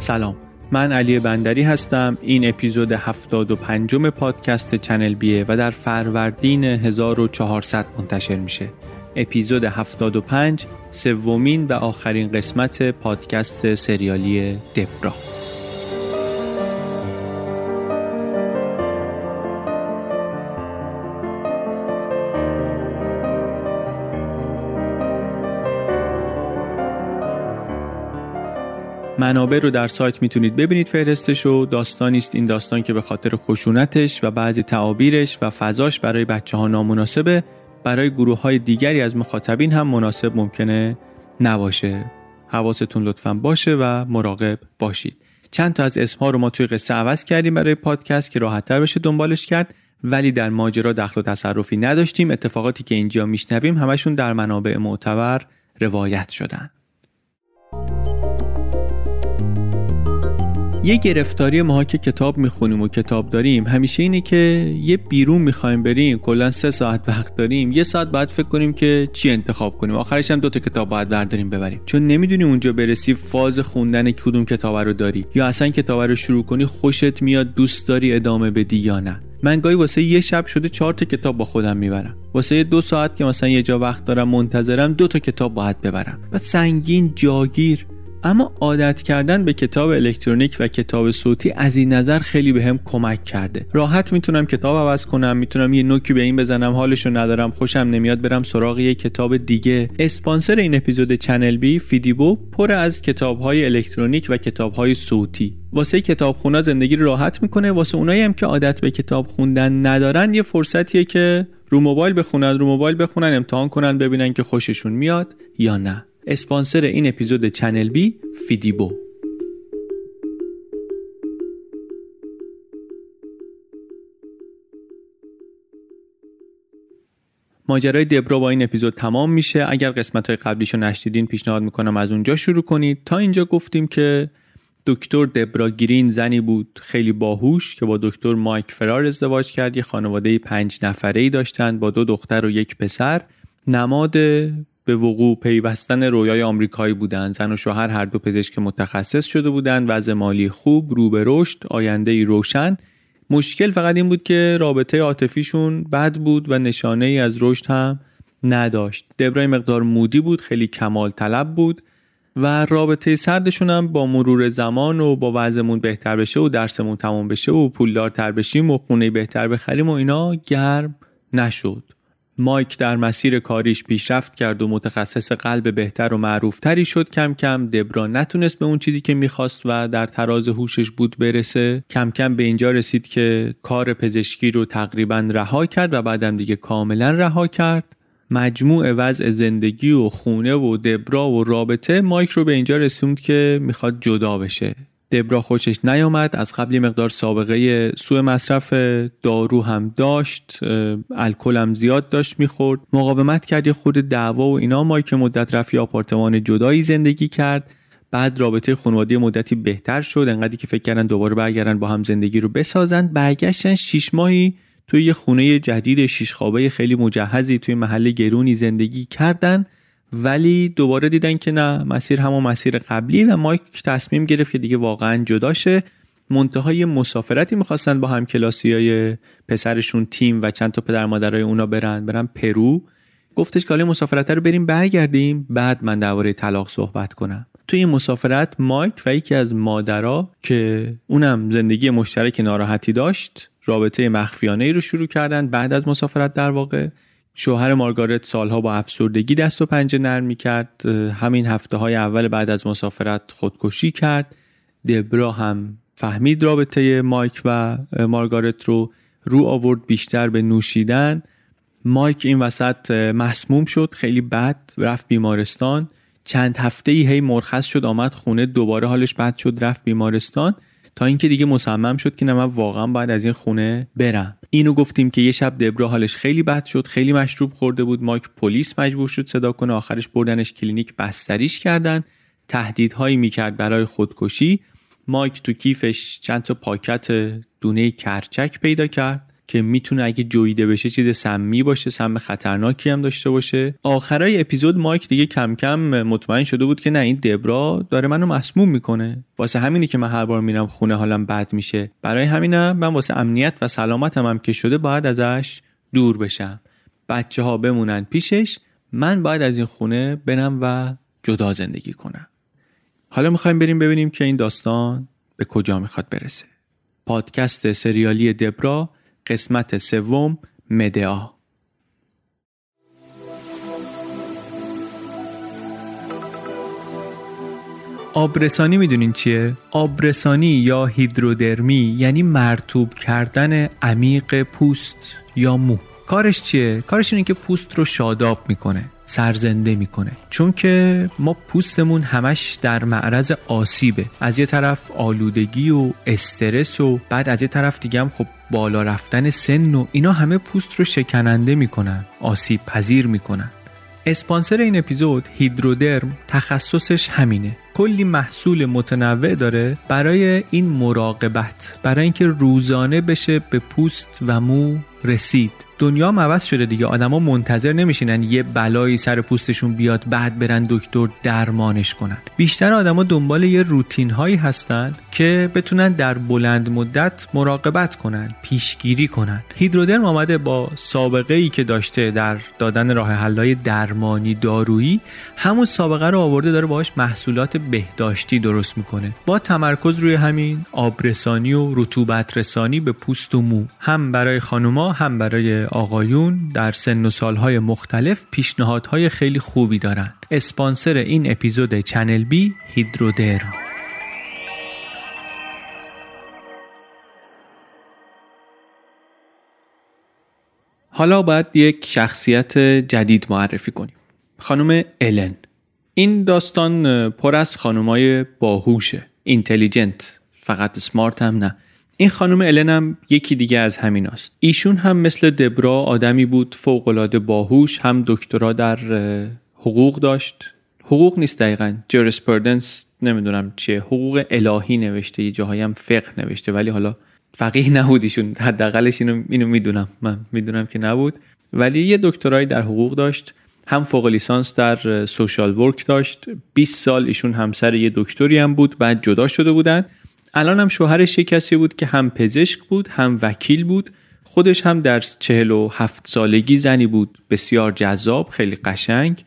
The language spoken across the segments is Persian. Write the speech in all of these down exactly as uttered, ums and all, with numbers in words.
سلام، من علی بندری هستم. این اپیزود هفتاد و پنجم پادکست چنلبیه و در فروردین هزار و چهارصد منتشر میشه. اپیزود هفتاد و پنج، سومین و آخرین قسمت پادکست سریالی دبرا. منابع رو در سایت میتونید ببینید، فهرستشو. داستانی است این داستان که به خاطر خشونتش و بعضی تعابیرش و فضاش برای بچه‌ها نامناسبه، برای گروه‌های دیگری از مخاطبین هم مناسب ممکنه نباشه. حواستون لطفاً باشه و مراقب باشید. چند تا از اسم‌ها رو ما توی قصه عوض کردیم برای پادکست که راحت‌تر بشه دنبالش کرد، ولی در ماجرا دخل و تصرفی نداشتیم. اتفاقاتی که اینجا میشنویم همشون در منابع معتبر روایت شدن. یه گرفتاری ما که کتاب میخونیم و کتاب داریم همیشه اینه که یه بیرون میخوایم بریم، کلا سه ساعت وقت داریم، یه ساعت بعد فکر کنیم که چی انتخاب کنیم، آخرش هم دو تا کتاب باید برداریم ببریم، چون نمیدونی اونجا برسی فاز خوندن کدوم کتاب رو داری یا اصلا کتاب رو شروع کنی خوشت میاد دوست داری ادامه بدی یا نه. من گاهی واسه یه شب شده چهار تا کتاب با خودم میبرم، واسه دو ساعت که مثلا یه جا وقت دارم منتظرم دو تا کتاب باید ببرم. بعد سنگین جاگیر. اما عادت کردن به کتاب الکترونیک و کتاب صوتی از این نظر خیلی به هم کمک کرده. راحت میتونم کتاب عوض کنم، میتونم یه نوکی به این بزنم حالشو ندارم، خوشم نمیاد، برم سراغ یه کتاب دیگه. اسپانسر این اپیزود چنل بی، فیدیبو، پر از کتاب‌های الکترونیک و کتاب‌های صوتی. واسه کتابخونا زندگی رو راحت میکنه، واسه اونایی هم که عادت به کتاب خوندن ندارن یه فرصتیه که رو موبایل بخونن، رو موبایل بخونن، امتحان کنن، ببینن که خوششون میاد یا نه. اسپانسر این اپیزود چنل بی، فیدیبو. ماجرای دبرا با این اپیزود تمام میشه. اگر قسمت‌های قبلیشو نشنیدین پیشنهاد میکنم از اونجا شروع کنید. تا اینجا گفتیم که دکتر دبرا گرین زنی بود خیلی باهوش که با دکتر مایک فرار ازدواج کرد. یه خانواده پنج نفره‌ای داشتن با دو دختر و یک پسر. نماد به وقوع پیوستن رویای آمریکایی بودند. زن و شوهر هر دو پزشک متخصص شده بودند، وضع مالی خوب، رو به رشد، آینده‌ای روشن. مشکل فقط این بود که رابطه عاطفیشون بد بود و نشانه‌ای از رشد هم نداشت. دبرا مقدار مودی بود، خیلی کمال طلب بود و رابطه سردشون هم با مرور زمان و با وضعمون بهتر بشه و درسمون تمام بشه و پولدارتر بشیم و خونه بهتر بخریم و اینا گرم نشد. مایک در مسیر کاریش پیشرفت کرد و متخصص قلب بهتر و معروفتری شد. کم کم دبرا نتونست به اون چیزی که میخواست و در تراز هوشش بود برسه. کم کم به اینجا رسید که کار پزشکی رو تقریبا رها کرد و بعدم دیگه کاملا رها کرد. مجموع وضع زندگی و خونه و دبرا و رابطه مایک رو به اینجا رسوند که میخواد جدا بشه. دبرا خوشش نیامد، از قبل مقدار سابقه سوء مصرف دارو هم داشت، الکل هم زیاد داشت میخورد، مقاومت کرد، یه خورده دعوا و اینا. مایک مدت رفت یه آپارتمان جدایی زندگی کرد، بعد رابطه خانوادگی مدتی بهتر شد، انقدری که فکر کردن دوباره برگردن با هم زندگی رو بسازن. برگشتن شش ماهی توی یه خونه جدید شش خوابه خیلی مجهزی توی محله گرونی زندگی کردن، ولی دوباره دیدن که نه، مسیر همون مسیر قبلی و مایک تصمیم گرفت که دیگه واقعا جدا شه. منتهای مسافرتی می‌خواستن با همکلاسیای پسرشون تیم و چند تا پدر مادرای اونا برن برن پرو. گفتش که حالا مسافرت رو بریم برگردیم، بعد من درباره طلاق صحبت کنم. توی این مسافرت مایک و یکی از مادرها که اونم زندگی مشترک ناراحتی داشت، رابطه مخفیانه‌ای رو شروع کردن. بعد از مسافرت در واقع شوهر مارگارت سالها با افسردگی دست و پنجه نرم می‌کرد. همین هفته‌های اول بعد از مسافرت خودکشی کرد. دبرا هم فهمید رابطه مایک و مارگارت رو رو آورد بیشتر به نوشیدن. مایک این وسط مسموم شد، خیلی بد، رفت بیمارستان. چند هفته‌ای هی مرخص شد، آمد خونه، دوباره حالش بد شد، رفت بیمارستان، تا اینکه دیگه مصمم شد که نه، من واقعا باید از این خونه برم. اینو گفتیم که یه شب دبرا حالش خیلی بد شد، خیلی مشروب خورده بود. مایک پلیس مجبور شد صدا کنه، آخرش بردنش کلینیک، بستریش کردن. تهدیدهایی میکرد برای خودکشی. مایک تو کیفش چند تا پاکت دونه کرچک پیدا کرد که میتونه اگه جویده بشه چیز سمی باشه، سم خطرناکی هم داشته باشه. آخرای اپیزود مایک دیگه کم کم مطمئن شده بود که نه، این دبرا داره منو مسموم میکنه، واسه همینی که من هر بار میرم خونه حالم بد میشه، برای همینم من واسه امنیت و سلامتم هم که شده باید ازش دور بشم، بچه ها بمونن پیشش، من باید از این خونه برم و جدا زندگی کنم. حالا میخوایم بریم ببینیم که این داستان به کجا میخواد برسه. پادکست سریالی دبرا، قسمت سوم، مدعا. آبرسانی میدونین چیه؟ آبرسانی یا هیدرودرمی یعنی مرطوب کردن عمیق پوست یا مو. کارش چیه؟ کارش اینه که پوست رو شاداب میکنه، سرزنده میکنه، چون که ما پوستمون همش در معرض آسیبه. از یه طرف آلودگی و استرس و بعد از یه طرف دیگه هم خب بالا رفتن سن و اینا همه پوست رو شکننده میکنن، آسیب پذیر میکنن. اسپانسر این اپیزود هیدرودرم تخصصش همینه. کلی محصول متنوع داره برای این مراقبت، برای اینکه روزانه بشه به پوست و مو رسید. دنیا عوض شده دیگه، آدما منتظر نمیشینن یه بلایی سر پوستشون بیاد بعد برن دکتر درمانش کنن. بیشتر آدما دنبال یه روتین هایی هستن که بتونن در بلند مدت مراقبت کنن، پیشگیری کنن. هیدرودرم اومده با سابقه ای که داشته در دادن راه حل‌های درمانی دارویی، همون سابقه رو آورده داره باهاش محصولات بهداشتی درست میکنه، با تمرکز روی همین آبرسانی و رطوبت رسانی به پوست و مو. هم برای خانوما هم برای آقایون در سن و سالهای مختلف پیشنهادهای خیلی خوبی دارن. اسپانسر این اپیزود چنلبی، هیدرودرم. حالا باید یک شخصیت جدید معرفی کنیم، خانم الن. این داستان پر از خانمای باهوشه، اینتلیجنت، فقط سمارت هم نه. این خانم الن هم یکی دیگه از همیناست. ایشون هم مثل دبرا آدمی بود فوق‌العاده باهوش، هم دکترا در حقوق داشت. حقوق نیست دقیقاً، جوریسپردنس نمیدونم چیه، حقوق الهی نوشته، یه جاهایی هم فقه نوشته، ولی حالا فقیه نبود ایشون، حداقلش اینو اینو میدونم، من میدونم که نبود، ولی یه دکترای در حقوق داشت. هم فوق لیسانس در سوشال ورک داشت. بیست سال ایشون همسر یه دکتری هم بود، بعد جدا شده بودن. الان هم شوهرش یه کسی بود که هم پزشک بود هم وکیل بود. خودش هم در چهل و هفت سالگی زنی بود بسیار جذاب، خیلی قشنگ.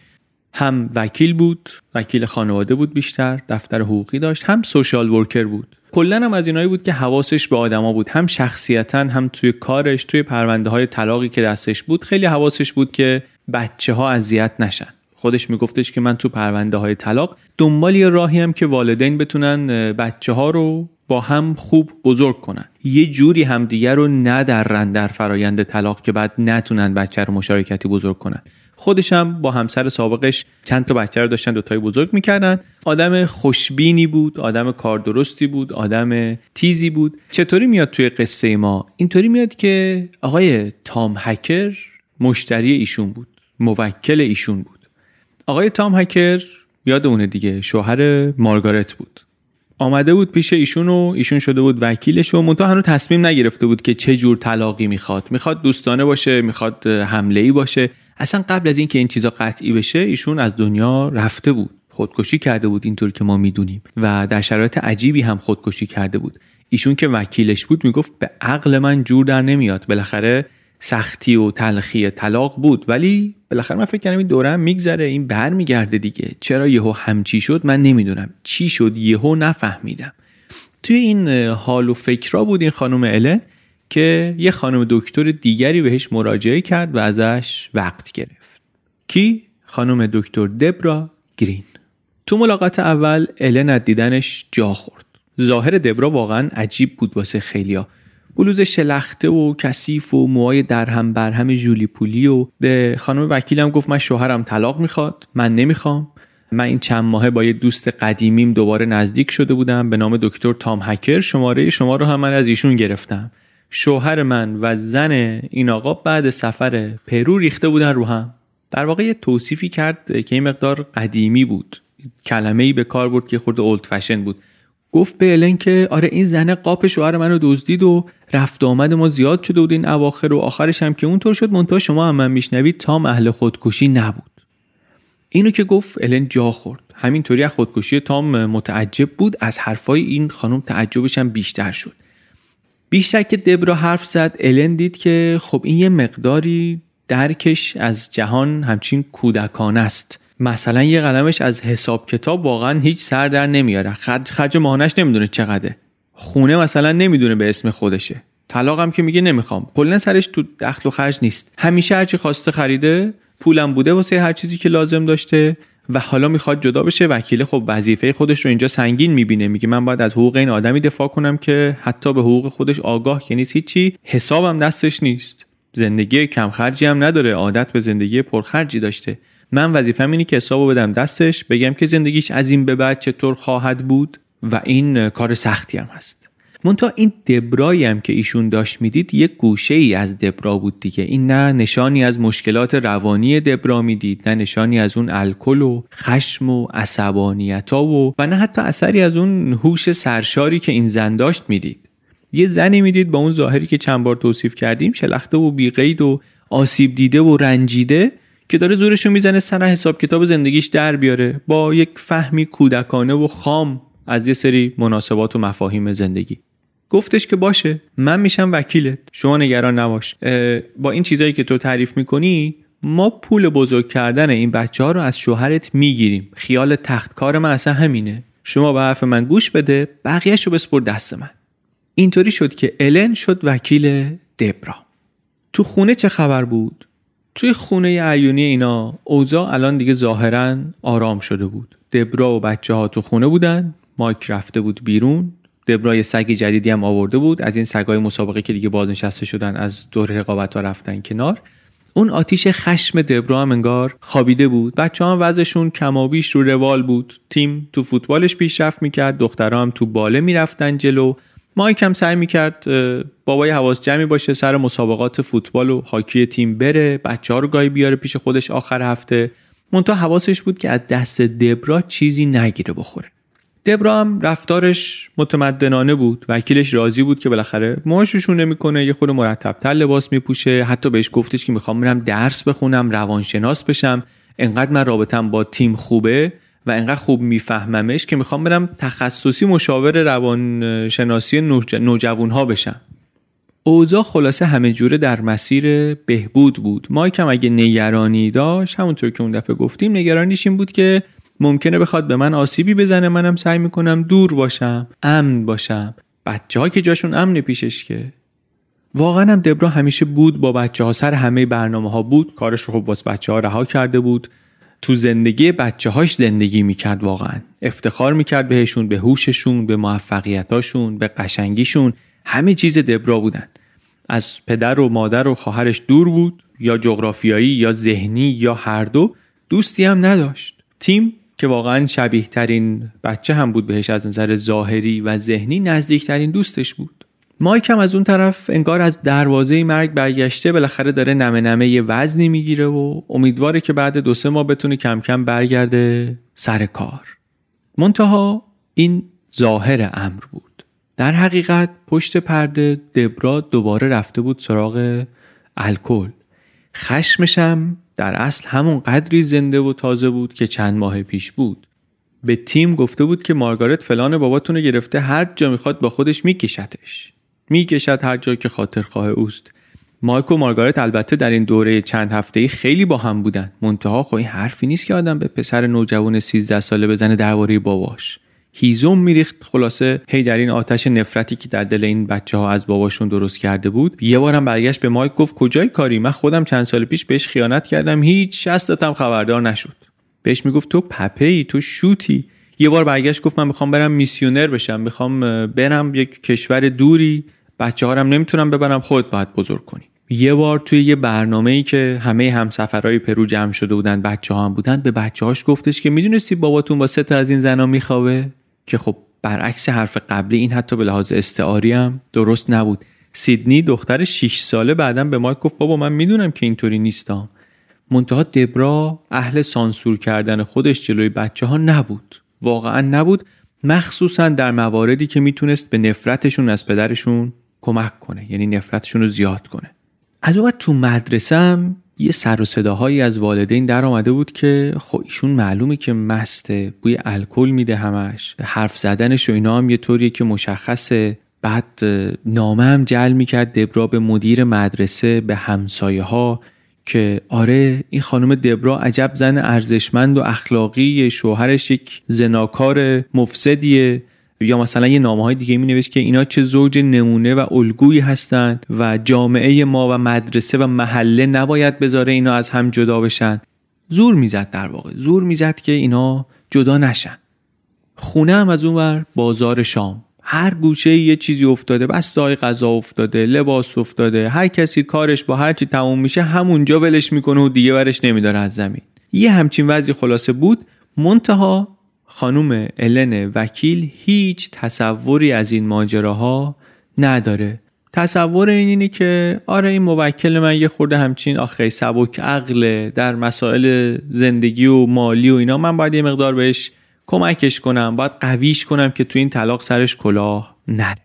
هم وکیل بود، وکیل خانواده بود بیشتر، دفتر حقوقی داشت، هم سوشال ورکر بود. کلا هم از اینایی بود که حواسش به آدما بود، هم شخصیتاً هم توی کارش، توی پرونده‌های طلاقی که دستش بود خیلی حواسش بود که بچه‌ها اذیت نشن. خودش میگفتش که من تو پرونده‌های طلاق دنبال یه راهی هم که والدین بتونن بچه‌ها رو با هم خوب بزرگ کنن، یه جوری هم دیگه رو ندرن در فرایند طلاق که بعد نتونن بچه رو مشارکتی بزرگ کنن. خودش هم با همسر سابقش چند تا بچه رو داشتن، دوتایی بزرگ میکردن. آدم خوشبینی بود، آدم کار درستی بود، آدم تیزی بود. چطوری میاد توی قصه ما؟ اینطوری میاد که آقای تام هکر مشتری ایشون بود، موکل ایشون بود. آقای تام هکر یاد اونه دیگه، شوهر مارگارت بود، آمده بود پیش ایشون و ایشون شده بود وکیلش و منتها هنوز تصمیم نگرفته بود که چه جور طلاقی میخواد. میخواد دوستانه باشه، میخواد حمله‌ای باشه. اصلا قبل از این که این چیزا قطعی بشه ایشون از دنیا رفته بود، خودکشی کرده بود اینطور که ما میدونیم و در شرایط عجیبی هم خودکشی کرده بود. ایشون که وکیلش بود میگفت به عقل من جور در نمیاد. بالاخره سختی و تلخی طلاق بود ولی بالاخره من فکر کردم این دورم میگذره، این برمیگرده دیگه. چرا یهو همچی شد من نمیدونم، چی شد یهو نفهمیدم. توی این حال و فکرا بود این خانم الن که یه خانم دکتر دیگری بهش مراجعه کرد و ازش وقت گرفت. کی؟ خانم دکتر دبرا گرین. تو ملاقات اول الن از دیدنش جا خورد. ظاهر دبرا واقعا عجیب بود واسه خیلیا. بلوز شلخته و کثیف و موهای درهم برهم ژولی پولی. و به خانم وکیلم گفت من شوهرم طلاق میخواد، من نمیخوام، من این چند ماهه با یه دوست قدیمیم دوباره نزدیک شده بودم به نام دکتر تام هکر، شماره شما رو هم من از ایشون گرفتم. شوهر من و زن این آقا بعد سفر پرو ریخته بودن رو هم. در واقع یه توصیفی کرد که این مقدار قدیمی بود، کلمه‌ای به کار برد که خورده اولد فشن بود. گفت به الن که آره این زنه قاپ شوهر منو دزدید و رفت آمد ما زیاد شده بود این اواخر و آخرش هم که اونطور شد، منتها شما هم من میشنوید تام اهل خودکشی نبود. اینو که گفت الن جا خورد. همینطوری از خودکشی تام متعجب بود، از حرفای این خانم تعجبش هم بیشتر شد. بیشتر که دبرا حرف زد الن دید که خب این یه مقداری درکش از جهان همچین کودکانه است. مثلا یه قلمش از حساب کتاب واقعا هیچ سر در نمیاره، خرج خرج ماهانش نمیدونه چقدره، خونه مثلا نمیدونه به اسم خودشه، طلاقم که میگه نمیخوام، کلا سرش تو دخل و خرج نیست، همیشه هرچی خواسته خریده، پولم بوده واسه هر چیزی که لازم داشته و حالا میخواد جدا بشه. وکیل خب وظیفه خودش رو اینجا سنگین میبینه، میگه من باید از حقوق این آدمی دفاع کنم که حتی به حقوق خودش آگاه که نیست، هیچی، حسابم دستش نیست، زندگی کم خرجی هم نداره، عادت به زندگی پرخرجی داشته. من وظیفه‌م اینه که حسابو بدم دستش، بگم که زندگیش از این به بعد چطور خواهد بود و این کار سختی هم هست. منتها این دبرایی هم که ایشون داشت میدید یک گوشه‌ای از دبرا بود دیگه. این نه نشانی از مشکلات روانی دبرا میدید، نه نشانی از اون الکل و خشم و عصبانیت‌ها و و نه حتی اثری از اون هوش سرشاری که این زن داشت میدید. یه زنی میدید با اون ظاهری که چند بار توصیف کردیم، شلخته و بی‌قید و آسیب دیده و رنجیده، که داره زورشو میزنه سر حساب کتاب زندگیش در بیاره با یک فهمی کودکانه و خام از یه سری مناسبات و مفاهیم زندگی. گفتش که باشه من میشم وکیلت، شما نگران نباش، با این چیزایی که تو تعریف میکنی ما پول بزرگ کردن این بچه ها رو از شوهرت میگیریم، خیال تخت کار من اصلا همینه، شما به حرف من گوش بده بقیه‌شو بسپر دست من. اینطوری شد که الن شد وکیل دبرا. تو خونه چه خبر بود؟ توی خونه عیونی اینا اوضاع الان دیگه ظاهراً آرام شده بود. دبرا و بچه ها تو خونه بودن، مایک رفته بود بیرون، دبرا یه سگ جدیدی هم آورده بود از این سگای مسابقه که دیگه بازنشسته شدن از دور رقابت ها رفتن کنار. اون آتیش خشم دبرا هم انگار خوابیده بود، بچه ها هم وضعشون کمابیش رو روال بود، تیم تو فوتبالش پیشرفت میکرد، دخترها هم تو باله میرفتن جلو. مایک هم سعی میکرد بابای حواس جمعی باشه، سر مسابقات فوتبال و هاکی تیم بره، بچه‌ها رو گاهی بیاره پیش خودش آخر هفته، منتها حواسش بود که از دست دبرا چیزی نگیره بخوره. دبرا هم رفتارش متمدنانه بود، وکیلش راضی بود که بالاخره موهاشو نمی‌کنه، یه خود مرتب‌تر لباس میپوشه، حتی بهش گفتش که می‌خوام برم درس بخونم، روانشناس بشم، انقدر من رابطم با تیم خوبه و انقدر خوب میفهممش که میخوام برم تخصصی مشاور روانشناسی نوجوانها بشم. اوضاع خلاصه همه جوره در مسیر بهبود بود. مایک هم اگه نگرانی داشت، همونطور که اون دفعه گفتیم، نگرانیش این بود که ممکنه بخواد به من آسیبی بزنه. منم سعی میکنم دور باشم، امن باشم. بچه‌ها که جاشون امن پیشش که. واقعا هم دبرا همیشه بود با بچه‌ها، سر همه برنامه‌ها بود. کارش رو خب واسه بچه‌ها رها کرده بود. تو زندگی بچه‌هاش زندگی میکرد واقعا. افتخار میکرد بهشون، به هوششون، به موفقیتاشون، به قشنگیشون. همه چیز دبرا بودن. از پدر و مادر و خواهرش دور بود، یا جغرافیایی یا ذهنی یا هر دو. دوستی هم نداشت. تیم که واقعا شبیه ترین بچه هم بود بهش از نظر ظاهری و ذهنی، نزدیک ترین دوستش بود. مایک هم از اون طرف انگار از دروازه مرگ برگشته، بالاخره داره نمه نمه یه وزنی میگیره و امیدواره که بعد دو سه ماه بتونه کم کم برگرده سر کار. منتها این ظاهر امر بود. در حقیقت پشت پرده دبرا دوباره رفته بود سراغ الکل. خشمشم در اصل همون قدری زنده و تازه بود که چند ماه پیش بود. به تیم گفته بود که مارگارت فلان باباتونو گرفته، هر جا میخواد با خودش میکشتش. میکشد هر جا که خاطر خواه اوست. مایک و مارگارت البته در این دوره چند هفته‌ای خیلی با هم بودن. منتها خب این حرفی نیست که آدم به پسر نوجوان سیزده ساله بزنه درباره باباش. هیزم میریخت خلاصه هی در این آتش نفرتی که در دل این بچه‌ها از باباشون درست کرده بود. یه بارم برگشت به مایک گفت کجای کاری؟ من خودم چند سال پیش بهش خیانت کردم، هیچ شستم خبردار نشد. بهش میگفت تو پپه‌ای، تو شوتی. یه بار برگشت گفت من میخوام برم میسیونر بشم، میخوام برم یک کشور دوری، بچه‌ها رو نمیتونم ببرم، خودت باید بزرگ کنی. یه بار توی یه برنامه‌ای که همه همسفرای پرو جمع شده بودن، بچه‌ها هم بودن، به بچه‌هاش گفتش که میدونستی باباتون با سه تا از این زنا میخوابه؟ که خب برعکس حرف قبلی این حتی به لحاظ استعاری هم درست نبود. سیدنی دختر شش ساله بعداً به مایک گفت بابا من میدونم که اینطوری نیستم. منتها دبرا اهل سانسور کردن خودش جلوی بچه‌ها نبود. واقعاً نبود، مخصوصاً در مواردی که میتونست به نفرتشون از پدرشون کمک کنه، یعنی نفرتشون رو زیاد کنه. از اون وقت تو مدرسه هم یه سر و صداهایی از والدین در آمده بود که خب ایشون معلومه که مسته، بوی الکل میده همش، حرف زدنش و اینا هم یه طوریه که مشخصه. بعد نامه هم جلب میکرد دبرا به مدیر مدرسه، به همسایه ها که آره این خانم دبرا عجب زن ارزشمند و اخلاقیه، شوهرش یک زناکار مفسدیه. یا مثلا یه نامه‌های دیگه می‌نوشت که اینا چه زوج نمونه و الگویی هستند و جامعه ما و مدرسه و محله نباید بذاره اینا از هم جدا بشن. زور میزد، در واقع زور میزد که اینا جدا نشن. خونه هم از اون ور بازار شام، هر گوشه یه چیزی افتاده، بسته‌های غذا افتاده، لباس افتاده، هر کسی کارش با هر چی تموم میشه همونجا ولش میکنه و دیگه برش نمیداره از زمین. یه همچین وضعی خلاصه بود. منتها خانم الن وکیل هیچ تصوری از این ماجراها نداره. تصور این اینه که آره این موکل من یه خورده همچین آخه سبک عقله در مسائل زندگی و مالی و اینا، من باید یه مقدار بهش کمکش کنم، باید قویش کنم که تو این طلاق سرش کلاه نره.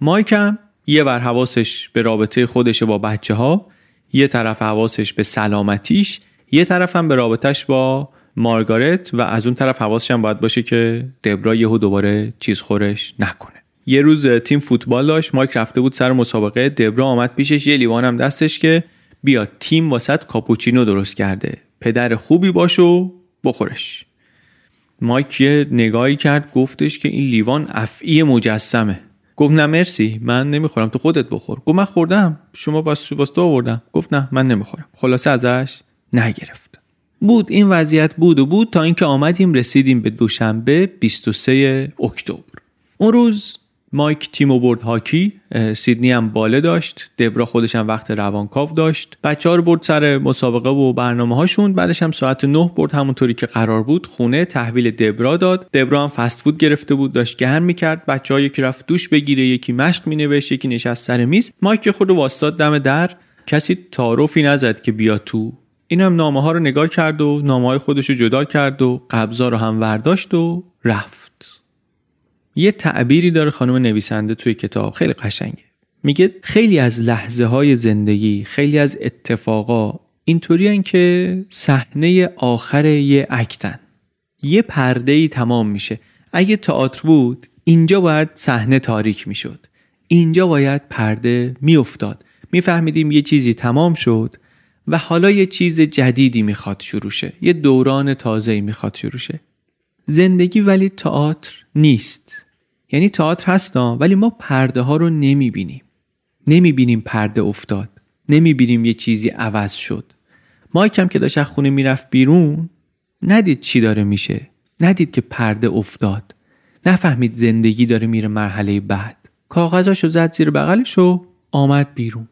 مایکم یه بر حواسش به رابطه خودش با بچه ها، یه طرف حواسش به سلامتیش، یه طرف هم به رابطهش با مارگارت، و از اون طرف حواسش هم باید باشه که دبرا یهو دوباره چیز خورش نکنه. یه روز تیم فوتبال داشت، مایک رفته بود سر مسابقه، دبرا آمد پیشش یه لیوانم دستش که بیا تیم واسط کاپوچینو درست کرده، پدر خوبی باشو بخورش. مایک یه نگاهی کرد، گفتش که این لیوان افعی مجسمه. گفت نه مرسی، من نمیخورم، تو خودت بخور. گفت من خوردم، شما واسه تو آوردم. گفت نه من نمیخورم. خلاصه ازش نگرفت. بود این وضعیت بود و بود تا اینکه آمدیم رسیدیم به دوشنبه بیست و سوم اکتبر. اون روز مایک تیم برد هاکی، سیدنی هم باله داشت، دبرا خودش هم وقت روانکاو داشت، بچه‌ها رو برد سر مسابقه و برنامه‌هاشون. بعدش هم ساعت نه برد همونطوری که قرار بود خونه، تحویل دبرا داد. دبرا هم فست فود گرفته بود، داشت گرم می‌کرد. بچه‌ها یکی رفت دوش بگیره، یکی مشق می‌نوشت، یکی نشست سر میز. مایک خود واسطاد دم در، کسی تعارفی نزد که بیا تو. این هم نامه ها رو نگاه کرد و نامه های خودش رو جدا کرد و قبضا رو هم ورداشت و رفت. یه تعبیری داره خانم نویسنده توی کتاب، خیلی قشنگه. میگه خیلی از لحظه های زندگی، خیلی از اتفاقا اینطوری هن که صحنه آخر یه اکتن، یه پرده ای تمام میشه. اگه تئاتر بود اینجا باید صحنه تاریک میشد، اینجا باید پرده میافتاد. میفهمیدیم یه چیزی تمام شد و حالا یه چیز جدیدی میخواد شروع شه، یه دوران تازه‌ای میخواد شروع شه. زندگی ولی تئاتر نیست. یعنی تئاتر هستن ولی ما پرده ها رو نمیبینیم. نمیبینیم پرده افتاد. نمیبینیم یه چیزی عوض شد. مایک هم که داشت از خونه میرفت بیرون ندید چی داره میشه. ندید که پرده افتاد. نفهمید زندگی داره میره مرحله بعد. کاغذاشو زد زیر بغلش و آمد بیرون.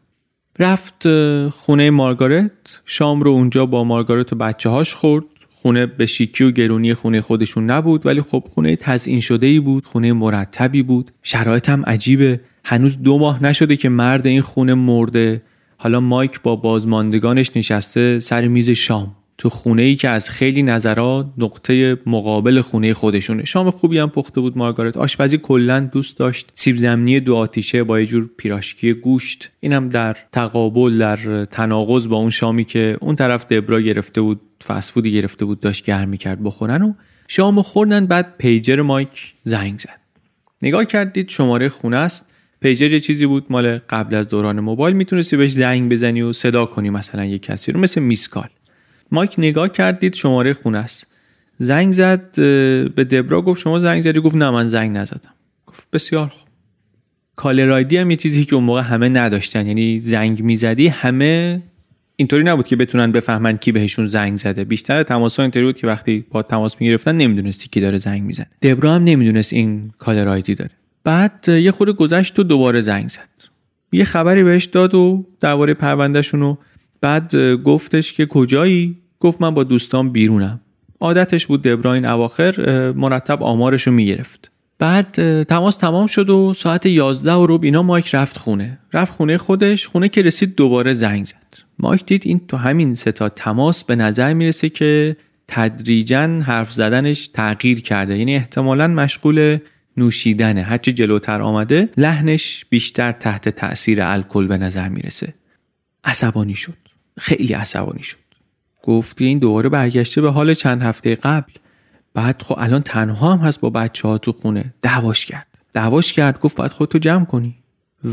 رفت خونه مارگارت، شام رو اونجا با مارگارت و بچه‌هاش خورد. خونه به شیکی و گرونی خونه خودشون نبود، ولی خب خونه تزیین شده‌ای بود، خونه مرتبی بود. شرایط هم عجیبه، هنوز دو ماه نشده که مرد این خونه مرده. حالا مایک با بازماندگانش نشسته سر میز شام تو خونه‌ای که از خیلی نظرها نقطه مقابل خونه خودشونه. شام خوبی هم پخته بود مارگارت. آشپزی کلاً دوست داشت. سیب زمینی دو آتیشه با یه جور پیراشکی گوشت. اینم در تقابل، در تناقض با اون شامی که اون طرف دبرا گرفته بود، فست فودی گرفته بود، داشت گرم می‌کرد بخورن. و شامو خوردن. بعد پیجر مایک زنگ زد. نگاه کردید شماره خونه است. پیجر یه چیزی بود مال قبل از دوران موبایل، میتونستی بهش زنگ بزنی و صدا کنی مثلا یه کسی رو، مثل میسکال. مایک نگاه کردید شماره خونه است. زنگ زد به دبرا، گفت شما زنگ زدی؟ گفت نه من زنگ نزدم. گفت بسیار خوب. کالر آیدی هم یه چیزی که اون موقع همه نداشتن، یعنی زنگ میزدی همه اینطوری نبود که بتونن بفهمن کی بهشون زنگ زده. بیشتر تماس‌ها اینطوری بود که وقتی با تماس میگرفتن نمیدونستی کی داره زنگ میزنه. دبرا هم نمیدونست این کالر آیدی داره. بعد یه خورده گذشت و دوباره زنگ زد. یه خبری بهش داد و درباره پرونده‌شون. بعد گفتش که کجایی؟ گفت من با دوستان بیرونم. عادتش بود دبرا این اواخر مرتب آمارشو میگرفت. بعد تماس تمام شد و ساعت یازده و ربع اینا مایک رفت خونه. رفت خونه خودش. خونه که رسید دوباره زنگ زد. مایک دید این تو همین سه تا تماس به نظر میرسه که تدریجاً حرف زدنش تغییر کرده. یعنی احتمالاً مشغول نوشیدنه. هرچی جلوتر آمده لحنش بیشتر تحت تأثیر الکل به نظر میرسه. عصبانی شد. خیلی عصبانی شد. گفت این دوباره برگشته به حال چند هفته قبل. بعد خب الان تنها هم هست با بچه‌ها تو خونه. دعواش کرد. دعواش کرد گفت باید خودتو جمع کنی،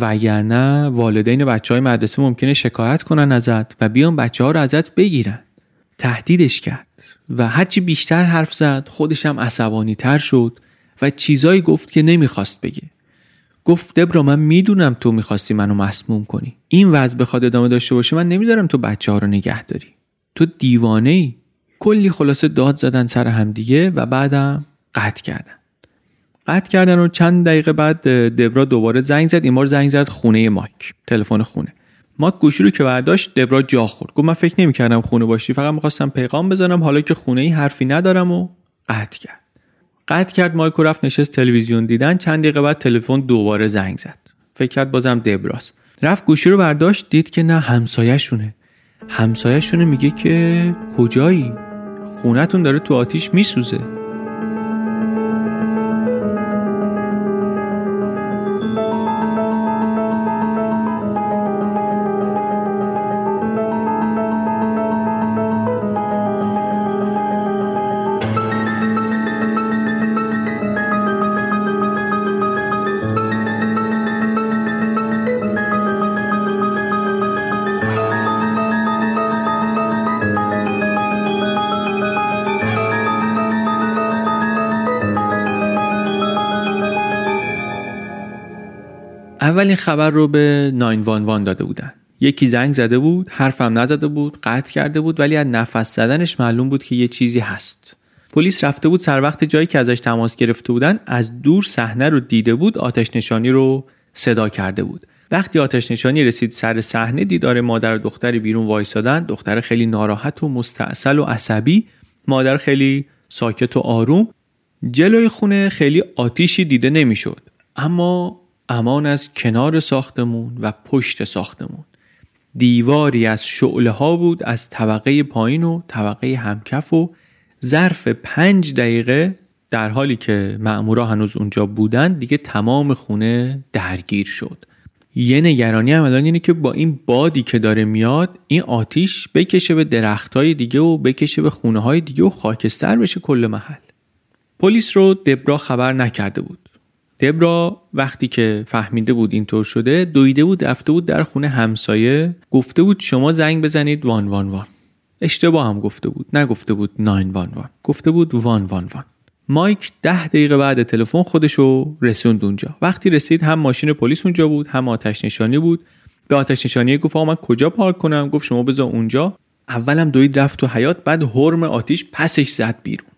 وگرنه والدین بچه‌های مدرسه ممکنه شکایت کنن ازت و بیان بچه‌ها رو ازت بگیرن. تهدیدش کرد و هرچی بیشتر حرف زد خودش هم عصبانی تر شد و چیزایی گفت که نمیخواست بگه. گفت دبرا من میدونم تو میخواستی منو مسموم کنی. این وضع بخواد ادامه داشته باشه من نمیذارم تو بچه ها رو نگه داری. تو دیوانه ای. کلی خلاصه داد زدن سر هم دیگه و بعدم قطع کردن. قطع کردن و چند دقیقه بعد دبرا دوباره زنگ زد. این بار زنگ زد خونه مایک. تلفن خونه. مایک گوشی رو که برداشت دبرا جا خورد. گفت من فکر نمیکردم خونه باشی، فقط میخواستم پیغام بزنم، حالا که خونه ای حرفی ندارم و قطع کرد. قطع کرد. مایک رفت نشست تلویزیون دیدن. چند دقیقه بعد تلفن دوباره زنگ زد. فکر کرد بازم دبراست. رفت گوشی رو برداشت دید که نه، همسایه‌شونه. همسایه‌شونه میگه که کجایی؟ خونه‌تون داره تو آتیش میسوزه. اولین خبر رو به نه یک یک داده بودن. یکی زنگ زده بود، حرفم نزده بود، قطع کرده بود، ولی از نفس زدنش معلوم بود که یه چیزی هست. پلیس رفته بود سر وقت جایی که ازش تماس گرفته بودن، از دور صحنه رو دیده بود، آتش نشانی رو صدا کرده بود. وقتی آتش نشانی رسید سر صحنه دیدار مادر و دختری بیرون وایسادن. دختر خیلی ناراحت و مستعسل و عصبی، مادر خیلی ساکت و آروم. جلوی خونه خیلی آتیشی دیده نمی‌شد، اما امان از کنار ساختمون و پشت ساختمون دیواری از شعله ها بود، از طبقه پایین و طبقه همکف. و ظرف پنج دقیقه در حالی که مأمورا هنوز اونجا بودن دیگه تمام خونه درگیر شد. یه نگرانی هم الان اینه که با این بادی که داره میاد این آتیش بکشه به درختای دیگه و بکشه به خونه های دیگه و خاکستر بشه کل محل. پلیس رو دبرا خبر نکرده بود. دبرا وقتی که فهمیده بود اینطور شده، دویده بود رفته بود در خونه همسایه، گفته بود شما زنگ بزنید وان وان وان. اشتباه هم گفته بود، نگفته بود ناین وان وان، گفته بود وان وان وان. مایک ده دقیقه بعد تلفن خودشو رسوند اونجا. وقتی رسید هم ماشین پلیس اونجا بود، هم آتش نشانی بود. به آتش نشانی گفت آقا من کجا پارک کنم؟ گفت شما بذار اونجا. اولم دوید رفت تو حیاط، بعد حرم آتش پسش زد بیرون.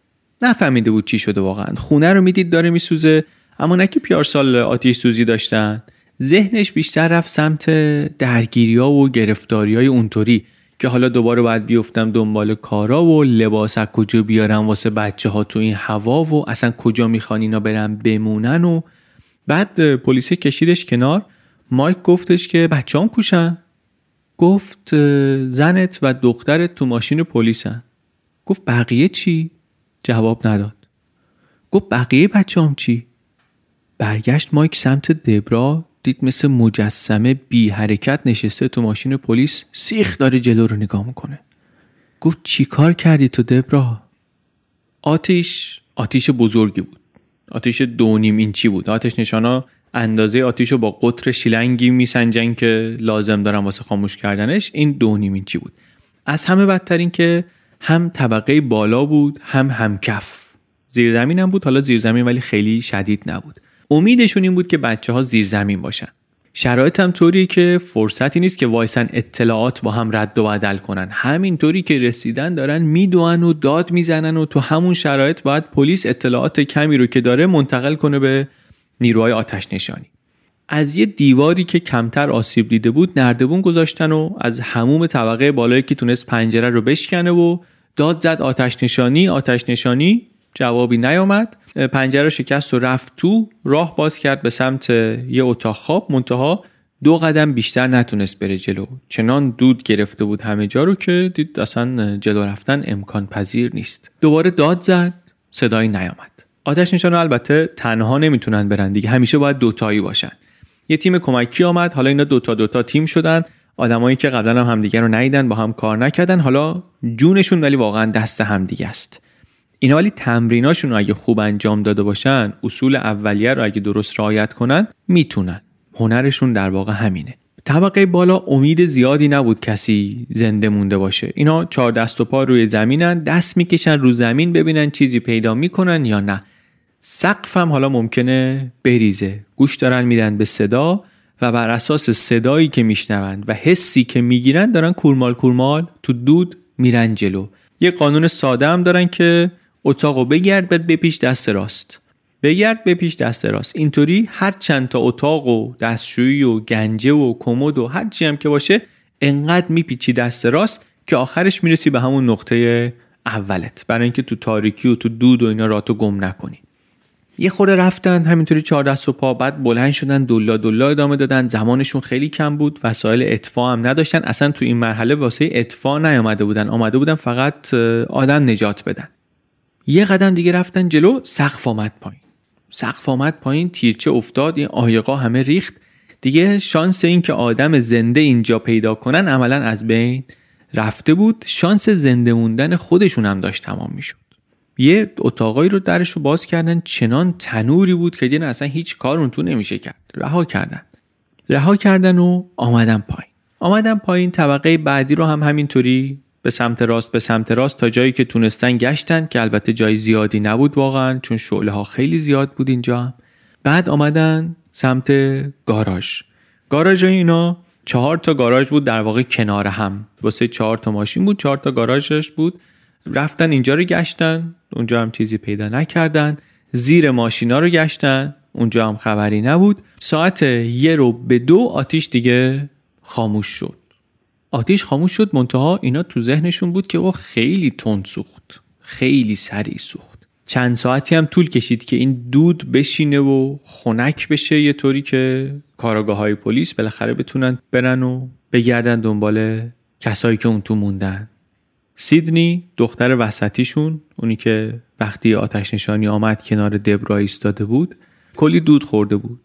نفهمیده بود چی شده واقعا. خونه رو میدید داره میسوزه، اما نه که پیارسال آتش سوزی داشتن. ذهنش بیشتر رفت سمت درگیری‌ها و گرفتاری‌های اونطوری که حالا دوباره باید بیفتم دنبال کارا و لباس از کجا بیارم واسه بچه‌ها تو این هوا و اصلا کجا میخوان اینا برن بمونن. و بعد پلیس کشیدش کنار. مایک گفتش که بچه‌ام کوشن؟ گفت زنت و دخترت تو ماشین پلیسن. گفت بقیه چی؟ جواب نداد. گفت بقیه بچه‌ام چی؟ برگشت مایک سمت دبرا، دید مثل مجسمه بی حرکت نشسته تو ماشین پلیس، سیخ داره جلو رو نگاه میکنه. گفت چی کار کردی تو دبرا؟ آتیش آتیش بزرگی بود، آتیش دو نیم اینچی بود. آتش نشانا اندازه آتیش رو با قطر شیلنگی میسنجن که لازم دارن واسه خاموش کردنش. این دو نیم اینچی بود. از همه بدتر این که هم طبقه بالا بود هم همکف، زیرزمین هم بود. حالا زیرزمین ولی خیلی شدید نبود. امیدشون این بود که بچه ها زیر زمین باشن. شرایط هم طوریه که فرصتی نیست که وایسن اطلاعات با هم رد و بدل کنن. همین طوری که رسیدن دارن میدوئن و داد میزنن و تو همون شرایط باید پلیس اطلاعات کمی رو که داره منتقل کنه به نیروهای آتش نشانی. از یه دیواری که کمتر آسیب دیده بود نردبون گذاشتن و از هموم طبقه بالایی که تونست پنجره رو بشکنه و داد زد آتش نشانی آتش نشانی. جوابی نیامد. پنجره شکست و رفت تو. راه باز کرد به سمت یه اتاق خواب، منتها دو قدم بیشتر نتونست بره جلو. چنان دود گرفته بود همه جا رو که دید اصلا جلو رفتن امکان پذیر نیست. دوباره داد زد، صدایی نیامد. آتش نشانا البته تنها نمیتونن برن دیگه، همیشه باید دوتایی باشن. یه تیم کمکی آمد. حالا اینا دوتا دوتا تیم شدن. آدمایی که قبلا هم همدیگه رو ندیدن، با هم کار نکردن، حالا جونشون ولی واقعا دست همدیگه است. اینا ولی تمریناشون رو اگه خوب انجام داده باشن، اصول اولیه رو اگه درست رعایت کنن، میتونن. هنرشون در واقع همینه. طبقه بالا امید زیادی نبود کسی زنده مونده باشه. اینا چهار دست و پا روی زمینن، دست میکشن رو زمین ببینن چیزی پیدا میکنن یا نه. سقف هم حالا ممکنه بریزه. گوش دارن میدن به صدا و بر اساس صدایی که میشنوند و حسی که میگیرن دارن کورمال کورمال تو دود میرن جلو. یه قانون ساده هم دارن که اتاقو بگرد بعد بپیچ دست راست، بگرد بپیچ دست راست. اینطوری هر چند تا اتاق و دستشویی و گنجه و کمد و هر چی هم که باشه انقدر میپیچی دست راست که آخرش میرسی به همون نقطه اولت، برای اینکه تو تاریکی و تو دود و اینا راتو گم نکنی. یه خورده رفتن همینطوری چهار دست و پا، بعد بلند شدن دلا دلا ادامه دادن. زمانشون خیلی کم بود، وسایل اطفاء هم نداشتن، اصلا تو این مرحله واسه اطفاء نیامده بودن، آمده بودن فقط آدم نجات بدن. یه قدم دیگه رفتن جلو، سقف آمد پایین. سقف آمد پایین، تیرچه افتاد، این عایقا همه ریخت. دیگه شانس این که آدم زنده اینجا پیدا کنن عملاً از بین رفته بود. شانس زنده موندن خودشون هم داشت تمام میشد. یه اتاقایی رو درش رو باز کردن، چنان تنوری بود که دیگه اصلا هیچ کار اون تو نمیشه کرد. رها کردن. رها کردن و آمدن پایین. آمدن پایین طبقه بعدی رو هم همینطوری به سمت راست به سمت راست تا جایی که تونستن گشتن، که البته جای زیادی نبود واقعا چون شعله ها خیلی زیاد بود اینجا هم. بعد آمدن سمت گاراژ. گاراژ اینا چهار تا گاراژ بود در واقع کنار هم، واسه چهار تا ماشین بود، چهار تا گاراژش بود. رفتن اینجا رو گشتن، اونجا هم چیزی پیدا نکردن. زیر ماشینا رو گشتن، اونجا هم خبری نبود. ساعت یه رو به دو آتیش دیگه خاموش شد. آتیش خاموش شد، منتها اینا تو ذهنشون بود که او خیلی تند سوخت، خیلی سریع سوخت. چند ساعتی هم طول کشید که این دود بشینه و خنک بشه، یه طوری که کارآگاه‌های پلیس بالاخره بتونن برن و بگردن دنبال کسایی که اون تو موندن. سیدنی دختر وسطیشون، اونی که وقتی آتش نشانی آمد کنار دبرا ایستاده بود، کلی دود خورده بود.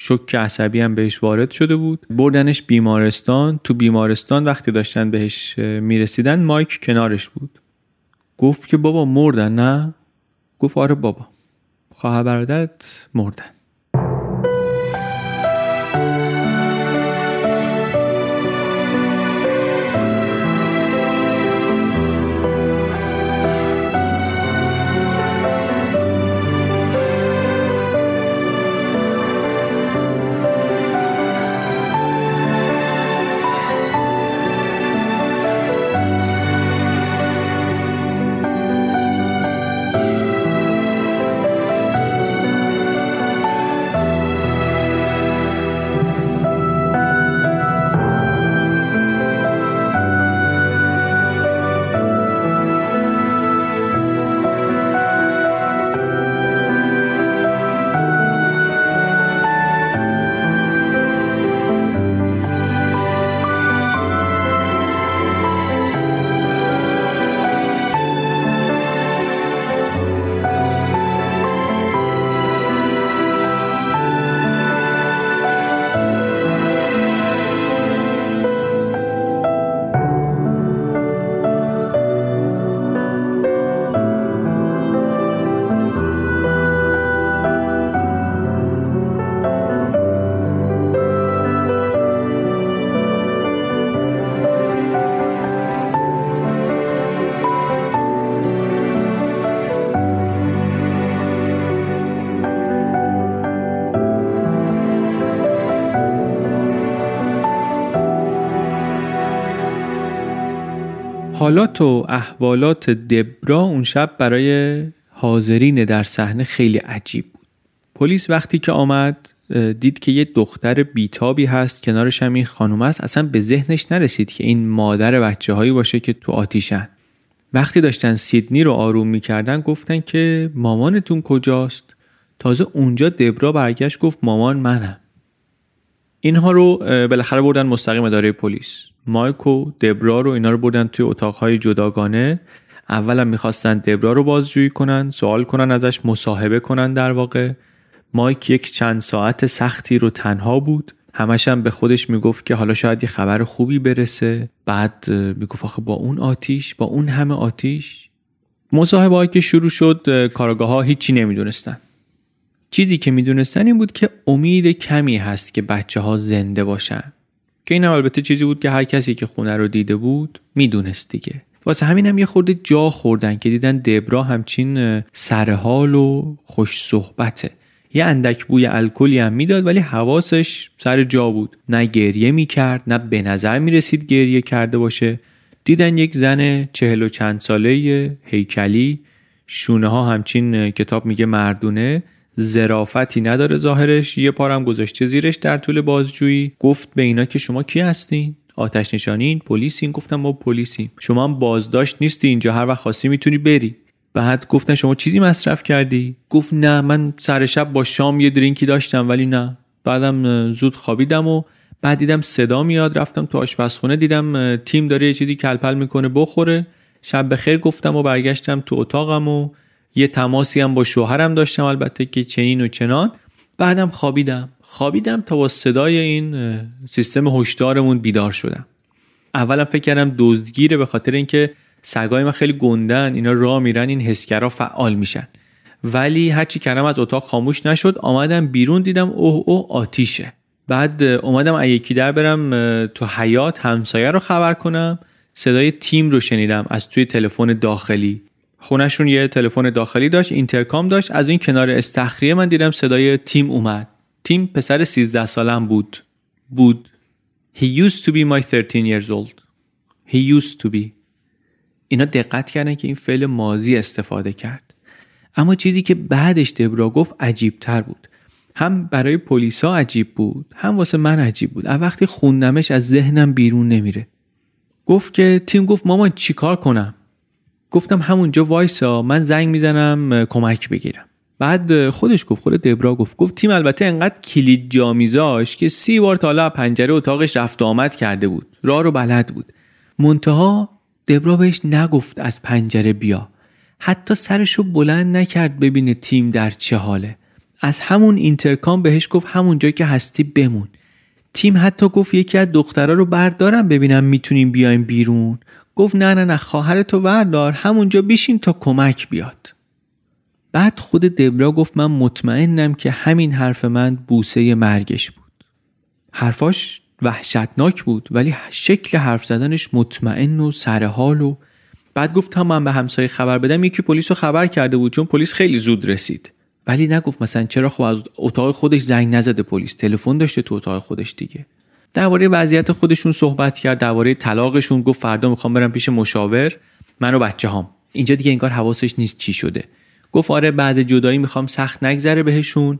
شوک عصبی هم بهش وارد شده بود. بردنش بیمارستان. تو بیمارستان وقتی داشتن بهش میرسیدن مایک کنارش بود. گفت که بابا مردن نه؟ گفت آره بابا، خواهر برادرت مردن. حالات و احوالات دبرا اون شب برای حاضرین در صحنه خیلی عجیب بود. پلیس وقتی که آمد دید که یه دختر بیتابی هست، کنارش هم این خانوم هست، اصلا به ذهنش نرسید که این مادر بچه هایی باشه که تو آتیشن. وقتی داشتن سیدنی رو آروم میکردن گفتن که مامانتون کجاست؟ تازه اونجا دبرا برگشت گفت مامان منم. اینها رو بالاخره بردن مستقیم اداره پلیس. مایک و دبرا رو اینا رو بردن توی اتاق‌های جداگانه. اولا می‌خواستن دبرا رو بازجویی کنن، سوال کنن ازش، مصاحبه کنن در واقع. مایک یک چند ساعت سختی رو تنها بود. همش هم به خودش میگفت که حالا شاید یه خبر خوبی برسه. بعد میگفت آخه با اون آتیش، با اون همه آتیش. مصاحبه‌ای که شروع شد، کارآگاه‌ها هیچی نمی‌دونستن. چیزی که می‌دونستن این بود که امید کمی هست که بچه‌ها زنده باشن. که این البته چیزی بود که هر کسی که خونه رو دیده بود می‌دونست دیگه. واسه همین هم یه خورده جا خوردن که دیدن دبرا همچین سرحال و خوش صحبته. یه اندک بوی الکلی هم میداد ولی حواسش سر جا بود. نه گریه می‌کرد، نه به نظر می‌رسید گریه کرده باشه. دیدن یک زن چهل و چند ساله هیکلی، شونه‌ها همچین کتاب میگه مردونه، ظرافتی نداره ظاهرش، یه پارم گذاشته زیرش در طول بازجویی. گفت به اینا که شما کی هستین؟ آتش نشانین؟ پلیسین؟ گفتن ما پلیسیم. شما هم بازداشت نیستی، اینجا هر وقت خواستی میتونی بری. بعد گفتن شما چیزی مصرف کردی؟ گفت نه، من سر شب با شام یه درینکی داشتم ولی نه، بعدم زود خوابیدم و بعد دیدم صدا میاد، رفتم تو آشپزخونه دیدم تیم داره یه چیزی کلپل میکنه بخوره، شب بخیر گفتم و برگشتم تو اتاقم و یه تماسی هم با شوهرم داشتم البته که چنین و چنان، بعدم خوابیدم خوابیدم تا با صدای این سیستم هشدارمون بیدار شدم. اولم فکر کردم دزدگیره به خاطر اینکه سگای من خیلی گندن، اینا راه میرن این حسگرا فعال میشن، ولی هرچی کردم از اتاق خاموش نشد. آمدم بیرون دیدم اوه اوه آتیشه. بعد اومدم ایکی در برم تو حیاط همسایه رو خبر کنم، صدای تیم رو شنیدم از توی تلفن داخلی. خونه‌شون یه تلفن داخلی داشت، اینترکام داشت. از این کنار استخریه من دیدم صدای تیم اومد. تیم پسر سیزده سالم بود. بود. He used to be my thirteen years old. He used to be. اینا دقت کردن که این فعل ماضی استفاده کرد. اما چیزی که بعدش دبرا گفت عجیب‌تر بود. هم برای پلیسا عجیب بود، هم واسه من عجیب بود. از وقتی خوندمش از ذهنم بیرون نمیره. گفت که تیم گفت مامان چیکار کنم؟ گفتم همونجا وایسا، من زنگ میزنم کمک بگیرم. بعد خودش گفت، خود دبرا گفت گفت تیم البته انقدر کلید جا میذاش که سی بار تالا پنجره اتاقش رفت آمد کرده بود، راه رو بلد بود. منتها دبرا بهش نگفت از پنجره بیا، حتی سرشو بلند نکرد ببینه تیم در چه حاله. از همون اینترکام بهش گفت همونجا که هستی بمون. تیم حتی گفت یکی از دخترا رو بردارم ببینم میتونیم بیایم بیرون. گفت نه نه نه، خواهرتو بردار همونجا بشین تا کمک بیاد. بعد خود دبرا گفت من مطمئنم که همین حرف من بوسه مرگش بود. حرفاش وحشتناک بود ولی شکل حرف زدنش مطمئن و سرحال. و بعد گفت تا من به همسایه خبر بدم، یکی پلیسو خبر کرده بود چون پلیس خیلی زود رسید. ولی نگفت مثلا چرا خب از اتاق خودش زنگ نزده پلیس، تلفن داشته تو اتاق خودش دیگه. درباره وضعیت خودشون صحبت کرد، درباره طلاقشون گفت فردا میخوام برم پیش مشاور، من و بچه‌هام. اینجا دیگه انگار حواسش نیست چی شده. گفت آره بعد جدایی میخوام سخت نگذره بهشون،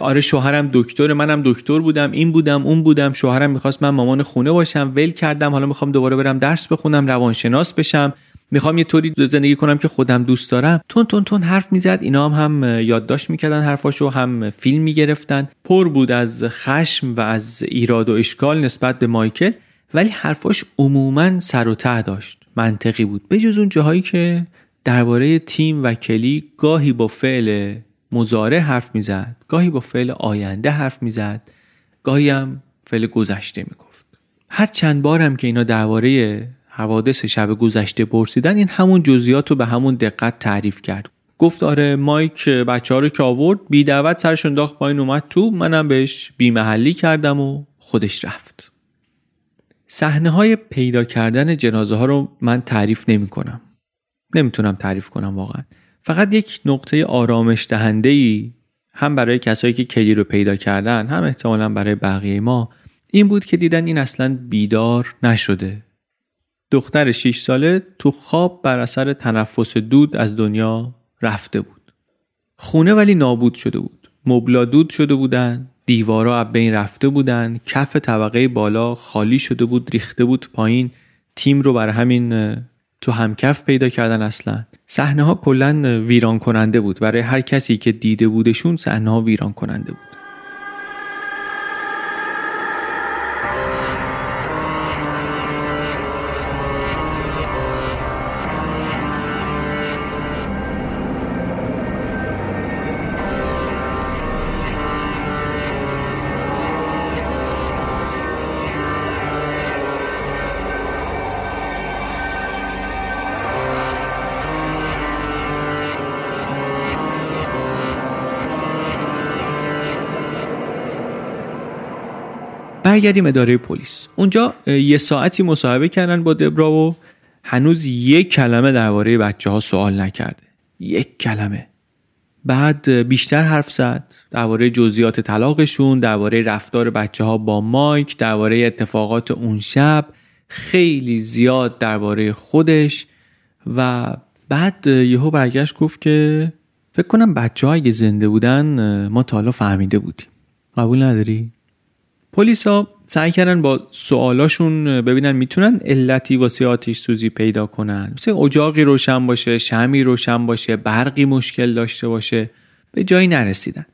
آره شوهرم دکتر، منم دکتر بودم، این بودم اون بودم، شوهرم میخواست من مامان خونه باشم، ول کردم، حالا میخوام دوباره برم درس بخونم، روانشناس بشم، میخوام یه طوری زندگی کنم که خودم دوست دارم. تون تون تون حرف میزد. اینا هم هم یادداشت میکردن حرفاشو، هم فیلم میگرفتن. پر بود از خشم و از ایراد و اشکال نسبت به مایکل، ولی حرفاش عموما سر و ته داشت، منطقی بود، به جز اون جاهایی که درباره تیم و کلی گاهی با فعل مضارع حرف میزد، گاهی با فعل آینده حرف میزد، گاهی هم فعل گذشته میگفت. هر چند بارم که اینا درباره حوادث شب گذشته پرسیدن، این همون جزئیات رو به همون دقت تعریف کرد. گفت آره مایک بچه‌ها رو که آورد بی دعوت سرش انداخت پایین اومد تو، منم بهش بی محلی کردم و خودش رفت. صحنه‌های پیدا کردن جنازه ها رو من تعریف نمی‌کنم. نمیتونم تعریف کنم واقعا. فقط یک نقطه آرامش دهنده‌ای هم برای کسایی که کلی رو پیدا کردن، هم احتمالاً برای بقیه ما این بود که دیدن این اصلاً بیدار نشده. دختر شش ساله تو خواب بر اثر تنفس دود از دنیا رفته بود. خونه ولی نابود شده بود. مبلا دود شده بودن، دیوارا از بین رفته بودن، کف طبقه بالا خالی شده بود، ریخته بود پایین. تیم رو بر همین تو همکف پیدا کردن. اصلا صحنه ها کلا ویران کننده بود. برای هر کسی که دیده بودشون صحنه ها ویران کننده بود. برگردیم اداره پلیس. اونجا یه ساعتی مصاحبه کردن با دبرا و هنوز یک کلمه درباره بچه‌ها سوال نکرده. یک کلمه. بعد بیشتر حرف زد درباره جزئیات طلاقشون، درباره رفتار بچه‌ها با مایک، درباره اتفاقات اون شب، خیلی زیاد درباره خودش. و بعد یهو برگشت گفت که فکر کنم بچه‌ها اگه زنده بودن ما تا حالا فهمیده بودیم. قبول نداری؟ پلیسا سعی کردن با سوالاشون ببینن میتونن علتی واسه آتش سوزی پیدا کنن. مثلا اجاقی روشن باشه، شمعی روشن باشه، برقی مشکل داشته باشه. به جایی نرسیدن.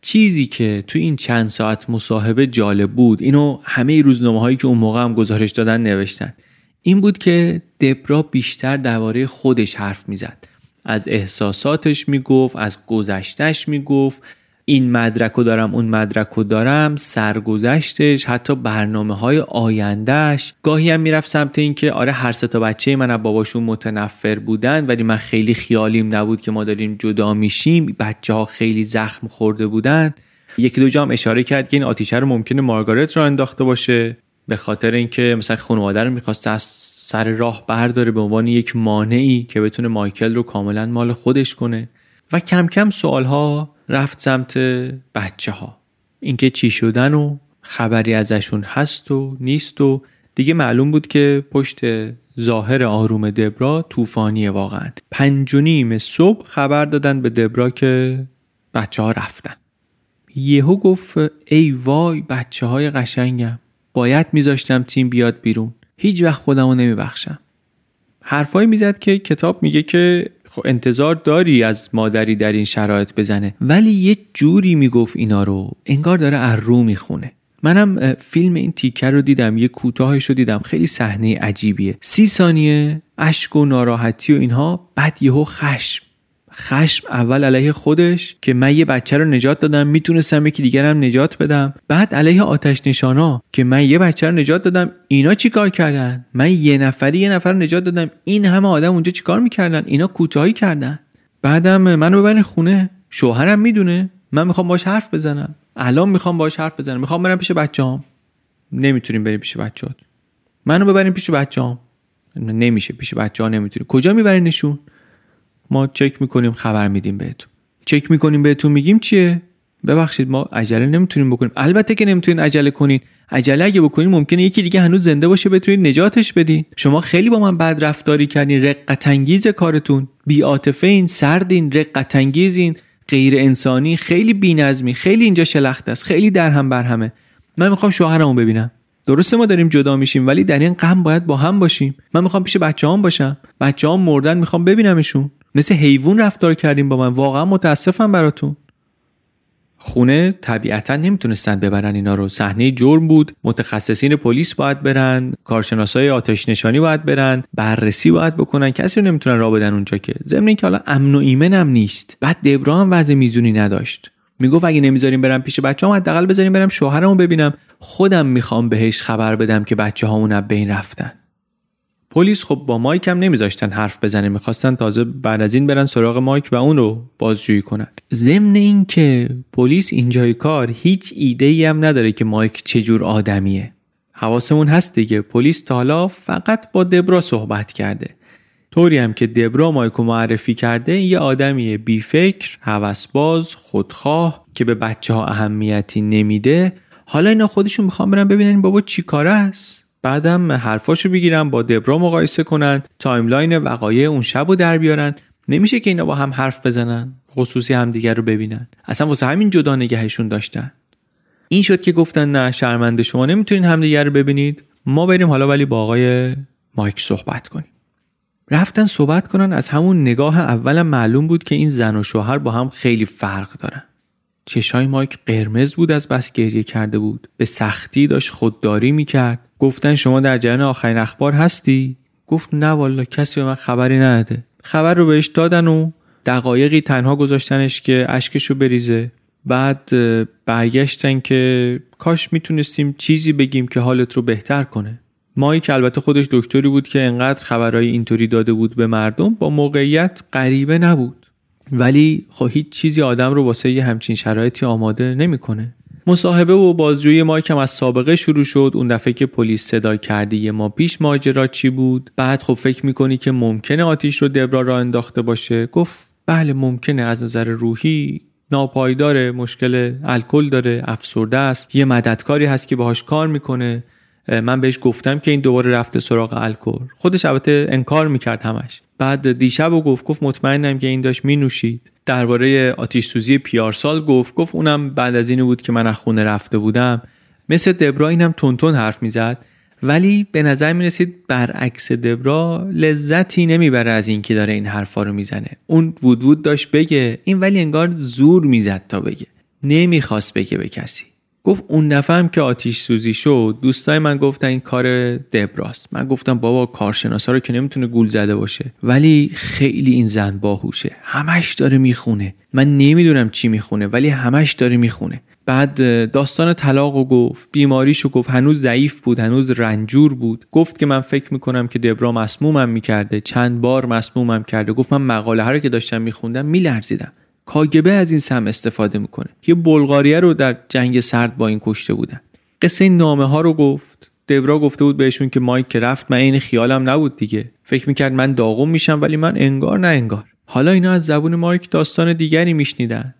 چیزی که تو این چند ساعت مصاحبه جالب بود، اینو همه روزنامه‌هایی که اون موقع هم گزارش دادن نوشتن، این بود که دبرا بیشتر درباره خودش حرف میزد. از احساساتش میگفت، از گذشته‌اش میگفت، این مدرکو دارم اون مدرکو دارم، سرگذشتش، حتی برنامه‌های آیندهش. گاهی هم میرفت سمت این که آره هر سه تا بچه من از باباشون متنفر بودن ولی من خیلی خیالیم نبود که ما داریم جدا میشیم، بچه‌ها خیلی زخم خورده بودن. یکی دو جا هم اشاره کرد که این آتیشه رو ممکنه مارگارت را انداخته باشه به خاطر اینکه مثلا خانواده رو می‌خواسته از سر راه برداره به عنوان یک مانعی که بتونه مایکل رو کاملا مال خودش کنه. و کم کم سوال‌ها رفت سمت بچه ها، اینکه چی شدن و خبری ازشون هست و نیست. و دیگه معلوم بود که پشت ظاهر آروم دبرا طوفانیه واقعا. پنج و نیم صبح خبر دادن به دبرا که بچه ها رفتن. یهو گفت ای وای بچه های قشنگم، باید میذاشتم تیم بیاد بیرون، هیچ وقت خودمو نمیبخشم. حرفایی میزد که کتاب میگه که خب انتظار داری از مادری در این شرایط بزنه، ولی یه جوری میگفت اینا رو انگار داره از رو میخونه. منم فیلم این تیکه رو دیدم، یه کوتاهش رو دیدم، خیلی صحنه عجیبیه. سی ثانیه اشک و ناراحتی و اینها، بعد یهو خشم. خشم اول علیه خودش که من یه بچه رو نجات دادم، میتونستم یکی دیگر هم نجات بدم. بعد علیه آتش نشانا که من یه بچه رو نجات دادم، اینا چی کار کردن؟ من یه نفری یه نفر رو نجات دادم، این همه آدم اونجا چی کار میکردن؟ اینا کوتاهی کردن. بعدم منو ببرین خونه، شوهرم میدونه، من میخوام باش حرف بزنم، الان میخوام باش حرف بزنم، میخوام برم پیش بچه‌هام. نمیتونیم بریم پیش بچه‌هات. منو ببرین پیش بچه‌هام. نمیشه، پیش بچه‌ها نمیتونی. کجا میبرینشون؟ ما چک میکنیم خبر میدیم بهتون. چک میکنیم بهتون میگیم چیه؟ ببخشید ما عجله نمیتونیم بکنیم. البته که نمیتونید عجله کنین. عجله اگه بکنین ممکنه یکی دیگه هنوز زنده باشه بتونید نجاتش بدین. شما خیلی با من بد رفتاری کردین، رقت انگیز کارتون، بی‌عاطفه این، سردین، رقت انگیزین، غیر انسانی، خیلی بی‌نظمی، خیلی اینجا شلخته است، خیلی درهم برهمه. من میخوام شوهرمو ببینم. درسته ما داریم جدا میشیم ولی در این غم باید با هم باشیم. من میخوام پیش بچه‌هام باشم. بچه‌هام مردن، میخوام ببینمشون. مثل حیوان رفتار کردیم با من، واقعا متاسفم براتون. خونه طبیعتا نمیتونستن ببرن اینا رو، صحنه جرم بود، متخصصین پلیس باید برن، کارشناسای آتش نشانی باید برن، بررسی باید بکنن، کسی رو نمیتونن راه بدن اونجا که. ضمن اینکه حالا امن و ایمن هم نیست. بعد دبرا هم وضع میزونی نداشت، میگفت اگه نمیذاریم برم پیش بچه‌هام حداقل بذاریم برم شوهرمو ببینم، خودم میخوام بهش خبر بدم که بچه‌هامون از بین رفتن. پلیس خب با مایک هم نمیذاشتن حرف بزنه، میخواستن تازه بعد از این برن سراغ مایک و اون رو بازجویی کنن. ضمن این که پلیس اینجای کار هیچ ایده‌ای هم نداره که مایک چجور آدمیه. حواسمون هست دیگه، پلیس تا حالا فقط با دبرا صحبت کرده. طوری هم که دبرا مایکو معرفی کرده، یه آدمیه بی فکر، هوس‌باز، خودخواه که به بچه‌ها اهمیتی نمیده. حالا اینا خودشون میخوان برن ببینن بابا چی کاره است. بعدم حرفاشو بگیرن با دبرا مقایسه کنن، تایملاین وقایع اون شبو در بیارن. نمیشه که اینا با هم حرف بزنن، خصوصی همدیگر رو ببینن. اصلا واسه همین جدا نگهشون داشتن. این شد که گفتن نه شرمنده، شما نمیتونین همدیگر رو ببینید، ما بریم حالا ولی با آقای مایک صحبت کنیم. رفتن صحبت کنن. از همون نگاه اولم معلوم بود که این زن و شوهر با هم خیلی فرق دارن. چشای مایک قرمز بود از بس گریه کرده بود. به سختی داشت خودداری میکرد. گفتن شما در جریان آخرین اخبار هستی؟ گفت نه والا کسی به من خبری نداده. خبر رو بهش دادن و دقایقی تنها گذاشتنش که اشکشو بریزه. بعد برگشتن که کاش میتونستیم چیزی بگیم که حالت رو بهتر کنه. مایک البته خودش دکتری بود که انقدر خبرای اینطوری داده بود به مردم با موقعیت غریبه نبود، ولی خب هیچ چیزی آدم رو واسه یه همچین شرایطی آماده نمیکنه. مصاحبه و بازجویی مایک هم از سابقه شروع شد. اون دفعه که پلیس صدا کردی یه ما پیش ماجرا چی بود؟ بعد خب فکر میکنی که ممکنه آتیش رو دبرا راه انداخته باشه. گفت بله ممکنه، از نظر روحی ناپایداره، مشکل الکل داره، افسرده است، یه مددکاری هست که باهاش کار میکنه. من بهش گفتم که این دوباره رفته سراغ الکل. خودش البته انکار میکرد همش. بعد دیشب و گفت گفت مطمئنم که این داشت مینوشید. درباره آتش سوزی پیارسال گفت گفت اونم بعد از این بود که من از خونه رفته بودم. مثل دبرا اینم تونتون حرف میزد، ولی به نظر میرسید برعکس دبرا لذتی نمیبره از این که داره این حرفا رو میزنه. اون وود وود داشت بگه، این ولی انگار زور میزد تا بگه، نمیخواست بگه به کسی. گفت اون دفعه که آتش سوزی شد دوستای من گفتن این کار دبراست. من گفتم بابا کارشناسا رو که نمیتونه گول زده باشه، ولی خیلی این زن باهوشه، همش داره میخونه. من نمیدونم چی میخونه ولی همش داره میخونه. بعد داستان طلاقو گفت، بیماریشو گفت، هنوز ضعیف بود، هنوز رنجور بود. گفت که من فکر میکنم که دبرا مسمومم میکرده، چند بار مسمومم کرده. گفت من مقاله ها رو که داشتم میخوندم میلرزیدم. کاگبه از این سم استفاده میکنه. یه بلغاریه رو در جنگ سرد با این کشته بودن. قصه نامه ها رو گفت. دبرا گفته بود بهشون که مایک که رفت من این خیالم نبود دیگه، فکر میکرد من داغون میشم ولی من انگار نه انگار. حالا اینا از زبون مایک داستان دیگری میشنیدن.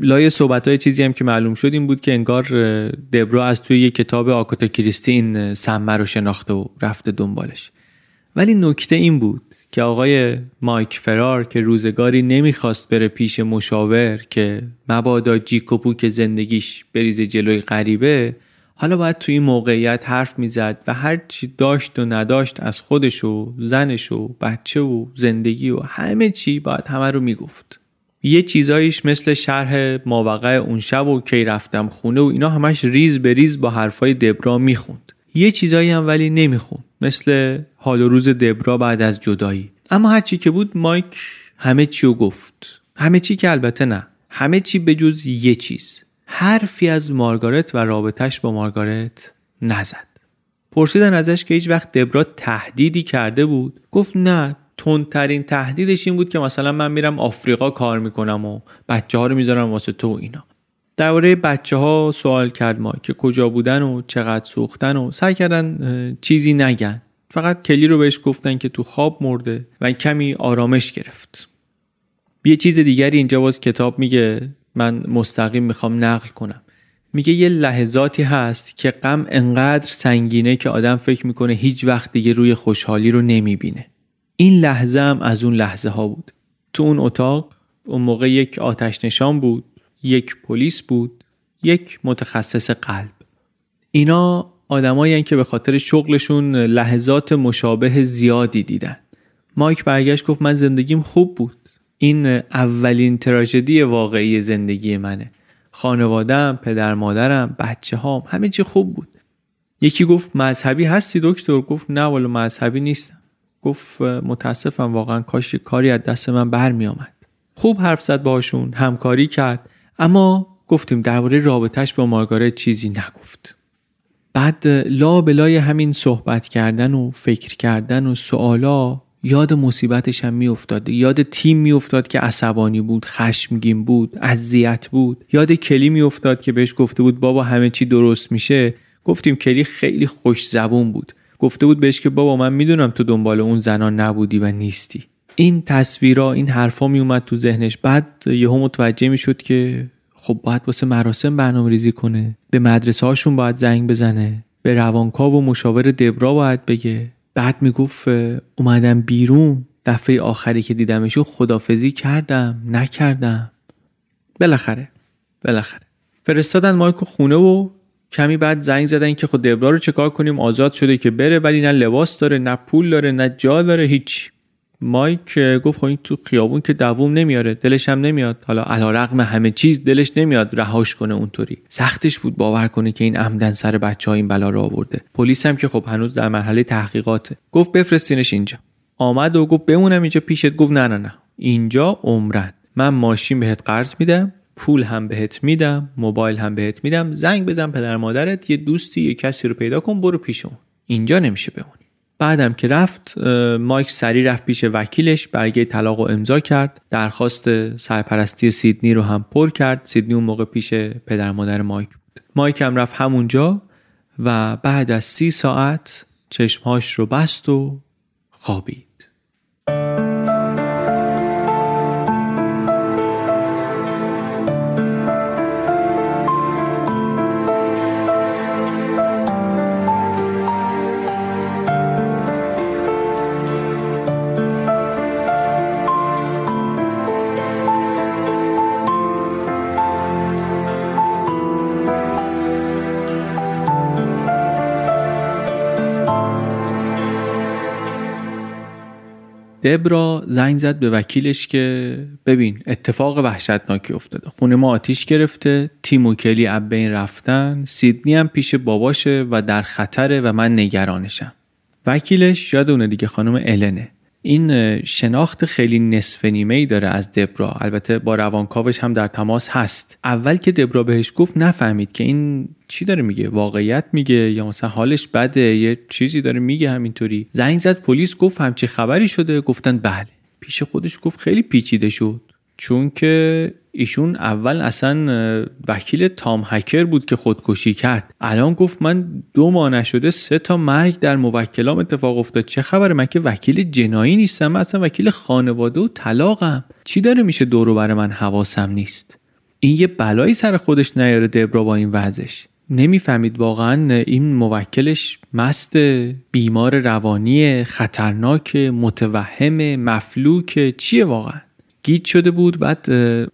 لایه صحبت‌های چیزی هم که معلوم شد این بود که انگار دبرا از توی یه کتاب آگاتا کریستی این سمه رو شناخته و رفته دنبالش. ولی نکته این بود که آقای مایک فرار که روزگاری نمیخواست بره پیش مشاور که مبادا جیک و پوک زندگیش بریزه جلوی غریبه، حالا باید توی این موقعیت حرف میزد و هر چی داشت و نداشت از خودش و زنش و بچه و زندگی و همه چی باید همه رو میگفت. یه چیزایش مثل شرح ماوقع اون شب و کی رفتم خونه و اینا همش ریز به ریز با حرفای دبرا میخوند. یه چیزایی هم ولی نمیخوند، مثل حال و روز دبرا بعد از جدایی. اما هر چی که بود مایک همه چی رو گفت. همه چی که البته نه، همه چی به جز یه چیز. حرفی از مارگارت و رابطش با مارگارت نزد. پرسیدن ازش که هیچ وقت دبرا تهدیدی کرده بود، گفت نه، تندترین تهدیدش این بود که مثلا من میرم آفریقا کار میکنم و بچه ها رو میذارم واسه تو اینا. درباره بچه ها سوال کرد مایک که کجا بودن و چقدر سوختن و سعی کردن چیزی نگن، فقط کلی رو بهش گفتن که تو خواب مرده و کمی آرامش گرفت. یه چیز دیگری اینجا باز کتاب میگه، من مستقیم میخوام نقل کنم. میگه یه لحظاتی هست که غم انقدر سنگینه که آدم فکر میکنه هیچ وقت دیگه روی خوشحالی رو نمیبینه. این لحظه هم از اون لحظه ها بود. تو اون اتاق اون موقع یک آتش نشان بود، یک پلیس بود، یک متخصص قلب. اینا آدمایی هستن که به خاطر شغلشون لحظات مشابه زیادی دیدن. مایک برگشت گفت من زندگیم خوب بود. این اولین تراژدی واقعی زندگی منه. خانواده‌ام، پدر مادرم، بچه‌هام، همه چی خوب بود. یکی گفت مذهبی هستی دکتر؟ گفت نه والا مذهبی نیستم. گفت متاسفم واقعا، کاش کاری از دست من برمی آمد. خوب حرف زد باشون، همکاری کرد، اما گفتیم درباره رابطش با مارگارت چیزی نگفت. بعد لا بلای همین صحبت کردن و فکر کردن و سوالا یاد مصیبتش هم میافتاد. یاد تیم میافتاد که عصبانی بود، خشمگین بود، اذیت بود. یاد کلی میافتاد که بهش گفته بود بابا همه چی درست میشه. گفتیم کلی خیلی خوش زبون بود. گفته بود بهش که بابا من میدونم تو دنبال اون زنا نبودی و نیستی. این تصویرها، این حرفا میومد تو ذهنش. بعد یهو متوجه میشد که خب باید واسه مراسم برنامه‌ریزی کنه، به مدرسه هاشون باید زنگ بزنه، به روانکاو و مشاور دبرا باید بگه. بعد میگفت اومدم بیرون، دفعه آخری که دیدمشون خدافزی کردم، نکردم. بالاخره بالاخره فرستادن مایکو خونه و کمی بعد زنگ زدن که خود دبرا رو چکار کنیم، آزاد شده که بره، ولی نه لباس داره، نه پول داره، نه جا داره، هیچ. مایک گفت خب این تو خیابون که دووم نمیاره، دلش هم نمیاد، حالا علیرغم همه چیز دلش نمیاد رهاش کنه اونطوری. سختش بود باور کنه که این عمدن سر بچه‌ها این بلا رو آورده. پلیس هم که خب هنوز در مرحله تحقیقاته. گفت بفرستینش اینجا. آمد و گفت بمونم اینجا پیشت؟ گفت نه نه نه، اینجا عمرن. من ماشین بهت قرض میدم، پول هم بهت میدم، موبایل هم بهت میدم، زنگ بزن پدر مادرت، یه دوستی، یه کسی رو پیدا کن، برو پیشمون، اینجا نمیشه بمونی. بعدم که رفت، مایک سریع رفت پیش وکیلش، برگه طلاق رو امضا کرد، درخواست سرپرستی سیدنی رو هم پر کرد. سیدنی اون موقع پیش پدر مادر مایک بود. مایک هم رفت همونجا و بعد از سی ساعت چشمهاش رو بست و خوابید. دبرا زنگ زد به وکیلش که ببین اتفاق وحشتناکی افتاده، خونه ما آتیش گرفته، تیم و کلی اب بین رفتن، سیدنی هم پیش باباشه و در خطره و من نگرانشم. وکیلش یادونه دیگه خانم النه. این شناخت خیلی نصف نیمه‌ای داره از دبرا، البته با روانکاوش هم در تماس هست. اول که دبرا بهش گفت نفهمید که این چی داره میگه، واقعیت میگه یا مثلا حالش بده، یه چیزی داره میگه همینطوری. زنگ زد پلیس، گفت همچی خبری شده؟ گفتن بله. پیش خودش گفت خیلی پیچیده شد، چون که ایشون اول اصلا وکیل تام هکر بود که خودکشی کرد، الان گفت من دو ماه نشده سه تا مرگ در موکلام اتفاق افتاد، چه خبره؟ من که وکیل جنایی نیستم، من اصلا وکیل خانواده و طلاقم، چی داره میشه؟ دورو بر من حواسم نیست. این یه بلایی سر خودش نیاره دبرا با این وضعش. نمیفهمید واقعا این موکلش مست، بیمار روانی، خطرناک، متوهم، مفلوک، چیه واقعا؟ گیج شده بود. بعد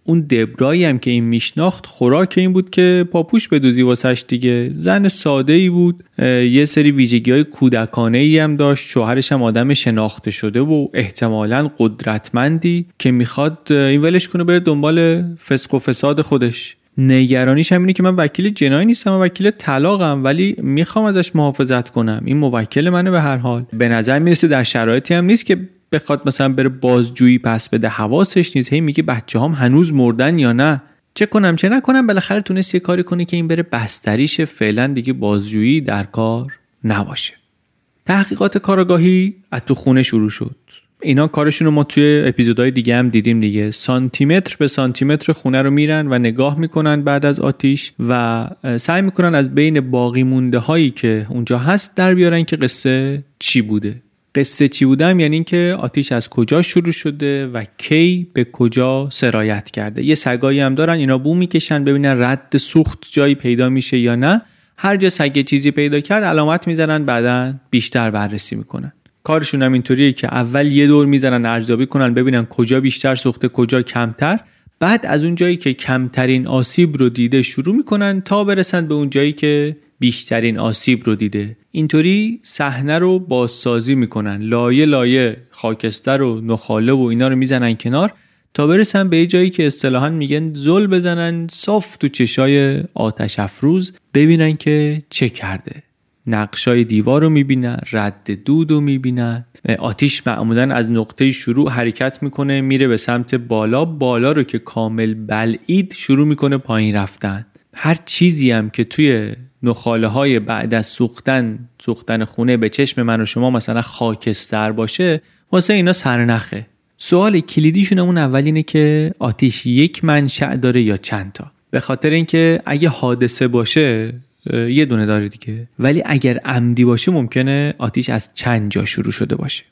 اون دبرایی هم که این میشناخت خوراک این بود که پاپوش بدوزی واسش دیگه. زن ساده‌ای بود، یه سری ویژگی‌های کودکانه‌ای هم داشت، شوهرش هم آدم شناخته شده و احتمالاً قدرتمندی که میخواد این ولش کنه بره دنبال فسق و فساد خودش. نگرانیش هم اینه که من وکیل جنایی نیستم، من وکیل طلاقم، ولی میخوام ازش محافظت کنم، این موکل منه به هر حال. به نظر میرسه در شرایطی هم نیست که بخواد مثلا بره بازجویی پس بده، حواسش نیست، هی میگه بچه‌هام هنوز مردن یا نه، چه کنم چه نکنم. بالاخره تونست یه کاری کنه که این بره بستریشه، فعلا دیگه بازجویی در کار نباشه. تحقیقات کارآگاهی از تو خونه شروع شد. اینا کارشون رو ما توی اپیزودهای دیگه هم دیدیم دیگه، سانتیمتر به سانتیمتر خونه رو میرن و نگاه میکنن بعد از آتیش و سعی میکنن از بین باقی مونده هایی که اونجا هست در بیارن که قصه چی بوده. قصه چی بودم یعنی این که آتیش از کجا شروع شده و کی به کجا سرایت کرده. یه سگایی هم دارن، اینا بو میکشن ببینن رد سوخت جایی پیدا میشه یا نه. هر جا سگ چیزی پیدا کرد علامت میزنن، بعدا بیشتر بررسی میکنن. کارشون هم اینطوریه که اول یه دور میزنن ارزیابی کنن ببینن کجا بیشتر سوخته کجا کمتر، بعد از اون جایی که کمترین آسیب رو دیده شروع میکنن تا برسن به اون جایی که بیشترین آسیب رو دیده. اینطوری صحنه رو بازسازی میکنن، لایه لایه خاکستر و نخاله و اینا رو میزنن کنار تا برسن به یه جایی که اصطلاحاً میگن زل بزنن صاف تو چشای آتش افروز، ببینن که چه کرده. نقشای دیوار رو میبینن، رد دود رو میبینن. آتیش معمولاً از نقطه شروع حرکت میکنه میره به سمت بالا، بالا رو که کامل بلعید شروع میکنه پایین رفتن. هر چیزی هم که توی نخاله های بعد از سوختن سوختن خونه به چشم من و شما مثلا خاکستر باشه، واسه اینا سرنخه. سوال کلیدیشون اون اول اینه که آتیش یک منشأ داره یا چند تا، به خاطر اینکه اگه حادثه باشه یه دونه داره دیگه، ولی اگر عمدی باشه ممکنه آتیش از چند جا شروع شده باشه.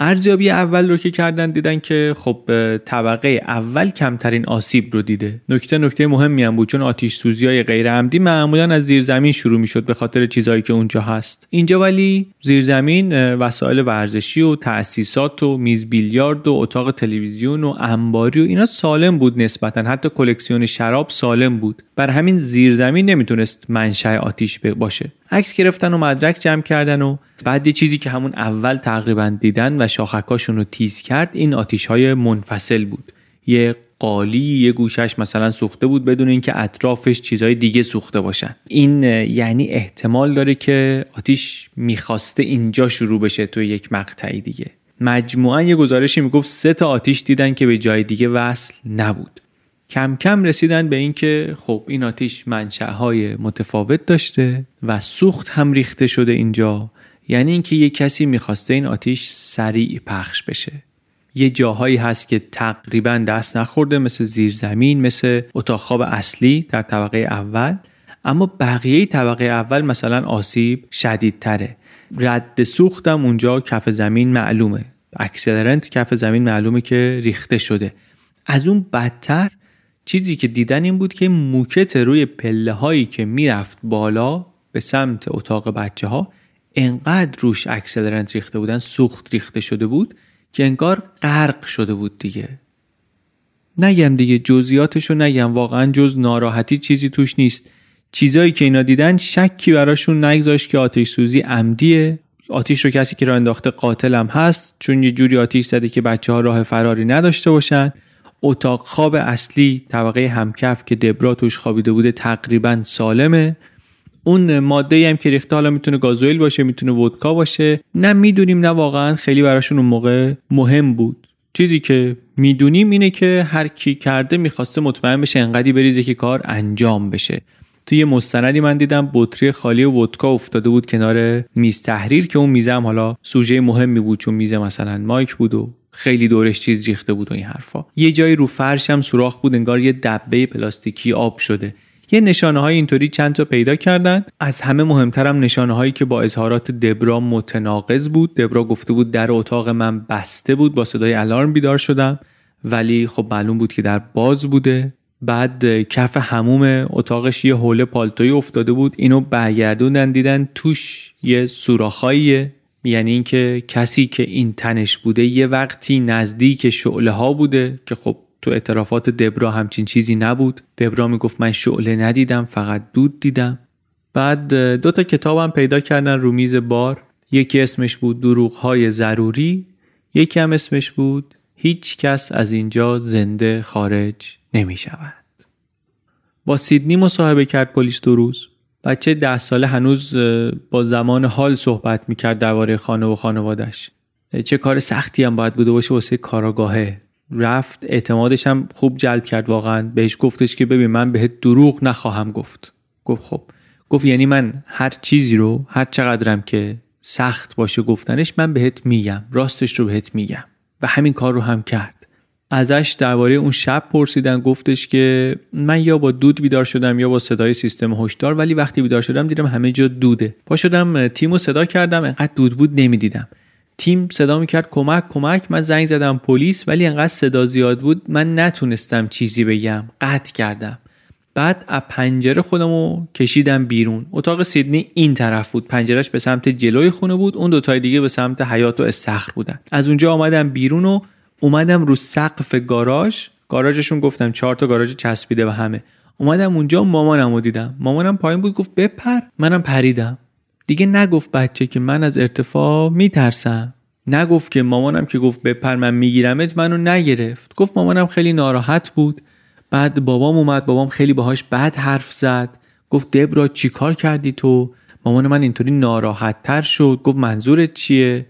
ارزیابی اول رو که کردن دیدن که خب طبقه اول کمترین آسیب رو دیده. نکته نکته مهمی هم بود چون آتش سوزی‌های غیر عمدی معمولاً از زیرزمین شروع می‌شد به خاطر چیزایی که اونجا هست. اینجا ولی زیرزمین وسایل ورزشی و تأسیسات و میز بیلیارد و اتاق تلویزیون و انباری و اینا سالم بود نسبتاً، حتی کلکسیون شراب سالم بود. بر همین زیرزمین نمیتونست منشأ آتش باشه. عکس گرفتن و مدرک جمع کردن و بعد یه چیزی که همون اول تقریبا دیدن و شاخکاشون رو تیز کرد، این آتیش‌های منفصل بود. یه قالی یه گوشش مثلا سوخته بود بدون اینکه اطرافش چیزهای دیگه سوخته باشن. این یعنی احتمال داره که آتیش میخواسته اینجا شروع بشه توی یک مقطعی دیگه. مجموعاً یه گزارشی میگفت سه تا آتیش دیدن که به جای دیگه وصل نبود. کم کم رسیدن به این که خب این آتیش منشأهای متفاوت داشته و سوخت هم ریخته شده اینجا، یعنی اینکه یه کسی میخواسته این آتیش سریع پخش بشه. یه جاهایی هست که تقریبا دست نخورده، مثل زیرزمین، مثل اتاق خواب اصلی در طبقه اول، اما بقیه طبقه اول مثلا آسیب شدیدتره. رد سوختم اونجا کف زمین معلومه، اکسلرنت کف زمین معلومه که ریخته شده. از اون بدتر چیزی که دیدن این بود که موکت روی پله هایی که میرفت بالا به سمت اتاق بچه ها انقدر روش اکسلرنت ریخته بودن، سوخت ریخته شده بود که انگار غرق شده بود دیگه. نگم دیگه جزئیاتشو، نگم، واقعا جز ناراحتی چیزی توش نیست. چیزایی که اینا دیدن شکی براشون نگذاشت که آتش سوزی عمدیه. آتش رو کسی که راه انداخته قاتلم هست، چون یه جوری آتش زده که بچه‌ها راه فراری نداشته باشن. اتاق خواب اصلی طبقه همکف که دبرا توش خوابیده بوده تقریبا سالمه. اون ماده‌ای هم که ریخته حالا میتونه گازوئیل باشه، میتونه ودکا باشه، نه میدونیم، نه واقعا خیلی براشون اون موقع مهم بود. چیزی که میدونیم اینه که هر کی کرده میخواسته مطمئن بشه انقدی بریزه که کار انجام بشه. توی مستندی من دیدم بطری خالی ودکا افتاده بود کنار میز تحریر که اون میزم حالا سوژه مهمی بود چون میز مثلا مایک بود و خیلی دورش چیز ریخته بود و این حرفا. یه جایی رو فرش هم سوراخ بود، انگار یه دبه پلاستیکی آب شده. یه نشانه های اینطوری چند تا پیدا کردن. از همه مهمترم نشانه هایی که با اظهارات دبرا متناقض بود. دبرا گفته بود در اتاق من بسته بود، با صدای الارم بیدار شدم، ولی خب معلوم بود که در باز بوده. بعد کف حموم اتاقش یه حوله پالتویی افتاده بود، اینو برگردوندن دیدن توش یه سوراخاییه، یعنی اینکه کسی که این تنش بوده یه وقتی نزدیک شعله ها بوده که خب تو اعترافات دبرا همچین چیزی نبود. دبرا میگفت من شعله ندیدم، فقط دود دیدم. بعد دو تا کتابم پیدا کردن رو میز بار، یکی اسمش بود دروغ‌های ضروری، یکی هم اسمش بود هیچ کس از اینجا زنده خارج نمی شود. با سیدنی مصاحبه کرد پلیس دو روز. بچه ده ساله هنوز با زمان حال صحبت میکرد درباره خانه و خانوادش. چه کار سختی هم باید بوده باشه واسه کاراگاهه. رفت، اعتمادش هم خوب جلب کرد واقعا. بهش گفتش که ببین من بهت دروغ نخواهم گفت. گفت خب. گفت یعنی من هر چیزی رو هر چقدرم که سخت باشه گفتنش من بهت میگم، راستش رو بهت میگم. و همین کار رو هم کرد. ازش درباره اون شب پرسیدن، گفتش که من یا با دود بیدار شدم یا با صدای سیستم هشدار، ولی وقتی بیدار شدم دیدم همه جا دوده. پا شدم تیمو صدا کردم، انقدر دود بود نمیدیدم. تیم صدا میکرد کمک کمک، من زنگ زدم پلیس ولی انقدر صدا زیاد بود من نتونستم چیزی بگم، قطع کردم. بعد از پنجره خودمو کشیدم بیرون. اتاق سیدنی این طرف بود، پنجرهش به سمت جلوی خونه بود، اون دو تای دیگه به سمت حیاط و استخر بودن. از اونجا اومدم بیرون و اومدم رو سقف گاراژ. گاراژشون گفتم چهار تا گاراژ چسبیده و همه. اومدم اونجا مامانمو دیدم، مامانم پایین بود، گفت بپر، منم پریدم. دیگه نگفت بچه که من از ارتفاع میترسم، نگفت که مامانم که گفت بپر من میگیرمت منو نگرفت. گفت مامانم خیلی ناراحت بود. بعد بابام اومد، بابام خیلی باهاش بد حرف زد، گفت دبرا چی کار کردی تو؟ مامان من اینطوری ناراحت تر شد، گفت منظورت چیه؟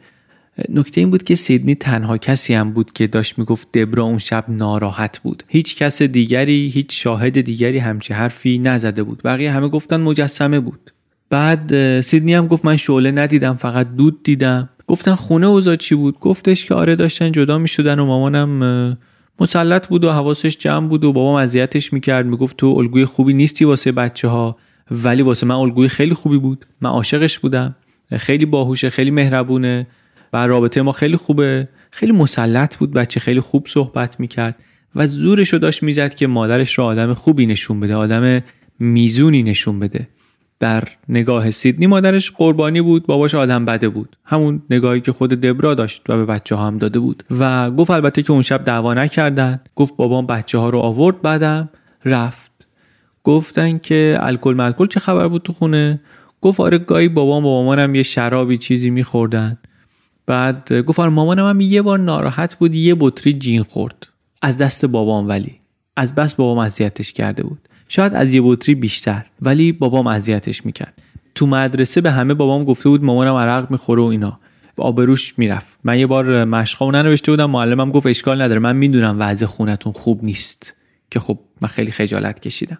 نکته این بود که سیدنی تنها کسی هم بود که داشت میگفت دبرا اون شب ناراحت بود. هیچ کس دیگری، هیچ شاهد دیگری همچه حرفی نزده بود. بقیه همه گفتن مجسمه بود. بعد سیدنی هم گفت من شعله ندیدم، فقط دود دیدم. گفتن خونه اوضاع چی بود؟ گفتش که آره داشتن جدا میشدن و مامانم مسلط بود و حواسش جمع بود و بابام اذیتش میکرد، میگفت تو الگوی خوبی نیستی واسه بچه‌ها، ولی واسه من الگوی خیلی خوبی بود. من عاشقش بودم، خیلی باهوشه، خیلی مهربونه، و رابطه ما خیلی خوبه، خیلی مسلط بود، بچه خیلی خوب صحبت میکرد و زورش رو داشت میزد که مادرش رو آدم خوبی نشون بده، آدم میزونی نشون بده. در نگاه سیدنی مادرش قربانی بود، باباش آدم بده بود، همون نگاهی که خود دبرا داشت و به بچه ها هم داده بود. و گفت البته که اون شب دعوا نکردن، گفت بابام بچه ها رو آورد بعدم رفت. گفتن که الکل ملکل چه خبر بود تو خونه؟ گفت آره گاهی بابام با مامانم یه شرابی چیزی میخوردن. بعد گفت آره مامانم هم یه بار ناراحت بود یه بطری جین خورد از دست بابام، ولی از بس بابام اذیتش کرده بود، شاید از یه بطری بیشتر، ولی بابام اذیتش میکرد. تو مدرسه به همه بابام گفته بود مامانم عرق میخوره و اینا، آبروش میرفت. من یه بار مشقامو ننوشته بودم، معلمم گفت اشکال نداره من میدونم وضع خونتون خوب نیست، که خب من خیلی خجالت کشیدم.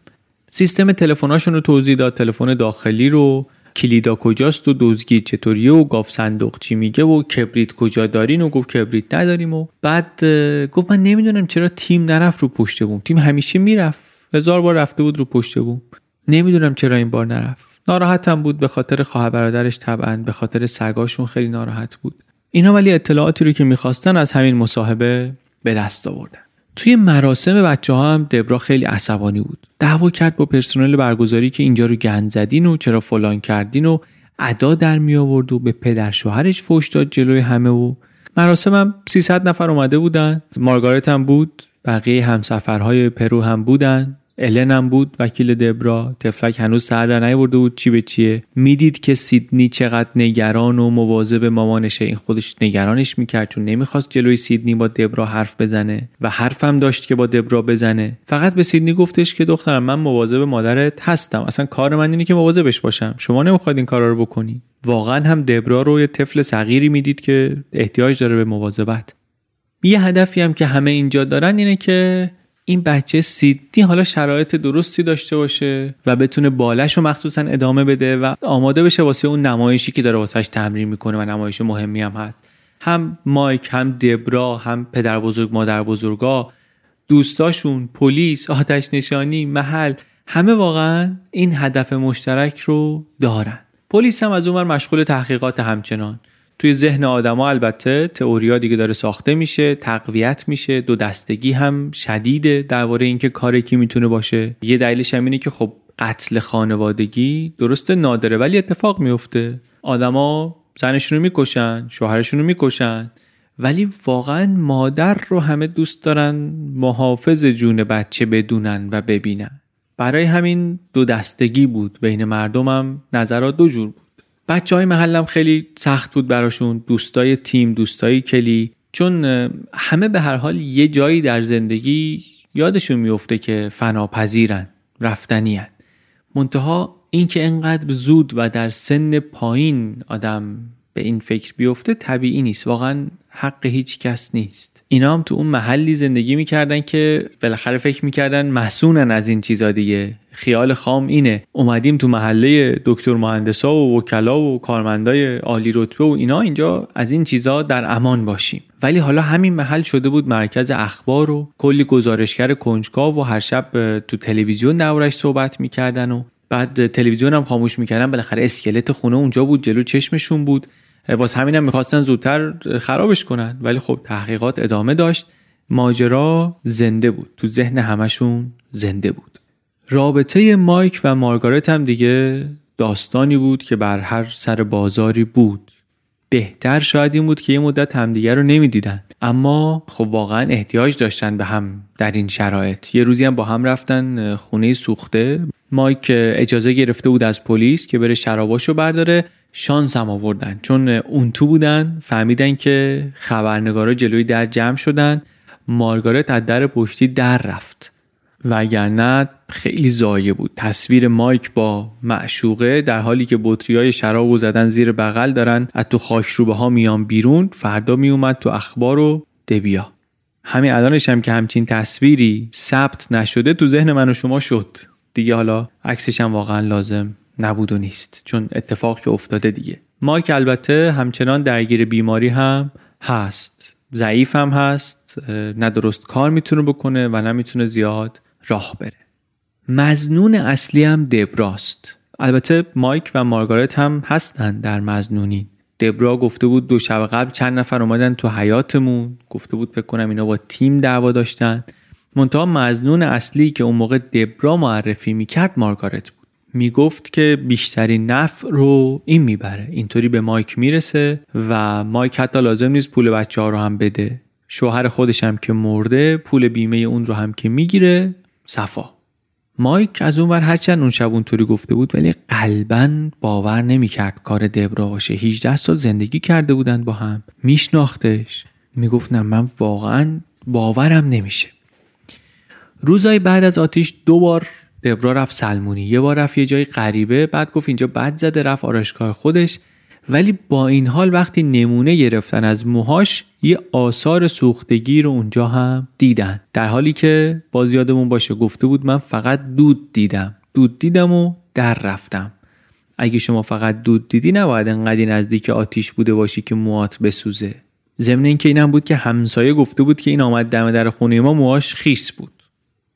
سیستم تلفناشون رو توضیح داد، تلفن داخلی رو، کلیدا کجاست و دزگی چطوریه و گاف صندوق چی میگه و کبریت کجا دارین، و گفت کبریت نداریم. و بعد گفت من نمیدونم چرا تیم نرفت رو پشت بوم، تیم همیشه میرفت، هزار بار رفته بود رو پشت بوم، نمیدونم چرا این بار نرفت. ناراحتم بود به خاطر خواهر برادرش، طبعا به خاطر سگاشون خیلی ناراحت بود اینا. ولی اطلاعاتی رو که میخواستن از همین مصاحبه به دست آوردن. توی مراسم بچه‌ها هم دبرا خیلی عصبانی بود، دعوا کرد با پرسنل برگزاری که اینجا رو گند زدین و چرا فلان کردین و ادا در می آورد و به پدر شوهرش فحش داد جلوی همه. و مراسم هم سیصد نفر اومده بودن، مارگارت هم بود، بقیه همسفرهای پرو هم بودن، الن هم بود وکیل دبرا. تفلک هنوز سر در نیاورده بود چی به چیه، میدید که سیدنی چقدر نگران و مواظب مامانشه، این خودش نگرانش میکرد چون نمیخواست جلوی سیدنی با دبرا حرف بزنه و حرفم داشت که با دبرا بزنه. فقط به سیدنی گفتش که دخترم من مواظب مادرت هستم، اصلا کار من اینه که مواظبش باشم، شما نمیخواید این کارا رو بکنی. واقعا هم دبرا رو یه طفل صغیری میدید که احتیاج داره به مواظبت. یه هدفی هم که همه اینجا دارن اینه که این بچه سیدنی حالا شرایط درستی داشته باشه و بتونه بالشو مخصوصا ادامه بده و آماده بشه واسه اون نمایشی که داره واسهش تمرین میکنه و نمایش مهمی هم هست. هم مایک، هم دبرا، هم پدر بزرگ مادر بزرگا، دوستاشون، پلیس، آتش نشانی، محل، همه واقعا این هدف مشترک رو دارن. پلیس هم از اونور مشغول تحقیقات همچنان. توی ذهن آدم‌ها البته تئوریا دیگه داره ساخته میشه، تقویت میشه، دو دستگی هم شدیده درباره اینکه کار کی میتونه باشه. یه دلیلش هم اینه که خب قتل خانوادگی درسته نادره ولی اتفاق میفته، آدم‌ها زنشون رو میکشن، شوهرشون رو میکشن، ولی واقعا مادر رو همه دوست دارن محافظ جون بچه بدونن و ببینن. برای همین دو دستگی بود، بین مردمم نظرها دو جور بود. بچه های محلم خیلی سخت بود براشون، دوستای تیم، دوستای کلی، چون همه به هر حال یه جایی در زندگی یادشون میفته که فناپذیرن، رفتنین. منتها این که انقدر زود و در سن پایین آدم به این فکر بیفته طبیعی نیست، واقعا حق هیچ کس نیست. اینا هم تو اون محلی زندگی میکردن که بالاخره فکر میکردن محسونن از این چیزا دیگه، خیال خام اینه اومدیم تو محله دکتر مهندسا و وکلا و کارمندای عالی رتبه و اینا، اینجا از این چیزا در امان باشیم. ولی حالا همین محل شده بود مرکز اخبار و کلی گزارشگر کنجکاو و هر شب تو تلویزیون دربارش صحبت میکردن و بعد تلویزیون هم خاموش میکردن، بالاخره اسکلت خونه اونجا بود، جلو چشمشون بود، واسه همینم میخواستن زودتر خرابش کنن. ولی خب تحقیقات ادامه داشت، ماجرا زنده بود، تو ذهن همشون زنده بود. رابطه مایک و مارگارت هم دیگه داستانی بود که بر هر سر بازاری بود. بهتر شاید این بود که یه مدت همدیگه رو نمیدیدن، اما خب واقعا احتیاج داشتن به هم در این شرایط. یه روزی هم با هم رفتن خونه سوخته، مایک اجازه گرفته بود از پلیس که بره شراباشو برداره، شانس هم آوردن چون اون تو بودن. فهمیدن که خبرنگارا جلوی در جمع شدن، مارگارت از در پشتی در رفت وگرنه خیلی ضایع بود. تصویر مایک با معشوقه در حالی که بطریای شرابو زدن زیر بغل دارن از تو خاشروبه ها میان بیرون، فردا میومد تو اخبار و دبیا. همین الانش هم که همچین تصویری ثبت نشده تو ذهن من و شما شد دیگه، حالا عکسش هم واقعا لازم نبود و نیست چون اتفاق که افتاده دیگه. مایک البته همچنان درگیر بیماری هم هست، ضعیف هم هست، نه درست کار میتونه بکنه و نه میتونه زیاد راه بره. مظنون اصلی هم دبراست. البته مایک و مارگارت هم هستن در مظنونین، دبرا گفته بود دو شب قبل چند نفر اومدن تو حیاتمون، گفته بود فکر کنم اینا با تیم دعوا داشتن. منتها مظنون اصلی که اون موقع دبرا معرفی میکرد مارگارت بود. میگفت که بیشترین نفع رو این میبره، اینطوری به مایک میرسه و مایک حتی لازم نیست پول بچه ها رو هم بده، شوهر خودش هم که مرده پول بیمه اون رو هم که میگیره، صفا. مایک از اون ور هرچند اون شب اونطوری گفته بود ولی قلباً باور نمیکرد کار دبرا باشه. هجده سال زندگی کرده بودن با هم، میشناختش، میگفت نه من واقعاً باورم نمیشه. روزای بعد از آتیش دوبار دبرا رفت سلمونی، یه بار رفت یه جای غریبه، بعد گفت اینجا بد زده، رفت آرایشگاه خودش. ولی با این حال وقتی نمونه گرفتن از موهاش یه آثار سوختگی رو اونجا هم دیدن، در حالی که باز یادمون باشه گفته بود من فقط دود دیدم، دود دیدم و در رفتم. اگه شما فقط دود دیدی نباید انقدر نزدیک آتیش بوده باشی که موهات بسوزه. ضمن اینکه اینم بود که همسایه گفته بود که این آمد دم در خونه ما موهاش خیس بود.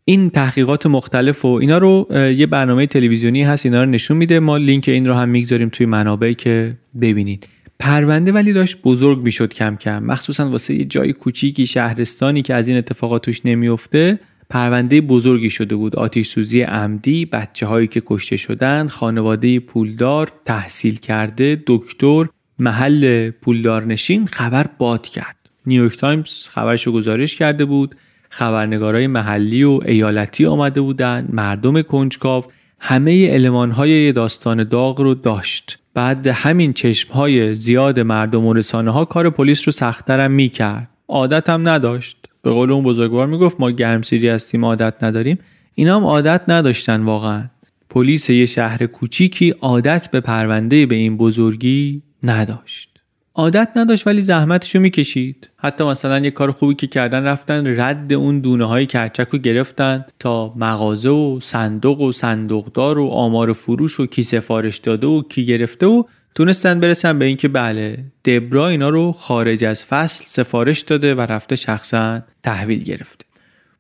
این تحقیقات مختلف و اینا رو یه برنامه تلویزیونی هست اینا رو نشون میده، ما لینک این رو هم میگذاریم توی منابعی که ببینید. پرونده ولی داشت بزرگ میشد کم کم، مخصوصا واسه یه جای کوچیکی شهرستانی که از این اتفاقات توش نمیفته پرونده بزرگی شده بود. آتش سوزی عمدی، بچه‌هایی که کشته شدن، خانواده پولدار، تحصیل کرده، دکتر، محل پولدارنشین. خبر باد کرد، نیویورک تایمز خبرشو گزارش کرده بود، خبرنگارای محلی و ایالتی آمده بودند، مردم کنجکاو، همه المان‌های داستان داغ رو داشت. بعد همین چشم‌های زیاد مردم و رسانه‌ها کار پلیس رو سخت‌تر هم می‌کرد. عادت هم نداشت. به قول اون بزرگوار میگفت ما گرمسیری هستیم عادت نداریم. اینا هم عادت نداشتن واقعا. پلیس یه شهر کوچیکی عادت به پرونده به این بزرگی نداشت. عادت نداشت ولی زحمتشو میکشید. حتی مثلا یه کار خوبی که کردن رفتن رد اون دونه های کرچک رو گرفتن تا مغازه و صندوق و صندوقدار و آمار فروش و کی سفارش داده و کی گرفته و تونستن برسن به این که بله دبرا اینا رو خارج از فصل سفارش داده و رفته شخصا تحویل گرفته.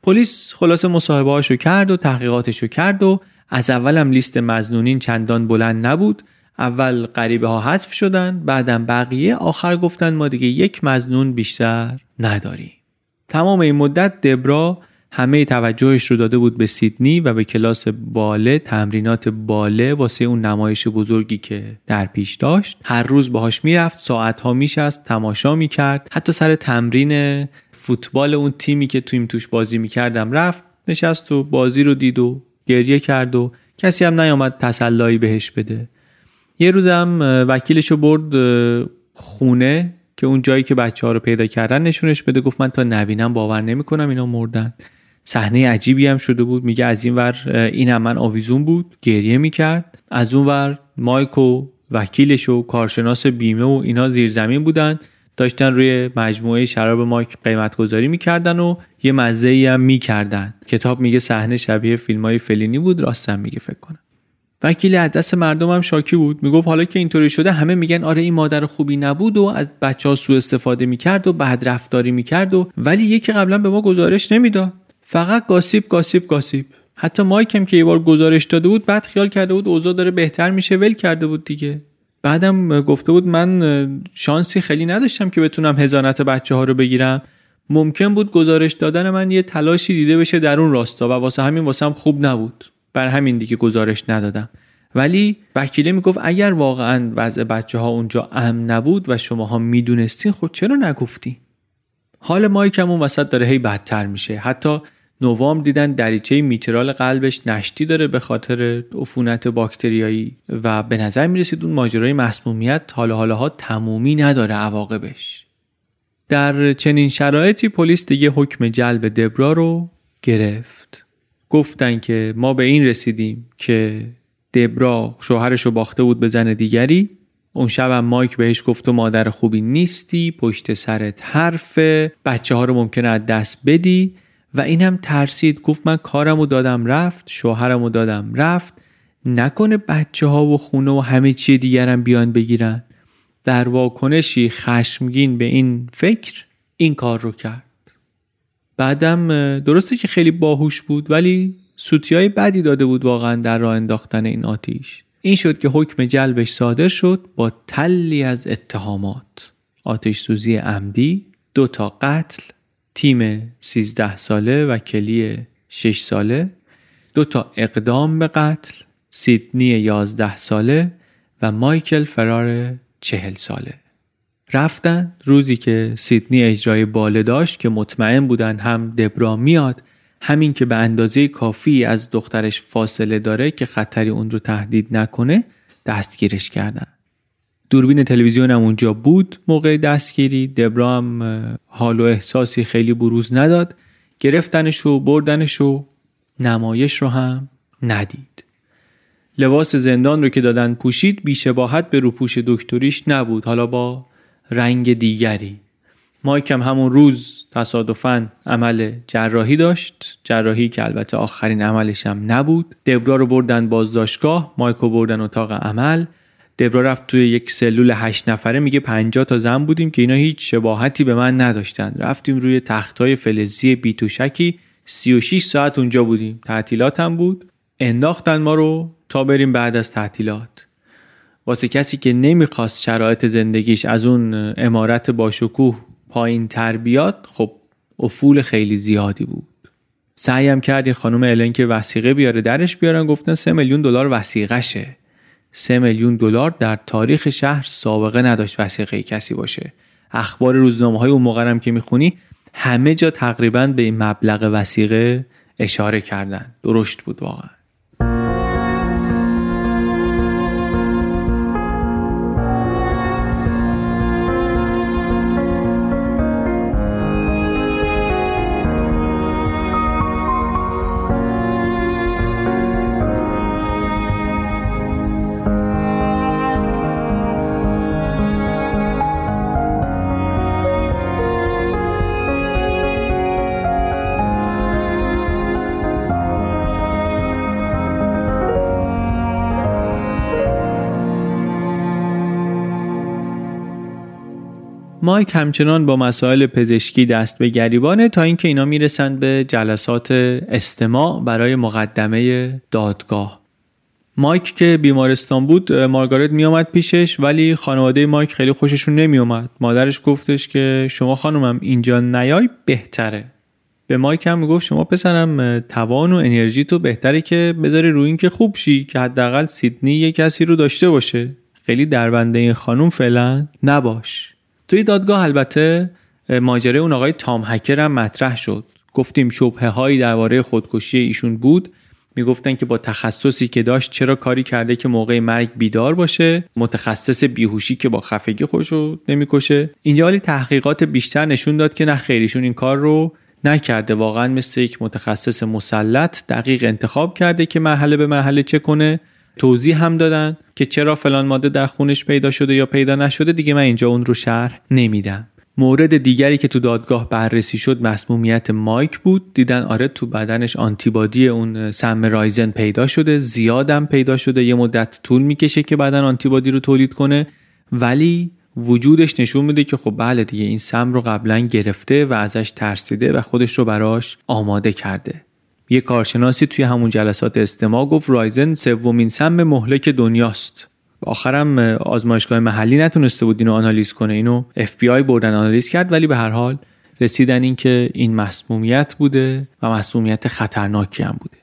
پلیس خلاصه مصاحبه هاشو کرد و تحقیقاتشو کرد و از اولم لیست مظنونین چندان بلند نبود. اول غریبه ها حذف شدن، بعدم بقیه، آخر گفتن ما دیگه یک مظنون بیشتر نداریم. تمام این مدت دبرا همه توجهش رو داده بود به سیدنی و به کلاس باله، تمرینات باله واسه اون نمایش بزرگی که در پیش داشت. هر روز باهاش میرفت، ساعت‌ها میشست، تماشا میکرد. حتی سر تمرین فوتبال اون تیمی که تیم توش بازی میکردم رفت، نشست و بازی رو دید و گریه کرد و کسی هم نیامد تسلایی بهش بده. یه روزم وکیلشو برد خونه که اون جایی که بچه‌ها رو پیدا کردن نشونش بده. گفت من تا نبینم باور نمی‌کنم اینا مردن. صحنه عجیبی هم شده بود، میگه از این ور این هم من آویزون بود، گریه میکرد، از اون ور مایک و وکیلش و کارشناس بیمه و اینا زیرزمین بودن، داشتن روی مجموعه شراب مایک قیمت گذاری میکردن و یه مزه‌ای هم میکردن. کتاب میگه صحنه شبیه فیلم‌های فلینی بود، راستم میگه فکر کنم. وکیل از دست مردم هم شاکی بود، میگفت حالا که اینطوری شده همه میگن آره این مادر خوبی نبود و از بچه‌ها سوء استفاده میکرد و بدرفتاری میکرد و ولی یکی قبلا به ما گزارش نمیداد، فقط گاسیپ گاسیپ گاسیپ. حتی مایکم که یه بار گزارش داده بود بعد خیال کرده بود اوضاع داره بهتر میشه، ول کرده بود دیگه. بعدم گفته بود من شانسی خیلی نداشتم که بتونم حضانت بچه‌ها رو بگیرم، ممکن بود گزارش دادن من یه تلاشی دیده بشه در اون راستا و واسه همین واسم خوب نبود، بر همین دیگه گزارش ندادم. ولی وکیله میگفت اگر واقعا وضع بچه‌ها اونجا امن نبود و شماها میدونستین خب چرا نگفتی؟ حال مایکم اون وسط داره هی بدتر میشه. حتی نوامبر دیدن دریچه میترال قلبش نشتی داره به خاطر عفونت باکتریایی و به نظر میرسید اون ماجرای مسمومیت حالا حالاها تمومی نداره عواقبش. در چنین شرایطی پلیس دیگه حکم جلب دبرا رو گرفت. گفتن که ما به این رسیدیم که دبرا شوهرشو باخته بود به زن دیگری، اون شبم مایک بهش گفت تو مادر خوبی نیستی، پشت سرت حرفه، بچه ها رو ممکنه از دست بدی و اینم ترسید، گفت من کارمو دادم رفت، شوهرمو دادم رفت، نکنه بچه ها و خونه و همه چی دیگرم بیان بگیرن. در واکنشی خشمگین به این فکر این کار رو کرد. بعدم درسته که خیلی باهوش بود ولی سوتیای بدی داده بود واقعا در راه انداختن این آتیش. این شد که حکم جلبش صادر شد با تلی از اتهامات: آتش سوزی عمدی، دو تا قتل، تیم سیزده ساله و کلی شش ساله، دو تا اقدام به قتل، سیدنی یازده ساله و مایکل فرار چهل ساله. رفتن روزی که سیدنی اجرای باله داشت که مطمئن بودن هم دبرا میاد، همین که به اندازه کافی از دخترش فاصله داره که خطری اون رو تهدید نکنه، دستگیرش کردن. دوربین تلویزیون هم اونجا بود موقع دستگیری. دبرا هم حال و احساسی خیلی بروز نداد. گرفتنش و بردنش و نمایش رو هم ندید. لباس زندان رو که دادن پوشید، بیشباهت به روپوش دکتریش نبود، حالا با رنگ دیگری. مایکم همون روز تصادفاً عمل جراحی داشت، جراحی که البته آخرین عملش هم نبود. دبرا رو بردن بازداشتگاه، مایکو بردن اتاق عمل. دبرا رفت توی یک سلول هشت نفره، میگه پنجاه تا زن بودیم که اینا هیچ شباهتی به من نداشتن. رفتیم روی تختای فلزی بیتوشکی، سی و شش ساعت اونجا بودیم، تعطیلات هم بود. انداختن ما رو تا بریم بعد از تعطیلات. واسه کسی که نمیخواست شرایط زندگیش از اون عمارت باشکوه پایین تر بیاد، خب افول خیلی زیادی بود. سعیم کرد یه خانم الین که وثیقه بیاره درش بیارن، گفتن سه میلیون دلار وثیقه شه. سه میلیون دلار در تاریخ شهر سابقه نداشت وثیقه کسی باشه. اخبار روزنامه‌های اون موقع هم که میخونی، همه جا تقریبا به این مبلغ وثیقه اشاره کردن. درشت بود واقعا. مایک همچنان با مسائل پزشکی دست به گریبانه تا اینکه اینا میرسن به جلسات استماع برای مقدمه دادگاه. مایک که بیمارستان بود، مارگارت میامد پیشش، ولی خانواده مایک خیلی خوششون نمیومد. مادرش گفتش که شما خانومم اینجا نیای بهتره. به مایک هم میگفت شما پسرم توان و انرژی تو بهتره که بذاری روی این که خوب شی، که حداقل سیدنی یه کسی رو داشته باشه. خیلی دربنده این خانوم فعلا نباش. توی دادگاه البته ماجرای اون آقای تام هکر هم مطرح شد. گفتیم شبهه هایی درباره خودکشی ایشون بود. میگفتن که با تخصصی که داشت چرا کاری کرده که موقع مرگ بیدار باشه، متخصص بیهوشی که با خفگی خودشو نمیکشه. اینجا ولی تحقیقات بیشتر نشون داد که نه خیریشون این کار رو نکرده، واقعا مثل یک متخصص مسلط دقیق انتخاب کرده که مرحله به مرحله چه کنه. توضیح هم دادن که چرا فلان ماده در خونش پیدا شده یا پیدا نشده. دیگه من اینجا اون رو شرح نمیدم. مورد دیگری که تو دادگاه بررسی شد مسمومیت مایک بود. دیدن آره تو بدنش آنتیبادی اون سم رایزن پیدا شده، زیادم پیدا شده، یه مدت طول میکشه که بدن آنتیبادی رو تولید کنه، ولی وجودش نشون میده که خب بله دیگه این سم رو قبلا گرفته و ازش ترسیده و خودش رو براش آماده کرده. یه کارشناسی توی همون جلسات استماع گفت رایزن سومین سم مهلک دنیاست. آخرم آزمایشگاه محلی نتونسته بود اینو آنالیز کنه، اینو اف بی آی بردن آنالیز کرد، ولی به هر حال رسیدن این که این مسمومیت بوده و مسمومیت خطرناکی هم بوده.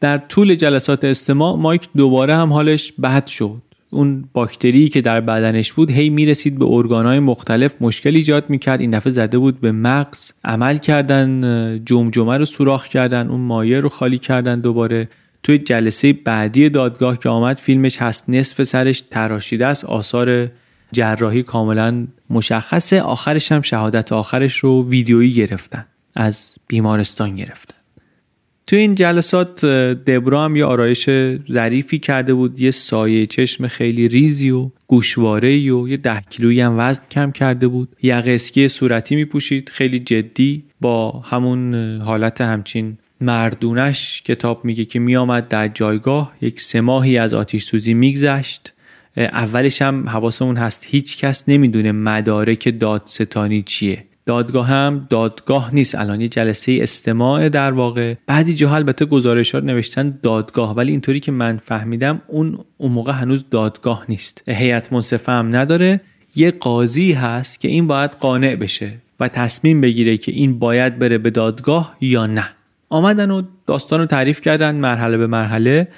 در طول جلسات استماع مایک دوباره هم حالش بد شد. اون باکتری که در بدنش بود هی میرسید به ارگان‌های مختلف، مشکل ایجاد میکرد. این دفعه زده بود به مغز، عمل کردن جمجمه رو سوراخ کردن، اون مایع رو خالی کردن. دوباره توی جلسه بعدی دادگاه که آمد، فیلمش هست، نصف سرش تراشیده است، آثار جراحی کاملا مشخصه. آخرش هم شهادت آخرش رو ویدیویی گرفتن، از بیمارستان گرفتن. تو این جلسات دبرا هم یه آرایش ظریفی کرده بود، یه سایه چشم خیلی ریزی و گوشواره‌ای و یه ده کیلویی هم وزن کم کرده بود. یقه اسکی صورتی میپوشید، خیلی جدی، با همون حالت همچین مردونش. کتاب میگه که میامد در جایگاه، یک سه ماهی از آتش سوزی میگذشت. اولش هم حواسمون هست هیچ کس نمیدونه مدارک دادستانی چیه. دادگاه هم دادگاه نیست، الان یه جلسه استماع در واقع. بعضی جاها البته گزارشات نوشتن دادگاه، ولی اینطوری که من فهمیدم اون اون موقع هنوز دادگاه نیست، هیئت منصفه هم نداره، یه قاضی هست که این باید قانع بشه و تصمیم بگیره که این باید بره به دادگاه یا نه. آمدن و داستان رو تعریف کردن مرحله به مرحله،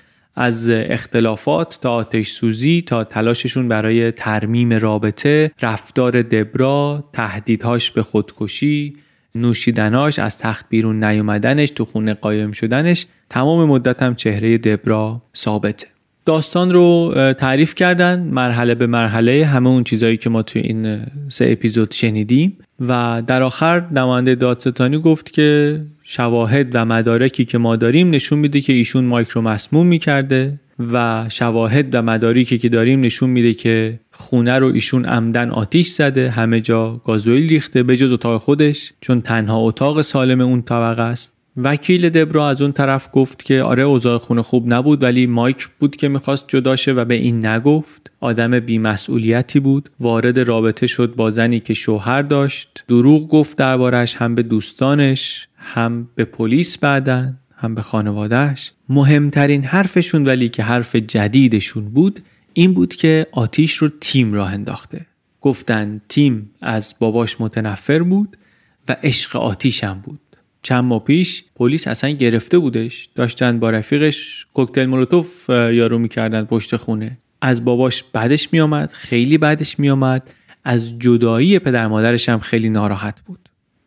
از اختلافات تا آتش سوزی تا تلاششون برای ترمیم رابطه، رفتار دبرا، تهدیدهاش به خودکشی، نوشیدناش، از تخت بیرون نیومدنش، تو خونه قایم شدنش. تمام مدت هم چهره دبرا ثابته. داستان رو تعریف کردن مرحله به مرحله، همه اون چیزایی که ما توی این سه اپیزود شنیدیم، و در آخر نماینده دادستانی گفت که شواهد و مدارکی که ما داریم نشون میده که ایشون مایک رو مسموم میکرده و شواهد و مدارکی که داریم نشون میده که خونه رو ایشون عمدن آتیش زده، همه جا گازوئیل ریخته به جز اتاق خودش چون تنها اتاق سالم اون طبقه است. وکیل دبرا از اون طرف گفت که آره اوضاع خونه خوب نبود، ولی مایک بود که میخواست جداشه و به این نگفت، آدم بی‌مسئولیتی بود، وارد رابطه شد با زنی که شوهر داشت، دروغ گفت دربارش، هم به دوستانش، هم به پلیس بعداً، هم به خانوادهش. مهمترین حرفشون ولی که حرف جدیدشون بود این بود که آتیش رو تیم راه انداخته. گفتن تیم از باباش متنفر بود و عشق آتیش هم بود، چند ماه پیش پلیس اصلا گرفته بودش، داشتن با رفیقش کوکتل مولوتوف یارو میکردن پشت خونه. از باباش بعدش میامد، خیلی بعدش میامد، از جدایی پدر مادرش هم خیلی ناراحت بود.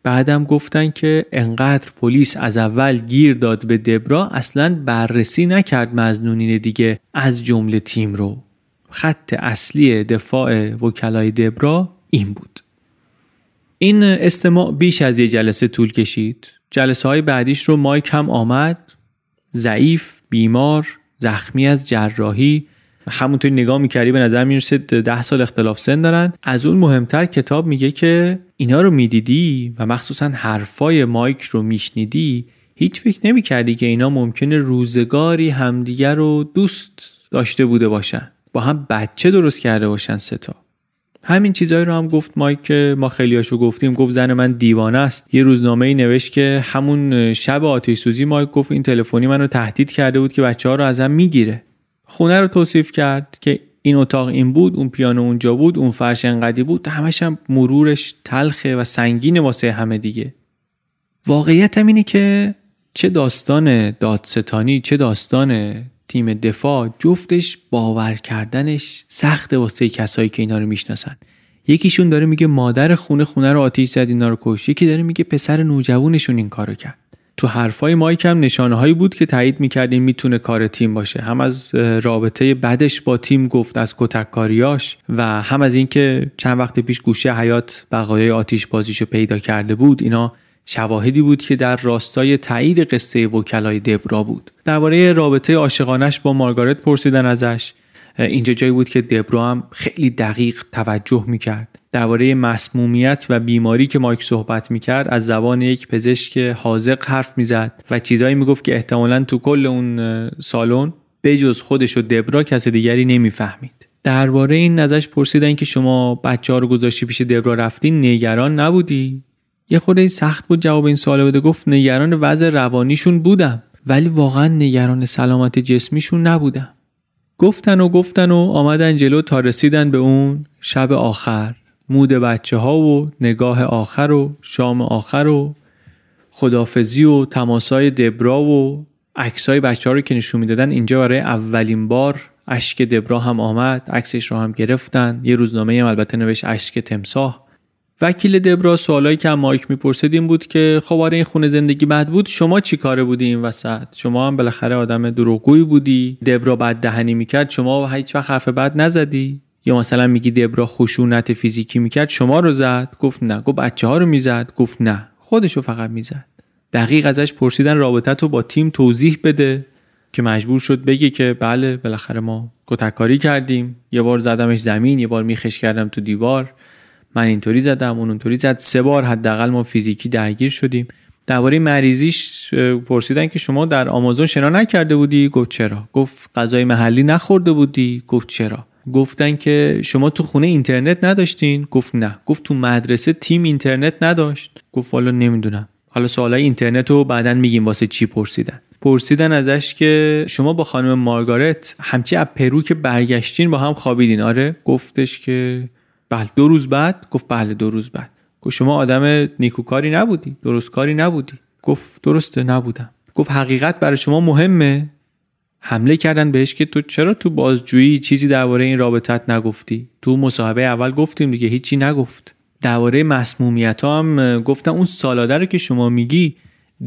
بعدم گفتن که انقدر پلیس از اول گیر داد به دبرا، اصلا بررسی نکرد مظنونین دیگه از جمله تیم رو. خط اصلی دفاع وکلای دبرا این بود. این استماع بیش از یه جلسه طول کشید. جلسه های بعدیش رو مایک هم آمد، ضعیف، بیمار، زخمی از جراحی. همونطوری نگاه می‌کردی به نظر می‌رسه ده سال اختلاف سن دارن. از اون مهمتر کتاب میگه که اینا رو میدیدی و مخصوصا حرفای مایک رو میشنیدی، هیچ فکر نمی‌کردی که اینا ممکنه روزگاری همدیگر رو دوست داشته بوده باشن، با هم بچه درست کرده باشن ستا. همین چیزایی رو هم گفت مایک که ما خیلیاشو گفتیم. گفت زن من دیوانه است. یه روزنامه‌ای نوشت که همون شب آتش سوزی مایک گفت این تلفنی منو تهدید کرده بود که بچه‌ها رو ازم میگیره. خونه رو توصیف کرد که این اتاق این بود، اون پیانو اونجا بود، اون فرش انقدی بود. همش هم مرورش تلخه و سنگینه واسه همه دیگه. واقعیت هم اینه که چه داستان دادستانی، چه داستان تیم دفاع، جفتش باور کردنش سخته واسه کسایی که اینا رو میشناسن. یکیشون داره میگه مادر خونه خونه رو آتیش زد اینا رو کشت، یکی داره میگه پسر نوجوانشون این کارو کرد. تو حرفای مایک هم نشانه‌هایی بود که تایید می‌کرد این میتونه کار تیم باشه، هم از رابطه بدش با تیم گفت، از کتککاریاش، و هم از اینکه چند وقت پیش گوشه حیات بقایای آتش بازیشو پیدا کرده بود. اینا شواهدی بود که در راستای تایید قصه وکلای دبرا بود. درباره رابطه عاشقانه‌اش با مارگارت پرسیدن ازش. اینجا جایی بود که دبرا هم خیلی دقیق توجه می‌کرد. درباره مسمومیت و بیماری که مایک صحبت می‌کرد، از زبان یک پزشک حاذق حرف می‌زد و چیزایی می‌گفت که احتمالاً تو کل اون سالن بجز خودش و دبرا کس دیگری نمی‌فهمید. درباره این ازش پرسیدن که شما بچه‌ها رو گذاشتی پیش دبرا رفتین، نگران نبودی؟ یه خورده سخت بود جواب این سوالو بده. گفت نگران وضع روانیشون بودم، ولی واقعا نگران سلامت جسمیشون نبودم. گفتن و گفتن و آمدن جلو تا رسیدن به اون شب آخر، مود بچه‌ها و نگاه آخر و شام آخر و خدافزی و تماسای دبرا و عکسای بچه‌ها رو که نشون میدادن. اینجا برای اولین بار اشک دبرا هم آمد، عکسش رو هم گرفتن. یه روزنامه هم البته نوشت اشک تمساح. وکیل دبرا سوالایی که هم مایک میپرسید این بود که خب آره این خونه زندگی بد بود، شما چی کاره بودی این وسط؟ شما هم بالاخره آدم دروغگویی بودی، دبرا بد دهنی میکرد، شما هیچ وقت حرف بد نزدی؟ یا مثلا میگی دبرا خشونت فیزیکی میکرد، شما رو زد؟ گفت نه. گفت بچه ها رو میزد؟ گفت نه، خودشو فقط میزد. دقیق ازش پرسیدن رابطه‌تو با تیم توضیح بده که مجبور شد بگه که بله بالاخره ما کتککاری کردیم، یه بار زدمش زمین، یه بار میخش کردم تو دیوار، من اینطوری زدم، اون اونطوری زد، سه بار حداقل ما فیزیکی درگیر شدیم. درباره مریضیش پرسیدن که شما در آمازون شنا نکرده بودی؟ گفت چرا. گفت غذای محلی نخورده بودی؟ گفت چرا. گفتن که شما تو خونه اینترنت نداشتین؟ گفت نه. گفت تو مدرسه تیم اینترنت نداشت؟ گفت والا نمیدونم. حالا سوالای اینترنت رو بعداً میگیم واسه چی پرسیدن. پرسیدن ازش که شما با خانم مارگارت همچی از پرو که برگشتین با هم خوابیدین آره؟ گفتش که بله. دو روز بعد؟ گفت بله دو روز بعد. گفت شما آدم نیکوکاری نبودی، درستکاری نبودی. گفت درسته نبودم. گفت حقیقت برای شما مهمه؟ حمله کردن بهش که تو چرا تو بازجویی چیزی درباره این رابطت نگفتی؟ تو مصاحبه اول گفتیم دیگه هیچی نگفت. درباره مسمومیت‌ها هم گفتن اون سالاده رو که شما میگی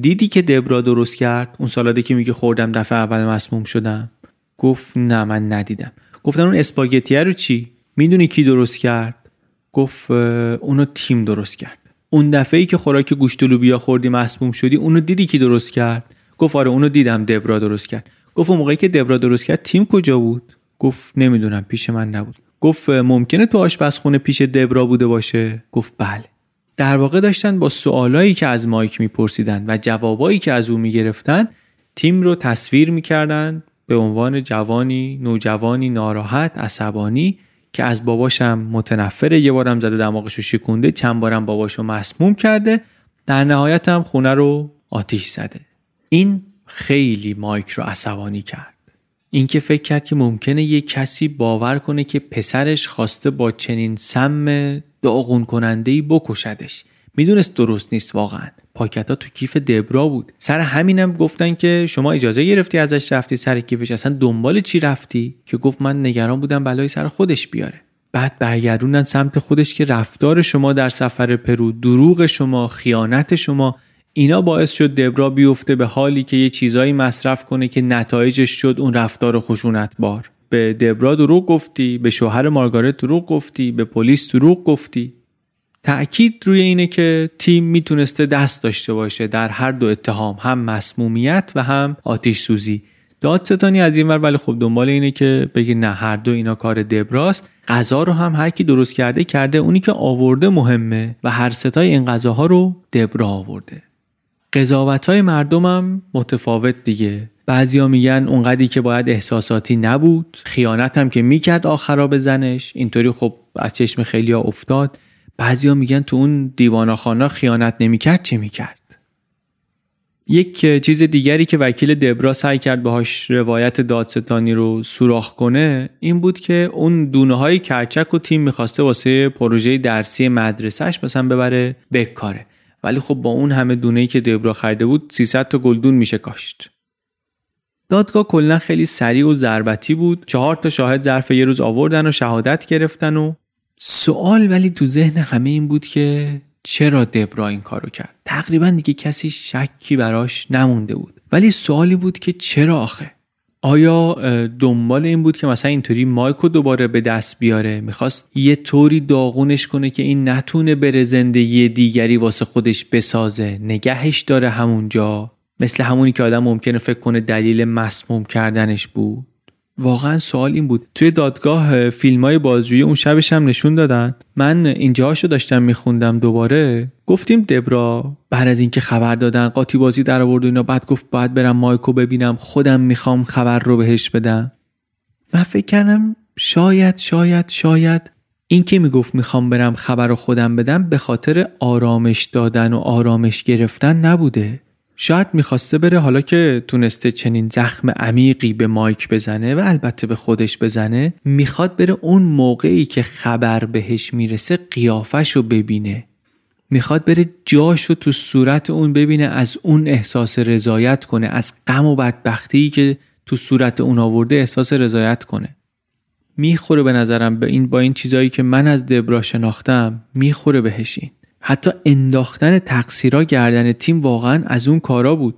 دیدی که دبرا درست کرد؟ اون سالاده که میگه خوردم دفعه اول مسموم شدم. گفت نه من ندیدم. گفتن اون اسپاگتی رو چی؟ میدونی کی درست کرد؟ گفت اونو تیم درست کرد. اون دفعه‌ای که خوراک گوشت و لوبیا خوردی مسموم شدی اونو دیدی کی درست کرد؟ گفت آره اونو دیدم دبرا درست کرد. گفت اون موقعی که دبرا درست کرد تیم کجا بود؟ گفت نمیدونم پیش من نبود. گفت ممکنه تو آشپزخونه پیش دبرا بوده باشه؟ گفت بله. در واقع داشتن با سوالایی که از مایک میپرسیدن و جوابایی که از اون میگرفتن تیم رو تصویر میکردن به عنوان جوانی، نوجوانی ناراحت، عصبانی که از باباشم متنفره، یه بارم زده دماغشو شکونده، چند بارم باباشو مسموم کرده، در نهایت هم خونه رو آتیش زده. این خیلی مایک رو عصبانی کرد. این که فکر کرد که ممکنه یه کسی باور کنه که پسرش خواسته با چنین سم داغون کننده‌ای بکشدش. میدونست درست نیست واقعا. پاکت‌ها تو کیف دبرا بود. سر همینم گفتن که شما اجازه گرفتی ازش رفتی سر کیفش، اصلا دنبال چی رفتی؟ که گفت من نگران بودم بلای سر خودش بیاره. بعد برگردوندن سمت خودش که رفتار شما در سفر پرو، دروغ شما، خیانت شما، اینا باعث شد دبرا بیفته به حالی که یه چیزایی مصرف کنه که نتایجش شد اون رفتار خشونتبار. به دبرا دروغ گفتی، به شوهر مارگارت دروغ گفتی، به پلیس دروغ گفتی. تأکید روی اینه که تیم میتونسته دست داشته باشه در هر دو اتهام، هم مسمومیت و هم آتش سوزی. دادستانی از این ور ولی خب دنبال اینه که بگه نه هر دو اینا کار دبراست. غذا رو هم هر کی درست کرده کرده، اونی که آورده مهمه و هر ستای این غذاها رو دبرا آورده. قضاوت‌های مردمم متفاوت دیگه. بعضیا میگن اونقدی که باید احساساتی نبود، خیانت هم که میکرد آخرا به زنش، اینطوری خب از چشم خیلیا افتاد. بعضیا میگن تو اون دیوانه‌خانه خیانت نمیکرد چه میکرد؟ یک چیز دیگری که وکیل دبرا سعی کرد باهاش روایت دادستانی رو سوراخ کنه این بود که اون دونه‌های کرچک و تیم میخواسته واسه پروژه درسی مدرسه‌اش مثلا ببره بکاره. ولی خب با اون همه دونه‌ای که دبرا خریده بود سیصد تا گلدون میشه کاشت. دادگاه کلا خیلی سریع و ضربتی بود. چهار تا شاهد ظرف یه روز آوردن و شهادت گرفتن و سوال ولی تو ذهن همه این بود که چرا دبرا این کارو کرد؟ تقریبا دیگه کسی شکی براش نمونده بود. ولی سوالی بود که چرا آخه؟ آیا دنبال این بود که مثلا اینطوری مایکو دوباره به دست بیاره، میخواست یه طوری داغونش کنه که این نتونه بره زندگی دیگری واسه خودش بسازه، نگهش داره همونجا، مثل همونی که آدم ممکنه فکر کنه دلیل مسموم کردنش بود؟ واقعا سوال این بود. توی دادگاه فیلمای بازجویی اون شبش هم نشون دادن. من اینجاشو داشتم میخوندم دوباره. گفتیم دبرا بعد از اینکه خبر دادن قاطی بازی در آورد و اینا، بعد گفت باید برم مایکو ببینم، خودم میخوام خبر رو بهش بدم. من فکر کردم شاید شاید شاید این که میگفت میخوام برم خبر رو خودم بدم به خاطر آرامش دادن و آرامش گرفتن نبوده. شاید میخواسته بره حالا که تونسته چنین زخم عمیقی به مایک بزنه و البته به خودش بزنه، میخواد بره اون موقعی که خبر بهش میرسه قیافشو ببینه، میخواد بره جاشو تو صورت اون ببینه، از اون احساس رضایت کنه، از غم و بدبختی که تو صورت اون آورده احساس رضایت کنه. میخوره به نظرم به این، با این چیزایی که من از دبرا شناختم میخوره بهش این. حتی انداختن تقصیرها گردن تیم واقعا از اون کارا بود.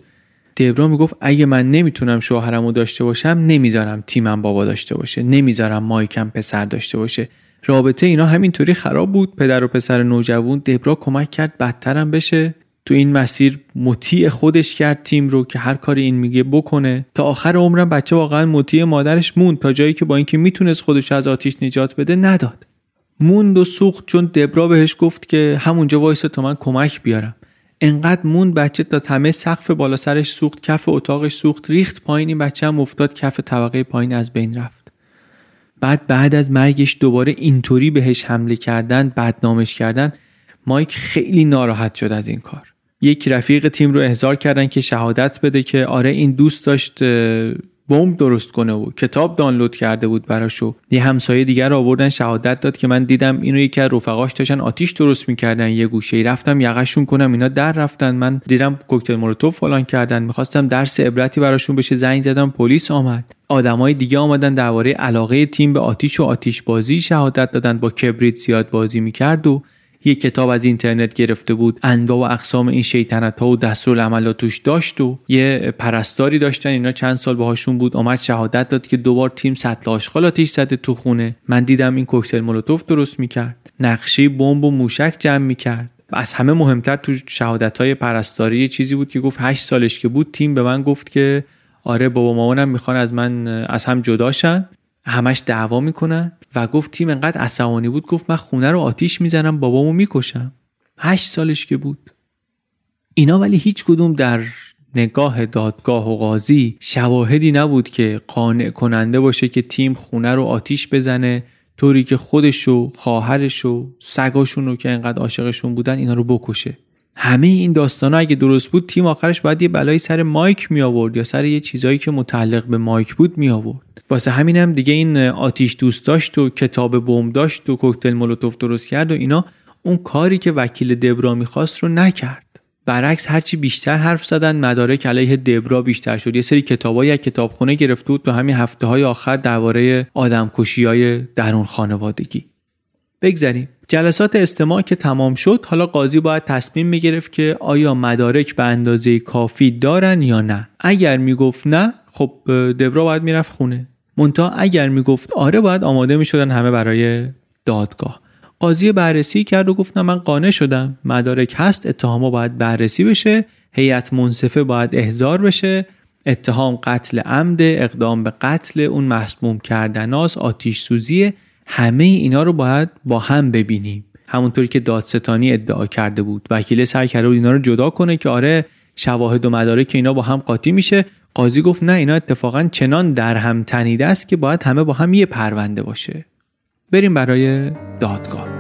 دبرا میگفت اگه من نمیتونم شوهرمو داشته باشم نمیذارم تیمم بابا داشته باشه، نمیذارم مایکم پسر داشته باشه. رابطه اینا همینطوری خراب بود، پدر و پسر نوجوان. دبرا کمک کرد بدترم بشه، تو این مسیر مطیع خودش کرد تیم رو که هر کاری این میگه بکنه. تا آخر عمرم بچه واقعا مطیع مادرش موند، تا جایی که با اینکه میتونست خودش از آتیش نجات بده نداد. موند و سوخت چون دبرا بهش گفت که همونجا وایسا تا من کمک بیارم. انقدر موند بچه تا همه سقف بالا سرش سوخت، کف اتاقش سوخت، ریخت پایین. این بچه هم افتاد کف طبقه پایین، از بین رفت. بعد بعد از مرگش دوباره اینطوری بهش حمله کردن، بدنامش کردن. مایک خیلی ناراحت شد از این کار. یک رفیق تیم رو احضار کردن که شهادت بده که آره این دوست داشت بمب درست کنه و کتاب دانلود کرده بود براشو. یه همسایه دیگر آوردن شهادت داد که من دیدم اینو یکی از رفقاش داشتن آتیش درست می‌کردن یه گوشه، رفتم یقشون کنم اینا در رفتن، من دیدم کوکتل مولوتوف فلان کردن، می‌خواستم درس عبرتی براشون بشه، زنگ زدم پلیس آمد. آدمای دیگه آمدن درباره علاقه تیم به آتیش و آتیش بازی شهادت دادن، با کبریت زیاد بازی می‌کرد و یک کتاب از اینترنت گرفته بود، انواع و اقسام این شیطنت‌ها و دستورالعمل‌ها توش داشت و یه پرستاری داشتن اینا چند سال باهاشون بود، آمد شهادت داد که دوبار تیم سطل آشغال آتیش زده تو خونه، من دیدم این کوکتل مولوتوف درست میکرد، نقشه بمب و موشک جمع میکرد. از همه مهمتر تو شهادت‌های پرستاری چیزی بود که گفت هشت سالش که بود تیم به من گفت که آره بابا مامانم میخوان از من از هم جداشن، همش دعوا میکنن و گفت تیم انقدر عصبانی بود گفت من خونه رو آتیش میزنم بابامو میکشم. هشت سالش که بود. اینا ولی هیچ کدوم در نگاه دادگاه و قاضی شواهدی نبود که قانع کننده باشه که تیم خونه رو آتیش بزنه، طوری که خودشو، خواهرشو، سگاشونو که انقدر عاشقشون بودن اینا رو بکشه. همه این داستانا اگه درست بود تیم آخرش باید یه بلایی سر مایک می آورد یا سر یه چیزایی که متعلق به مایک بود می آورد. واسه همین هم دیگه این آتیش دوست داشت و کتاب بمب داشت و کوکتل مولوتوف درست کرد و اینا اون کاری که وکیل دبرا میخواست رو نکرد. برعکس هرچی بیشتر حرف زدن مدارک علیه دبرا بیشتر شد. یه سری کتابای از کتابخونه گرفته بود تو همین هفته‌های آخر درباره آدمکشی‌های درون خانوادگی. بگذاریم جلسات استماع که تمام شد، حالا قاضی باید تصمیم میگرفت که آیا مدارک به اندازه کافی دارن یا نه. اگر میگفت نه، خب دبرا باید میرفت خونه. منتها اگر میگفت آره، باید آماده میشدن همه برای دادگاه. قاضی بررسی کرد و گفت نه من قانع شدم، مدارک هست، اتهام‌ها باید بررسی بشه، هیئت منصفه باید احضار بشه، اتهام قتل عمد، اقدام به قتل، اون مسموم کردناست، آتش سوزیه، همه اینا رو باید با هم ببینیم. همونطوری که دادستانی ادعا کرده بود، وکیل سعی کرد اینا رو جدا کنه که آره شواهد و مدارک اینا با هم قاطی میشه. قاضی گفت نه، اینا اتفاقا چنان در هم تنیده است که باید همه با هم یه پرونده باشه. بریم برای دادگاه.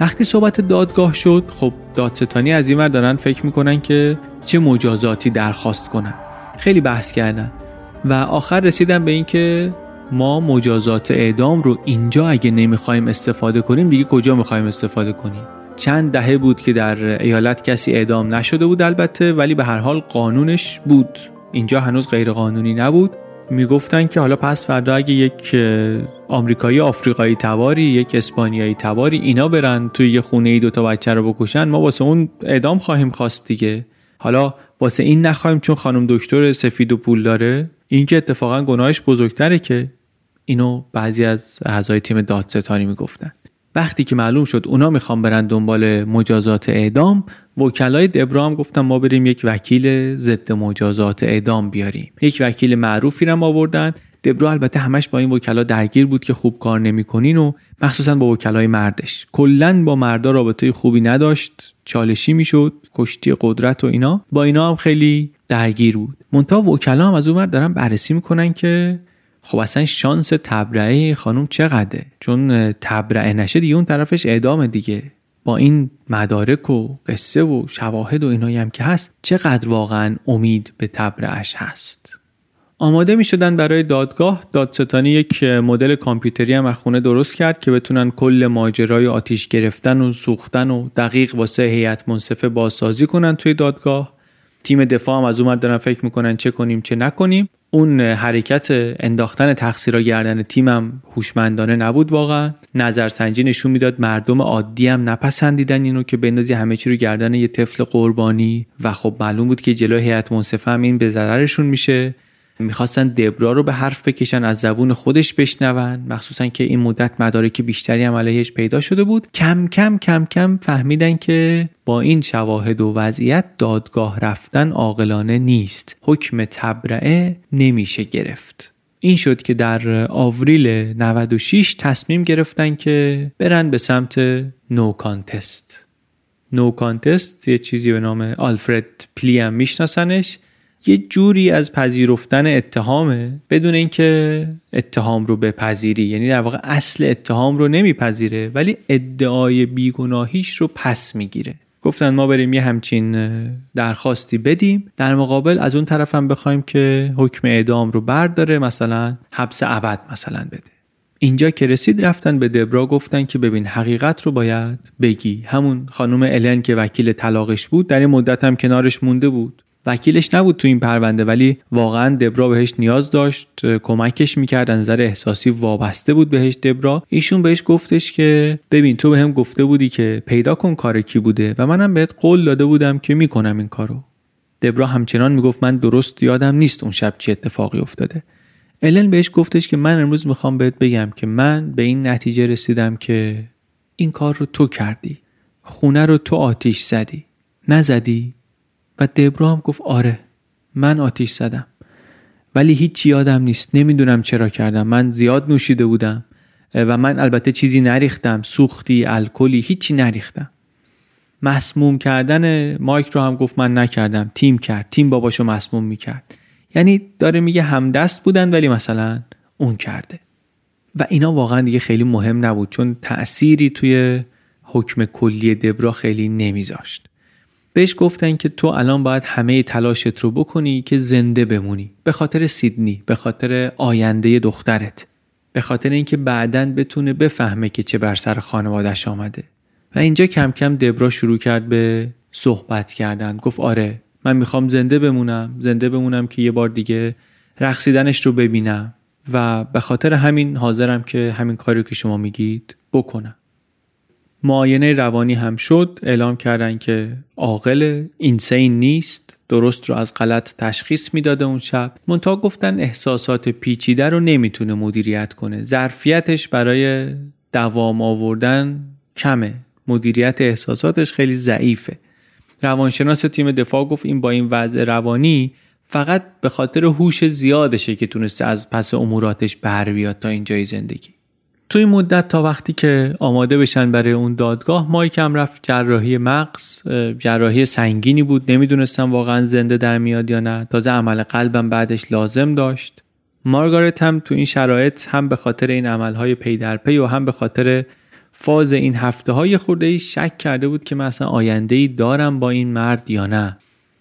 وقتی صحبت دادگاه شد، خب دادستانی از این ور دارن فکر میکنن که چه مجازاتی درخواست کنن. خیلی بحث کردن و آخر رسیدن به این که ما مجازات اعدام رو اینجا اگه نمیخوایم استفاده کنیم دیگه کجا میخوایم استفاده کنیم. چند دهه بود که در ایالت کسی اعدام نشده بود البته، ولی به هر حال قانونش بود، اینجا هنوز غیر قانونی نبود. میگفتن که حالا پس فردا اگه یک آمریکایی، آفریقایی تباری، یک اسپانیایی تباری اینا برن توی یه خونه ای دوتا بچه رو بکشن، ما واسه اون اعدام خواهیم خواست دیگه. حالا واسه این نخواهیم چون خانم دکتر سفید و پول داره، این که اتفاقا گناهش بزرگتره که. اینو بعضی از اعضای تیم دادستانی میگفتن. وقتی که معلوم شد اونا میخوان برن دنبال مجازات اعدام، وکلای دبرا هم گفتن ما بریم یک وکیل ضد مجازات اعدام بیاریم. یک وکیل معروفی رو آوردن. دبرا البته همش با این وکلا درگیر بود که خوب کار نمی‌کنین و مخصوصا با وکلای مردش. کلاً با مردا رابطه خوبی نداشت، چالشی میشد، کشتی قدرت و اینا. با اینا هم خیلی درگیر بود. منتها وکلا هم از اون ور دارن بررسی میکنن که خب اصلا شانس تبرئه خانم چقدره؟ چون تبرئه نشه دیگه اون طرفش اعدام دیگه. با این مدارک و قصه و شواهد و اینایی هم که هست، چقدر واقعا امید به تبرئه‌اش هست؟ آماده می شدن برای دادگاه. دادستانی یک مدل کامپیوتری هم از خونه درست کرد که بتونن کل ماجرای آتیش گرفتن و سوختن و دقیق واسه هیئت منصفه بازسازی کنن توی دادگاه. تیم دفاع هم از اون دارن فکر میکنن چه کنیم چه نکنیم. اون حرکت انداختن تقصیرا گردن تیمم هوشمندانه نبود واقعا. نظرسنجی نشون میداد مردم عادی هم نپسندیدن اینو که بندازی همه چی رو گردن یه طفل قربانی و خب معلوم بود که جلوی هیئت منصفه هم این به ضررشون میشه. میخواستن دبرا رو به حرف بکشن، از زبون خودش بشنون، مخصوصا که این مدت مدارک بیشتری هم علیهش پیدا شده بود. کم کم کم کم فهمیدن که با این شواهد و وضعیت دادگاه رفتن عاقلانه نیست، حکم تبرئه نمیشه گرفت. این شد که در آوریل نود و شش تصمیم گرفتن که برن به سمت نو کانتست. نو کانتست یه چیزی به نام آلفرد پلی هم میشناسنش، یه جوری از پذیرفتن اتهامه بدون اینکه اتهام رو بپذیری، یعنی در واقع اصل اتهام رو نمیپذیره ولی ادعای بیگناهیش رو پس میگیره. گفتن ما بریم یه همچین درخواستی بدیم، در مقابل از اون طرف هم بخوایم که حکم اعدام رو برداره، مثلا حبس ابد مثلا بده. اینجا که رسید رفتن به دبرا گفتن که ببین حقیقت رو باید بگی. همون خانم الن که وکیل طلاقش بود در این مدت هم کنارش مونده بود، وکیلش نبود تو این پرونده ولی واقعا دبرا بهش نیاز داشت، کمکش میکرد، از نظر احساسی وابسته بود بهش دبرا. ایشون بهش گفتش که ببین تو بهم گفته بودی که پیدا کن کار کی بوده و منم بهت قول داده بودم که میکنم این کارو. دبرا همچنان میگفت من درست یادم نیست اون شب چه اتفاقی افتاده. الن بهش گفتش که من امروز میخوام بهت بگم که من به این نتیجه رسیدم که این کار رو تو کردی، خونه رو تو آتیش زدی، نزدی؟ و دبرا هم گفت آره من آتیش زدم ولی هیچی یادم نیست، نمیدونم چرا کردم، من زیاد نوشیده بودم و من البته چیزی نریختم، سوختی، الکلی، هیچی نریختم. مسموم کردن مایک رو هم گفت من نکردم، تیم کرد، تیم باباشو مسموم میکرد. یعنی داره میگه همدست بودن ولی مثلا اون کرده. و اینا واقعا دیگه خیلی مهم نبود چون تأثیری توی حکم کلی دبرا خیلی نمیذاشت. بهش گفتن که تو الان باید همه تلاشت رو بکنی که زنده بمونی، به خاطر سیدنی، به خاطر آینده دخترت، به خاطر اینکه بعدن بتونه بفهمه که چه بر سر خانواده‌اش آمده. و اینجا کم کم دبرا شروع کرد به صحبت کردن. گفت آره من میخوام زنده بمونم، زنده بمونم که یه بار دیگه رقصیدنش رو ببینم و به خاطر همین حاضرم که همین کاری که شما میگید بکنم. معاینه روانی هم شد، اعلام کردن که عاقل، اینسین نیست، درست رو از غلط تشخیص میداده اون شب. منتها گفتن احساسات پیچیده رو نمیتونه مدیریت کنه، ظرفیتش برای دوام آوردن کمه، مدیریت احساساتش خیلی ضعیفه. روانشناس تیم دفاع گفت این با این وضع روانی فقط به خاطر هوش زیادشه که تونسته از پس اموراتش بر بیاد تا اینجای زندگی. توی مدت تا وقتی که آماده بشن برای اون دادگاه، مایک هم رفت جراحی مغز. جراحی سنگینی بود، نمیدونستم واقعا زنده در میاد یا نه، تازه عمل قلبم بعدش لازم داشت. مارگارت هم تو این شرایط هم به خاطر این عملهای پی در پی و هم به خاطر فاز این هفته های خورده ای شک کرده بود که من اصلا آینده‌ای دارم با این مرد یا نه.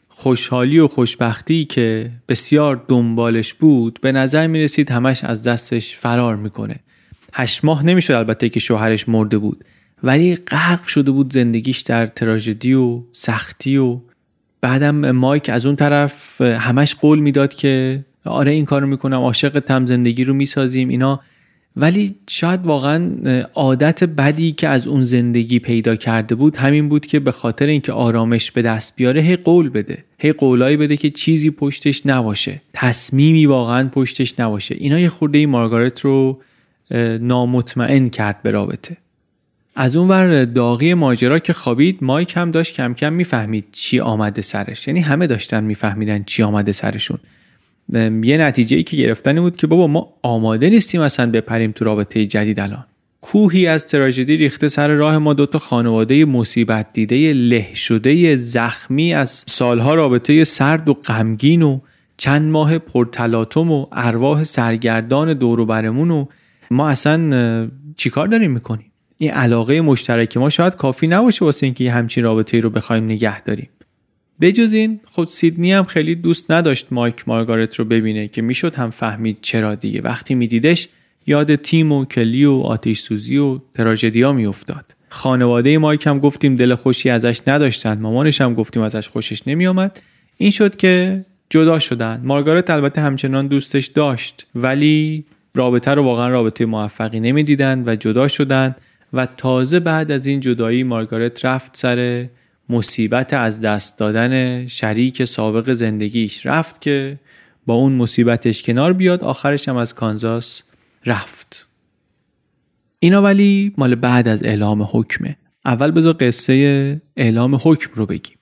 خوشحالی و خوشبختی که بسیار دنبالش بود به نظر میرسید همش از دستش فرار میکنه. هشت ماه نمیشد البته که شوهرش مرده بود ولی غرق شده بود زندگیش در تراژدی و سختی. و بعدم مایک از اون طرف همش قول میداد که آره این کارو میکنم، عاشقتم، زندگی رو میسازیم اینا. ولی شاید واقعا عادت بدی که از اون زندگی پیدا کرده بود همین بود که به خاطر اینکه آرامش به دست بیاره هی قول بده، هی قولایی بده که چیزی پشتش نباشه، تصمیمی واقعا پشتش نباشه. اینا یه خورده ای مارگارت رو نامطمئن کرد به رابطه. از اون ور داغی ماجرا که خوابید، مایک هم داشت کم کم میفهمید چی آمده سرش، یعنی همه داشتن میفهمیدن چی آمده سرشون. یه نتیجه‌ای که گرفتن بود که بابا ما آماده نیستیم اصلا بپریم تو رابطه جدید، الان کوهی از تراژدی ریخته سر راه ما، دوتا خانواده مصیبت دیده، له شده، زخمی از سالها رابطه سرد و غمگین و چند ماه پرتلاطم و ارواح سرگردان دور و برمون و ما اصلا چی کار داریم میکنیم؟ این علاقه مشترک ما شاید کافی نباشه واسه اینکه یه همچین رابطه‌ای رو بخوایم نگه داریم. بجز این خود سیدنی هم خیلی دوست نداشت مایک مارگارت رو ببینه که میشد هم فهمید چرا دیگه، وقتی میدیدش یاد تیم و کلی و آتش سوزی و تراژدیا میافتاد. خانواده مایک هم گفتیم دل خوشی ازش نداشتن، مامانش هم گفتیم ازش خوشش نمیومد. این شد که جدا شدن. مارگارت البته همچنان دوستش داشت ولی رابطه رو واقعا رابطه موفقی نمیدیدن و جدا شدن و تازه بعد از این جدایی مارگارت رفت سر مصیبت از دست دادن شریک سابق زندگیش، رفت که با اون مصیبتش کنار بیاد. آخرش هم از کانزاس رفت. اینا ولی مال بعد از اعلام حکمه. اول بذار قصه اعلام حکم رو بگیم.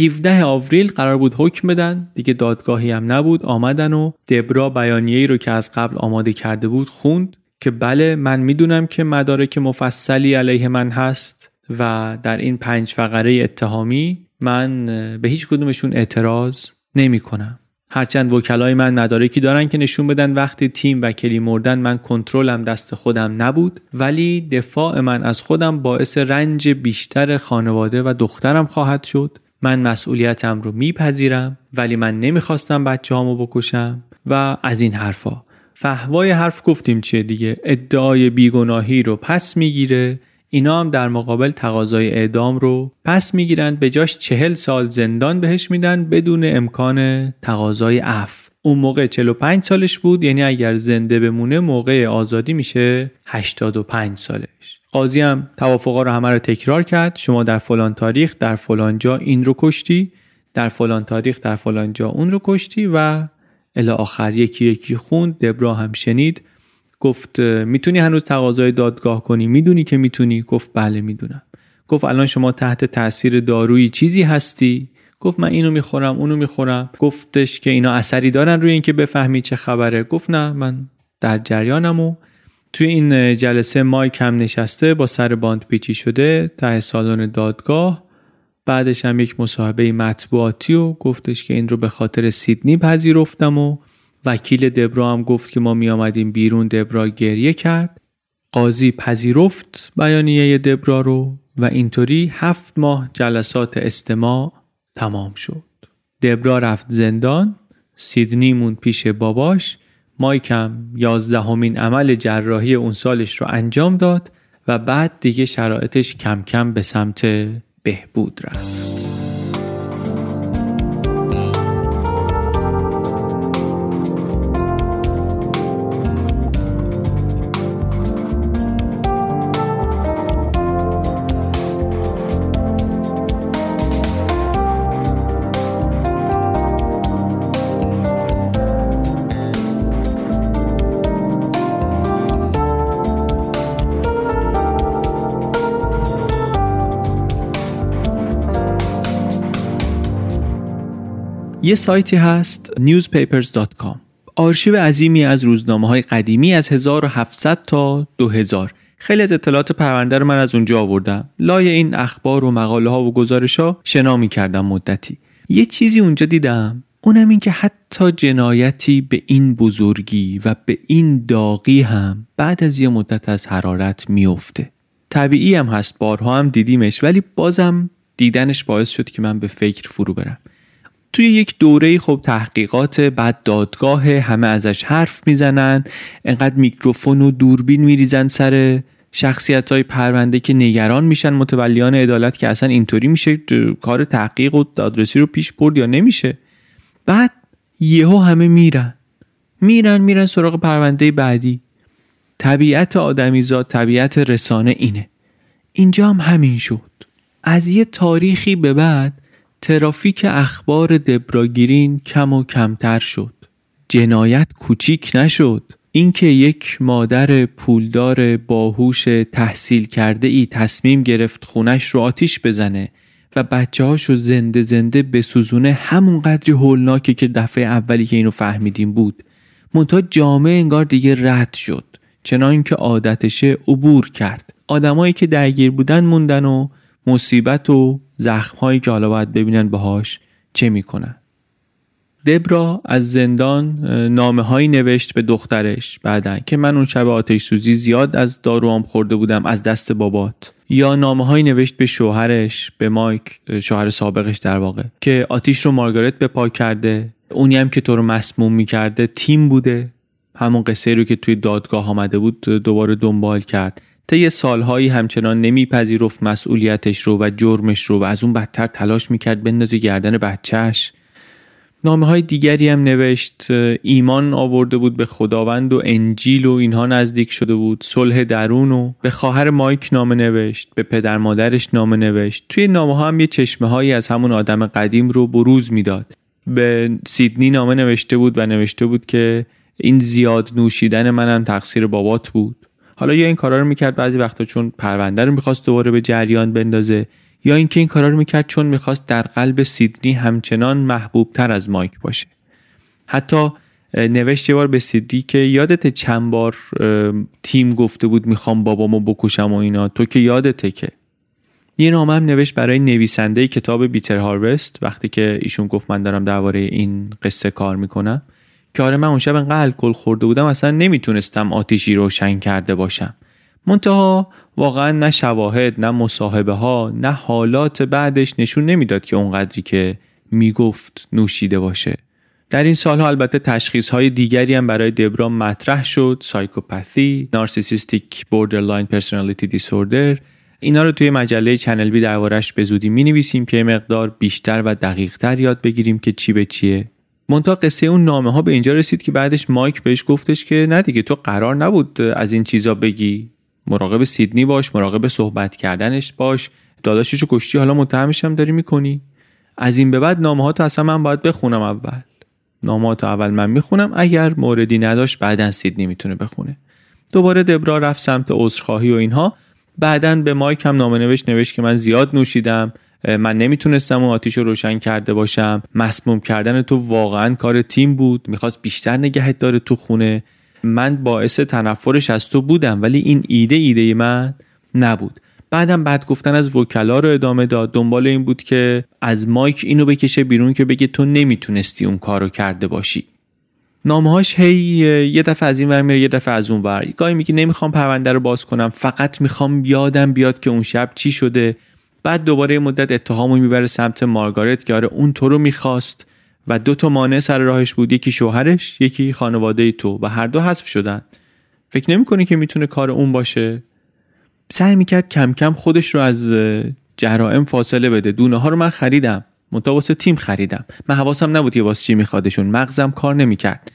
هفدهم آوریل قرار بود حکم بدن، دیگه دادگاهی هم نبود. آمدن و دبرا بیانیه‌ای رو که از قبل آماده کرده بود خوند که بله من میدونم که مدارک مفصلی علیه من هست و در این پنج فقره اتهامی من به هیچ کدومشون اعتراض نمی کنم. هرچند وکلای من مدارکی دارن که نشون بدن وقتی تیم وکلی مردن من کنترلم دست خودم نبود، ولی دفاع من از خودم باعث رنج بیشتر خانواده و دخترم خواهد شد. من مسئولیتم رو میپذیرم ولی من نمیخواستم بچه‌هامو بکشم و از این حرفا. فحوای حرف گفتیم چیه دیگه، ادعای بیگناهی رو پس میگیره، اینا هم در مقابل تقاضای اعدام رو پس میگیرند. به جاش چهل سال زندان بهش میدن بدون امکان تقاضای عفو. اون موقع چهل و پنج سالش بود، یعنی اگر زنده بمونه موقع آزادی میشه هشتاد و پنج سالش. قاضی هم توافقا رو همه رو تکرار کرد، شما در فلان تاریخ در فلان جا این رو کشتی، در فلان تاریخ در فلان جا اون رو کشتی و الی آخر. یکی یکی خوند، دبرا هم شنید، گفت میتونی هنوز تقاضای دادگاه کنی؟ میدونی که میتونی؟ گفت بله میدونم. گفت الان شما تحت تاثیر دارویی چیزی هستی؟ گفت من اینو میخورم اونو میخورم. گفتش که اینا اثری دارن روی اینکه بفهمی چه خبره؟ گفت نه من در جریانم. و توی این جلسه مایک هم نشسته با سر باند پیچی شده ته سالن دادگاه. بعدش هم یک مصاحبه مطبوعاتی و گفتش که این رو به خاطر سیدنی پذیرفتم. و وکیل دبرا هم گفت که ما می آمدیم بیرون، دبرا گریه کرد. قاضی پذیرفت بیانیه دبرا رو و اینطوری هفت ماه جلسات استماع تمام شد. دبرا رفت زندان، سیدنی موند پیش باباش، مایکم یازدهمین عمل جراحی اون سالش رو انجام داد و بعد دیگه شرایطش کم کم به سمت بهبود رفت. یه سایتی هست نیوز پیپرز دات کام، آرشیو عظیمی از روزنامه‌های قدیمی از هزار و هفتصد تا دو هزار. خیلی از اطلاعات پرونده رو من از اونجا آوردم. لای این اخبار و مقاله ها و گزارش ها شنا می‌کردم مدتی. یه چیزی اونجا دیدم، اونم این که حتی جنایتی به این بزرگی و به این داغی هم بعد از یه مدت از حرارت میفته. طبیعی هم هست، بارها هم دیدیمش، ولی بازم دیدنش باعث شد که من به فکر فرو برم. توی یک دوره خب تحقیقات، بعد دادگاه، همه ازش حرف میزنن، انقدر میکروفون و دوربین میریزن سر شخصیت‌های پرونده که نگران میشن متولیان عدالت که اصلا اینطوری میشه کار تحقیق و دادرسی رو پیش برد یا نمیشه. بعد یهو همه میرن میرن میرن سراغ پرونده بعدی. طبیعت آدمیزاد، طبیعت رسانه اینه. اینجا هم همین شد. از یه تاریخی به بعد ترافیک اخبار دبرا گرین کم و کمتر شد. جنایت کوچیک نشد. اینکه یک مادر پولدار باهوش تحصیل کرده ای تصمیم گرفت خونش رو آتیش بزنه و بچه‌هاشو زنده زنده بسوزونه همون قدری هولناکه که دفعه اولی که اینو فهمیدیم بود. منتها جامعه انگار دیگه رد شد، چنان که عادتشه عبور کرد. آدمایی که درگیر بودن موندن و مصیبت و زخم‌هایی که حالا باید ببینن باهاش چه میکنن. دبرا از زندان نامه‌هایی نوشت به دخترش بعداً که من اون شب آتش سوزی زیاد از داروام خورده بودم از دست بابات. یا نامه‌هایی نوشت به شوهرش، به مایک، شوهر سابقش در واقع، که آتش رو مارگارت به پا کرده، اونی هم که تو رو مسموم میکرده تیم بوده، همون قصه رو که توی دادگاه آمده بود دوباره دنبال کرد. طی سالهایی همچنان نمیپذیرفت مسئولیتش رو و جرمش رو و از اون بدتر تلاش میکرد بندازه گردن بچهش. نامه‌های دیگری هم نوشت، ایمان آورده بود به خداوند و انجیل و اینها نزدیک شده بود، صلح درون، و به خواهر مایک نامه نوشت، به پدر مادرش نامه نوشت. توی نامه‌ها هم یه چشمه‌هایی از همون آدم قدیم رو بروز میداد. به سیدنی نامه نوشته بود و نوشته بود که این زیاد نوشیدن منم تقصیر بابات بود. حالا یا این کارا رو میکرد بعضی وقتا چون پرونده رو می‌خواست دوباره به جریان بندازه، یا اینکه این کارا رو میکرد چون میخواست در قلب سیدنی همچنان محبوبتر از مایک باشه. حتی نوشت یه بار به سیدنی که یادت چند بار تیم گفته بود میخوام بابامو بکشم و اینا، تو که یادته که. یه نامه هم نوشت برای نویسنده کتاب بیتر هاروست وقتی که ایشون گفت من دارم درباره این قصه کار میکنم که آره من اون شب انقدر الکل خورده بودم اصلا نمیتونستم آتیشی روشن کرده باشم. منتها واقعا نه شواهد، نه مصاحبه ها، نه حالات بعدش نشون نمیداد که اونقدری که میگفت نوشیده باشه. در این سالها البته تشخیص های دیگری هم برای دبرا مطرح شد، سایکوپاتی، نارسیسیستیک بوردرلاین پرسونالیتی دیسوردر. اینا رو توی مجله چنلبی دربارش به زودی می‌نویسیم که مقدار بیشتر و دقیق‌تر یاد بگیریم که چی به چیه. منتها قصه اون نامه ها به اینجا رسید که بعدش مایک بهش گفتش که نه دیگه تو قرار نبود از این چیزا بگی، مراقب سیدنی باش، مراقب صحبت کردنش باش، داداششو کشتی، حالا متهمش هم داری میکنی. از این به بعد نامه ها تو اصلا من باید بخونم، اول نامه ها تو اول من میخونم، اگر موردی نداشت بعدن سیدنی میتونه بخونه. دوباره دبرا رفت سمت عذرخواهی و اینها. بعدن به مایک هم نامه نوشت، نوشت که من زیاد نوشیدم، من نمیتونستم اون آتیشو روشن کرده باشم، مسموم کردن تو واقعا کار تیم بود، میخواست بیشتر نگهت داره تو خونه، من باعث تنفرش از تو بودم ولی این ایده ایده من نبود. بعدم بعد گفتن از وکلا رو ادامه داد، دنبال این بود که از مایک اینو بکشه بیرون که بگه تو نمیتونستی اون کارو کرده باشی. نامه‌هاش هی یه دفعه از این ور میره یه دفعه از اون ور، گاهی میگه نمیخوام پرونده رو باز کنم، فقط میخوام یادم بیاد که اون شب چی شده. بعد دوباره مدت اتهامو میبره سمت مارگارت که آره اون تو رو میخواست و دو تا مانع سر راهش بود، یکی شوهرش، یکی خانواده تو، و هر دو حذف شدن. فکر نمی‌کنی که میتونه کار اون باشه؟ سعی میکرد کم کم خودش رو از جرائم فاصله بده. دونه ها رو من خریدم، متواسط تیم خریدم، من حواسم نبود که واسه چی میخوادشون، مغزم کار نمیکرد.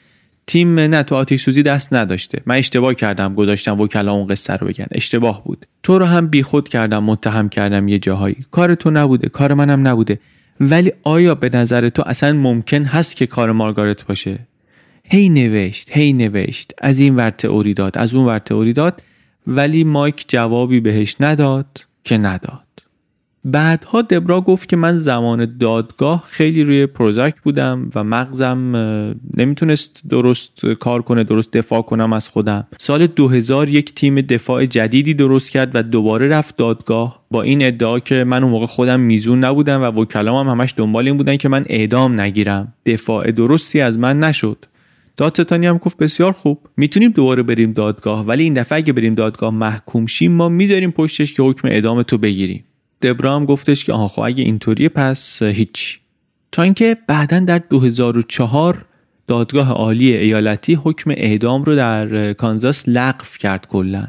تیم نه تو آتش سوزی دست نداشته، من اشتباه کردم گذاشتم وکلا اون قصه رو بگن، اشتباه بود. تو رو هم بیخود کردم، متهم کردم، یه جاهایی کار تو نبوده، کار منم نبوده. ولی آیا به نظر تو اصلا ممکن هست که کار مارگارت باشه؟ هی نوشت، هی نوشت، از این ور تئوری داد، از اون ور تئوری داد، ولی مایک جوابی بهش نداد که نداد. بعدها دبرا گفت که من زمان دادگاه خیلی روی پروزاک بودم و مغزم نمیتونست درست کار کنه، درست دفاع کنم از خودم. سال دو هزار یک تیم دفاع جدیدی درست کرد و دوباره رفت دادگاه با این ادعا که من اون موقع خودم میزون نبودم و وکلام هم همش دنبال این بودن که من اعدام نگیرم. دفاع درستی از من نشد. دادستانی هم گفت بسیار خوب، میتونیم دوباره بریم دادگاه، ولی این دفعه اگه بریم دادگاه محکوم شیم ما میذاریم پشتش که حکم اعدام تو بگیریم. دبرا هم گفتش که آها خب اگه اینطوریه پس هیچ. تا اینکه بعداً در دو هزار و چهار دادگاه عالی ایالتی حکم اعدام رو در کانزاس لغو کرد کلاً.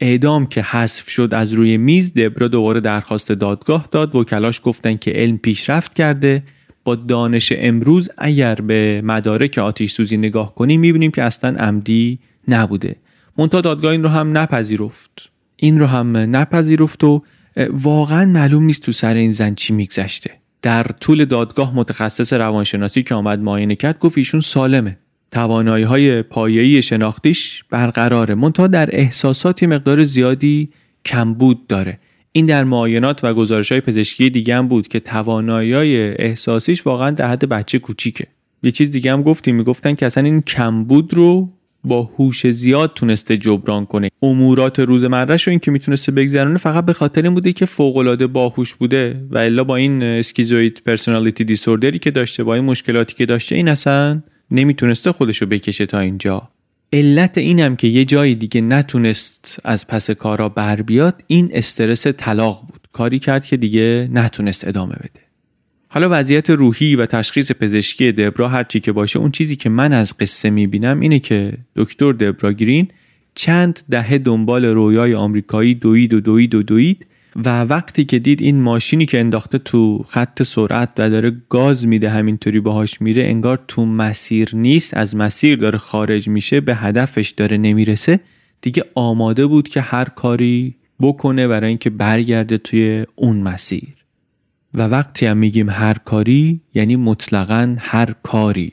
اعدام که حذف شد از روی میز، دبرا دوباره درخواست دادگاه داد، وکلاش گفتن که علم پیشرفت کرده، با دانش امروز اگر به مدارک آتش سوزی نگاه کنیم می‌بینیم که اصلاً عمدی نبوده. منتها دادگاه این رو هم نپذیرفت. این رو هم نپذیرفت و واقعا معلوم نیست تو سر این زن چی میگذشته. در طول دادگاه متخصص روانشناسی که آمد معاینه کرد گفت ایشون سالمه، توانایی‌های پایه‌ای شناختیش برقراره، منتها در احساساتی مقدار زیادی کمبود داره. این در معاینات و گزارش‌های پزشکی دیگه هم بود که توانایی‌های احساسیش واقعا در حد بچه کوچیکه. یه چیز دیگه هم گفتیم، میگفتن که اصلا این کمبود رو با هوش زیاد تونسته جبران کنه. امورات روزمره‌ش و این که میتونسته بگذرونه فقط به خاطر این بوده که فوق‌العاده باهوش بوده، و الا با این اسکیزوئید پرسونالیتی دیسوردری که داشته، با این مشکلاتی که داشته، این اصلا نمیتونسته خودشو بکشه تا اینجا. علت اینم که یه جای دیگه نتونست از پس کارا بر بیاد، این استرس طلاق بود. کاری کرد که دیگه نتونست ادامه بده. حالا وضعیت روحی و تشخیص پزشکی دبرا هر چی که باشه، اون چیزی که من از قصه میبینم اینه که دکتر دبرا گرین چند دهه دنبال رویای آمریکایی دوید و دوید و دوید و وقتی که دید این ماشینی که انداخته تو خط سرعت و داره گاز میده همینطوری باهاش میره، انگار تو مسیر نیست، از مسیر داره خارج میشه، به هدفش داره نمیرسه، دیگه آماده بود که هر کاری بکنه برای اینکه برگرده توی اون مسیر. و وقتی هم میگیم هر کاری یعنی مطلقاً هر کاری.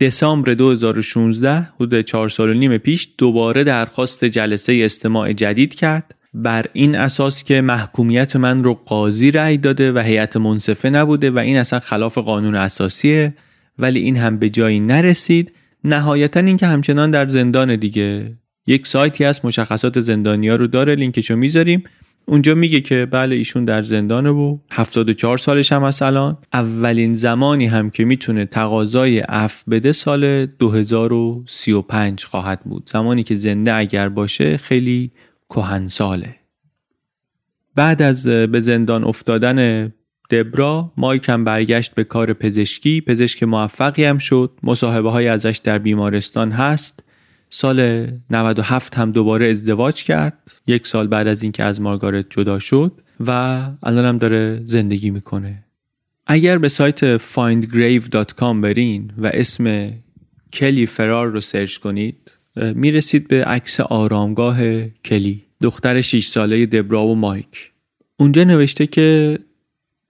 دسامبر دو هزار و شانزده، حدود چهار سال و نیم پیش، دوباره درخواست جلسه استماع جدید کرد بر این اساس که محکومیت من رو قاضی رأی داده و هیئت منصفه نبوده و این اصلا خلاف قانون اساسیه، ولی این هم به جایی نرسید. نهایتاً این که همچنان در زندان دیگه. یک سایتی هست مشخصات زندانیا رو داره، لینکشو میذاریم. اونجا میگه که بله ایشون در زندانه و هفتاد و چهار سالش هم هست الان. اولین زمانی هم که میتونه تقاضای عفو بده سال دو هزار و سی و پنج خواهد بود، زمانی که زنده اگر باشه خیلی کهنساله. بعد از به زندان افتادن دبرا، مایک هم برگشت به کار پزشکی، پزشک موفقی هم شد، مصاحبه های ازش در بیمارستان هست. سال نود و هفت هم دوباره ازدواج کرد، یک سال بعد از اینکه از مارگارت جدا شد، و الان هم داره زندگی میکنه. اگر به سایت فایند گریو دات کام برین و اسم کلی فرار رو سرچ کنید، میرسید به عکس آرامگاه کلی، دختر شش ساله دبرا و مایک. اونجا نوشته که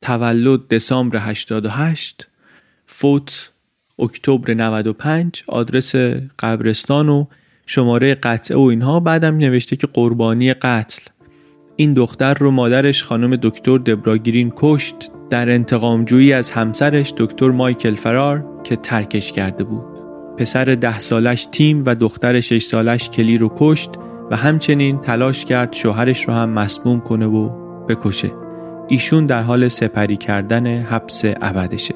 تولد دسامبر هشتاد و هشت، فوت اکتبر نود و پنج، آدرس قبرستان و شماره قطعه و اینها. بعدم نوشته که قربانی قتل، این دختر رو مادرش خانم دکتر دبرا گرین کشت در انتقامجویی از همسرش دکتر مایکل فرار که ترکش کرده بود. پسر ده سالش تیم و دختر شش سالش کلی رو کشت و همچنین تلاش کرد شوهرش رو هم مسموم کنه و بکشه. ایشون در حال سپری کردن حبس ابدشه.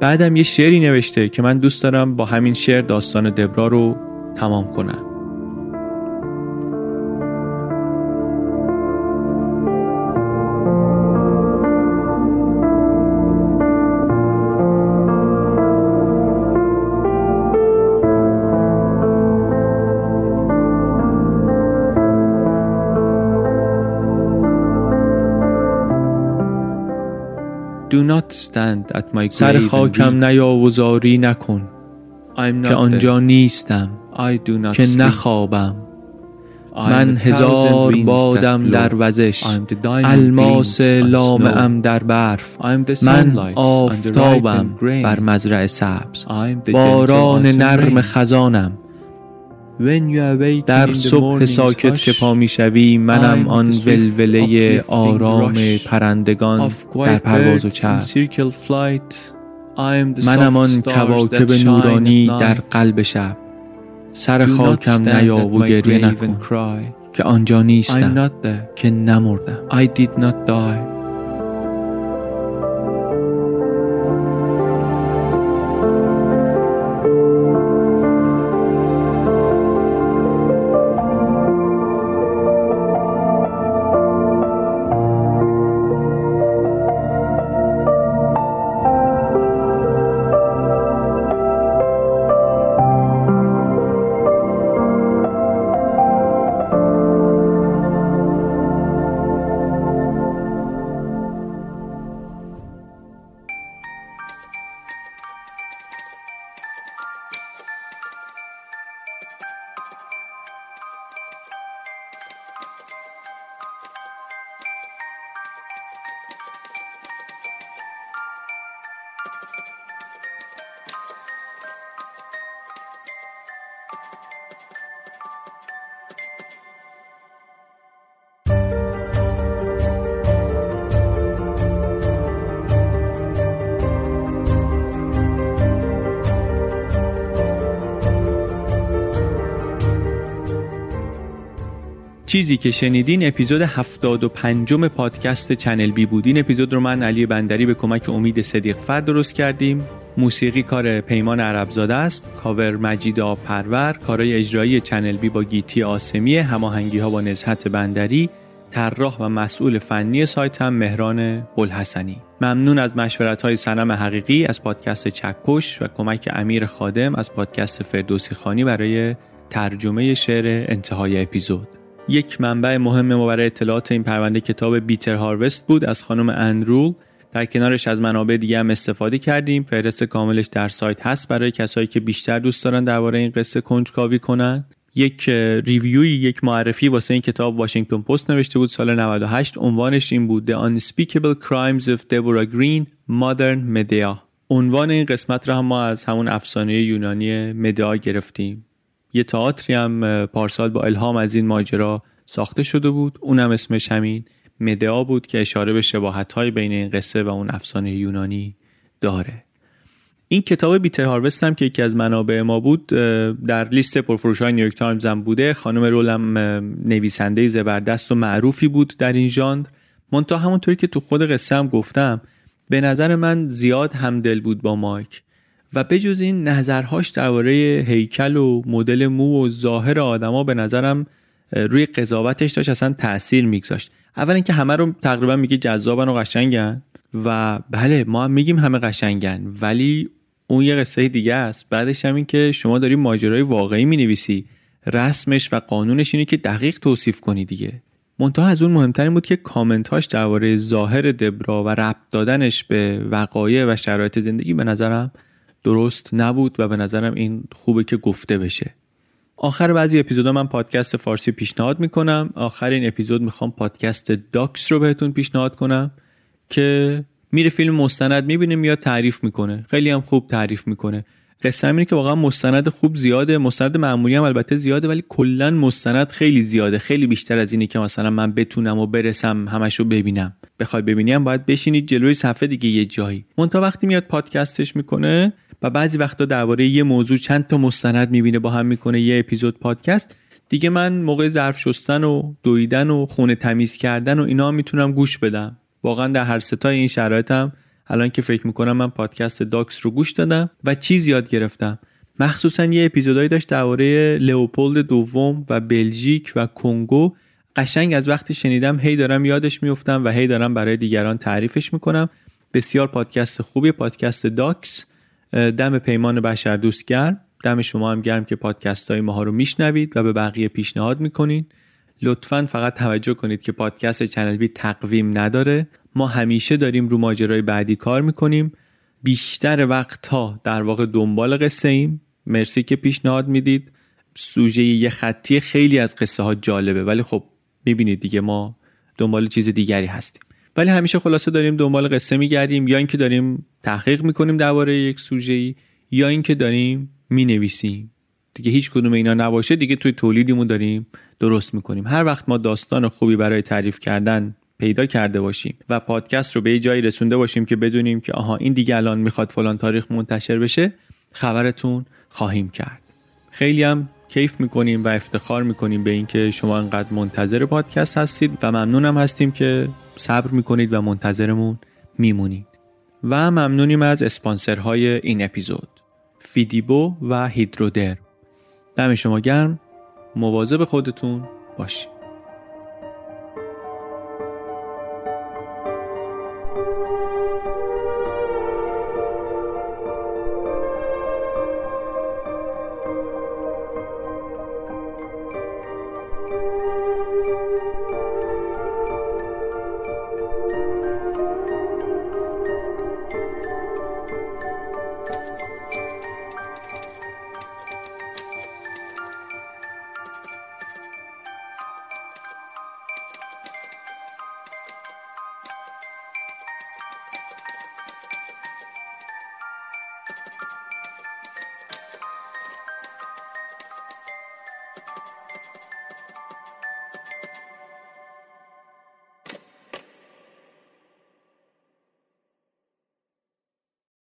بعدم یه شعری نوشته که من دوست دارم با همین شعر داستان دبرا رو تمام کنم. Do not stand at my grave. سر خاکم نیاوزاری نکن که آنجا نیستم، که نخوابم. من هزار بادم در وزش، الماس لامه ام در برف. من آفتابم بر مزرع سبز، باران نرم خزانم. در صبح ساکت که پا می شوی، منم آن ولوله آرام پرندگان در پرواز و چرخ. منم آن کواکب نورانی در قلب شب. سر خاکم نیا و گریه نکن که آنجا نیستم، که نمردم. I did not die. چیزی که شنیدین اپیزود هفتاد و پنجم پادکست چنل بی بود. این اپیزود رو من علی بندری به کمک امید صدیقفر درست کردیم. موسیقی کار پیمان عرب زاده است، کاور مجید آب پرور، کارای اجرایی چنل بی با گیتی آسمی، هماهنگی ها با نزهت بندری، طراح و مسئول فنی سایت هم مهران بلحسنی. ممنون از مشورت های صنم حقیقی از پادکست چکش و کمک امیر خادم از پادکست فردوسی خانی برای ترجمه شعر انتهای اپیزود. یک منبع مهم ما برای اطلاعات این پرونده کتاب بیتر هاروست بود از خانم اندرول. در کنارش از منابع دیگه هم استفاده کردیم. فهرست کاملش در سایت هست برای کسایی که بیشتر دوست دارن درباره این قصه کنجکاوی کنن. یک ریویوی، یک معرفی واسه این کتاب واشنگتن پست نوشته بود سال نود و هشت. عنوانش این بود The Unspeakable Crimes of Debra Green, Modern Medea. عنوان این قسمت رو هم ما از همون افسانه یونانی مدیا گرفتیم. یه تئاتری هم پارسال با الهام از این ماجرا ساخته شده بود، اونم اسمش همین مدیا بود که اشاره به شباهت‌های بین این قصه و اون افسانه یونانی داره. این کتاب بیتر هاروست هم که یکی از منابع ما بود در لیست پرفروش‌های نیویورک تایمز هم بوده. خانم رولم نویسنده زبردست و معروفی بود در این ژانر. منتها همونطوری که تو خود قصه هم گفتم، به نظر من زیاد همدل بود با مایک و بجز این نظرهاش درباره هیکل و مدل مو و ظاهر آدما به نظرم روی قضاوتش داشت اصلا تأثیر میگذاشت. اول اینکه همه رو تقریبا میگه جذابن و قشنگن و بله ما هم میگیم همه قشنگن، ولی اون یه قصه دیگه است. بعدش هم این که شما داری ماجرای واقعی مینویسی، رسمش و قانونش اینه که دقیق توصیف کنی دیگه. منتها از اون مهمتر این بود که کامنت‌هاش درباره ظاهر دبرا و ربط دادنش به وقایع و شرایط زندگی به نظرم درست نبود و به نظرم این خوبه که گفته بشه. آخر بعضی اپیزودا من پادکست فارسی پیشنهاد میکنم. آخر این اپیزود میخوام پادکست داکس رو بهتون پیشنهاد کنم که میره فیلم مستند میبینه میاد تعریف میکنه، خیلی هم خوب تعریف میکنه. قصه اینه که واقعا مستند خوب زیاده، مستند معمولی هم البته زیاده، ولی کلا مستند خیلی زیاده، خیلی بیشتر از اینی که مثلا من بتونم و برسم همشو ببینم. بخوای ببینیم باید بشینید جلوی صفحه دیگه یه جایی. منتها وقتی میاد پادکستش میکنه و بعضی وقتا درباره یه موضوع چند تا مستند میبینه با هم میکنه یه اپیزود پادکست دیگه. من موقع ظرف شستن و دویدن و خونه تمیز کردن و اینا میتونم گوش بدم. واقعا در هر ستای این شرایطم الان که فکر میکنم من پادکست داکس رو گوش دادم و چیز یاد گرفتم. مخصوصا یه اپیزودایی داشت درباره لئوپولد دوم و بلژیک و کنگو. قشنگ از وقتی شنیدم هی دارم یادش میافتم و هی دارم برای دیگران تعریفش میکنم. بسیار پادکست خوبی، پادکست داکس. دم پیمان بخشر دوست گرم، دم شما هم گرم که پادکست های ماها رو میشنوید و به بقیه پیشنهاد میکنین. لطفاً فقط توجه کنید که پادکست چنلبی تقویم نداره. ما همیشه داریم رو ماجرای بعدی کار میکنیم، بیشتر وقتها در واقع دنبال قصه ایم. مرسی که پیشنهاد میدید. سوژه یه خطی خیلی از قصه ها جالبه، ولی خب میبینید دیگه ما دنبال چیز دیگری هستیم. ولی همیشه خلاصه داریم دنبال قصه میگردیم، یا اینکه داریم تحقیق میکنیم درباره یک سوژه‌ای، یا اینکه داریم مینویسیم. دیگه هیچ کدوم اینا نباشه دیگه توی تولیدیمون داریم درست میکنیم. هر وقت ما داستان خوبی برای تعریف کردن پیدا کرده باشیم و پادکست رو به یه جایی رسونده باشیم که بدونیم که آها این دیگه الان میخواد فلان تاریخ منتشر بشه، خبرتون خواهیم کرد. خیلی هم کیف میکنیم و افتخار میکنیم به اینکه شما انقدر منتظر پادکست هستید و ممنونم هستیم که صبر میکنید و منتظرمون میمونید. و ممنونیم از اسپانسرهای این اپیزود، فیدیبو و هیدرودرم. دم شما گرم، مواظب خودتون باشید.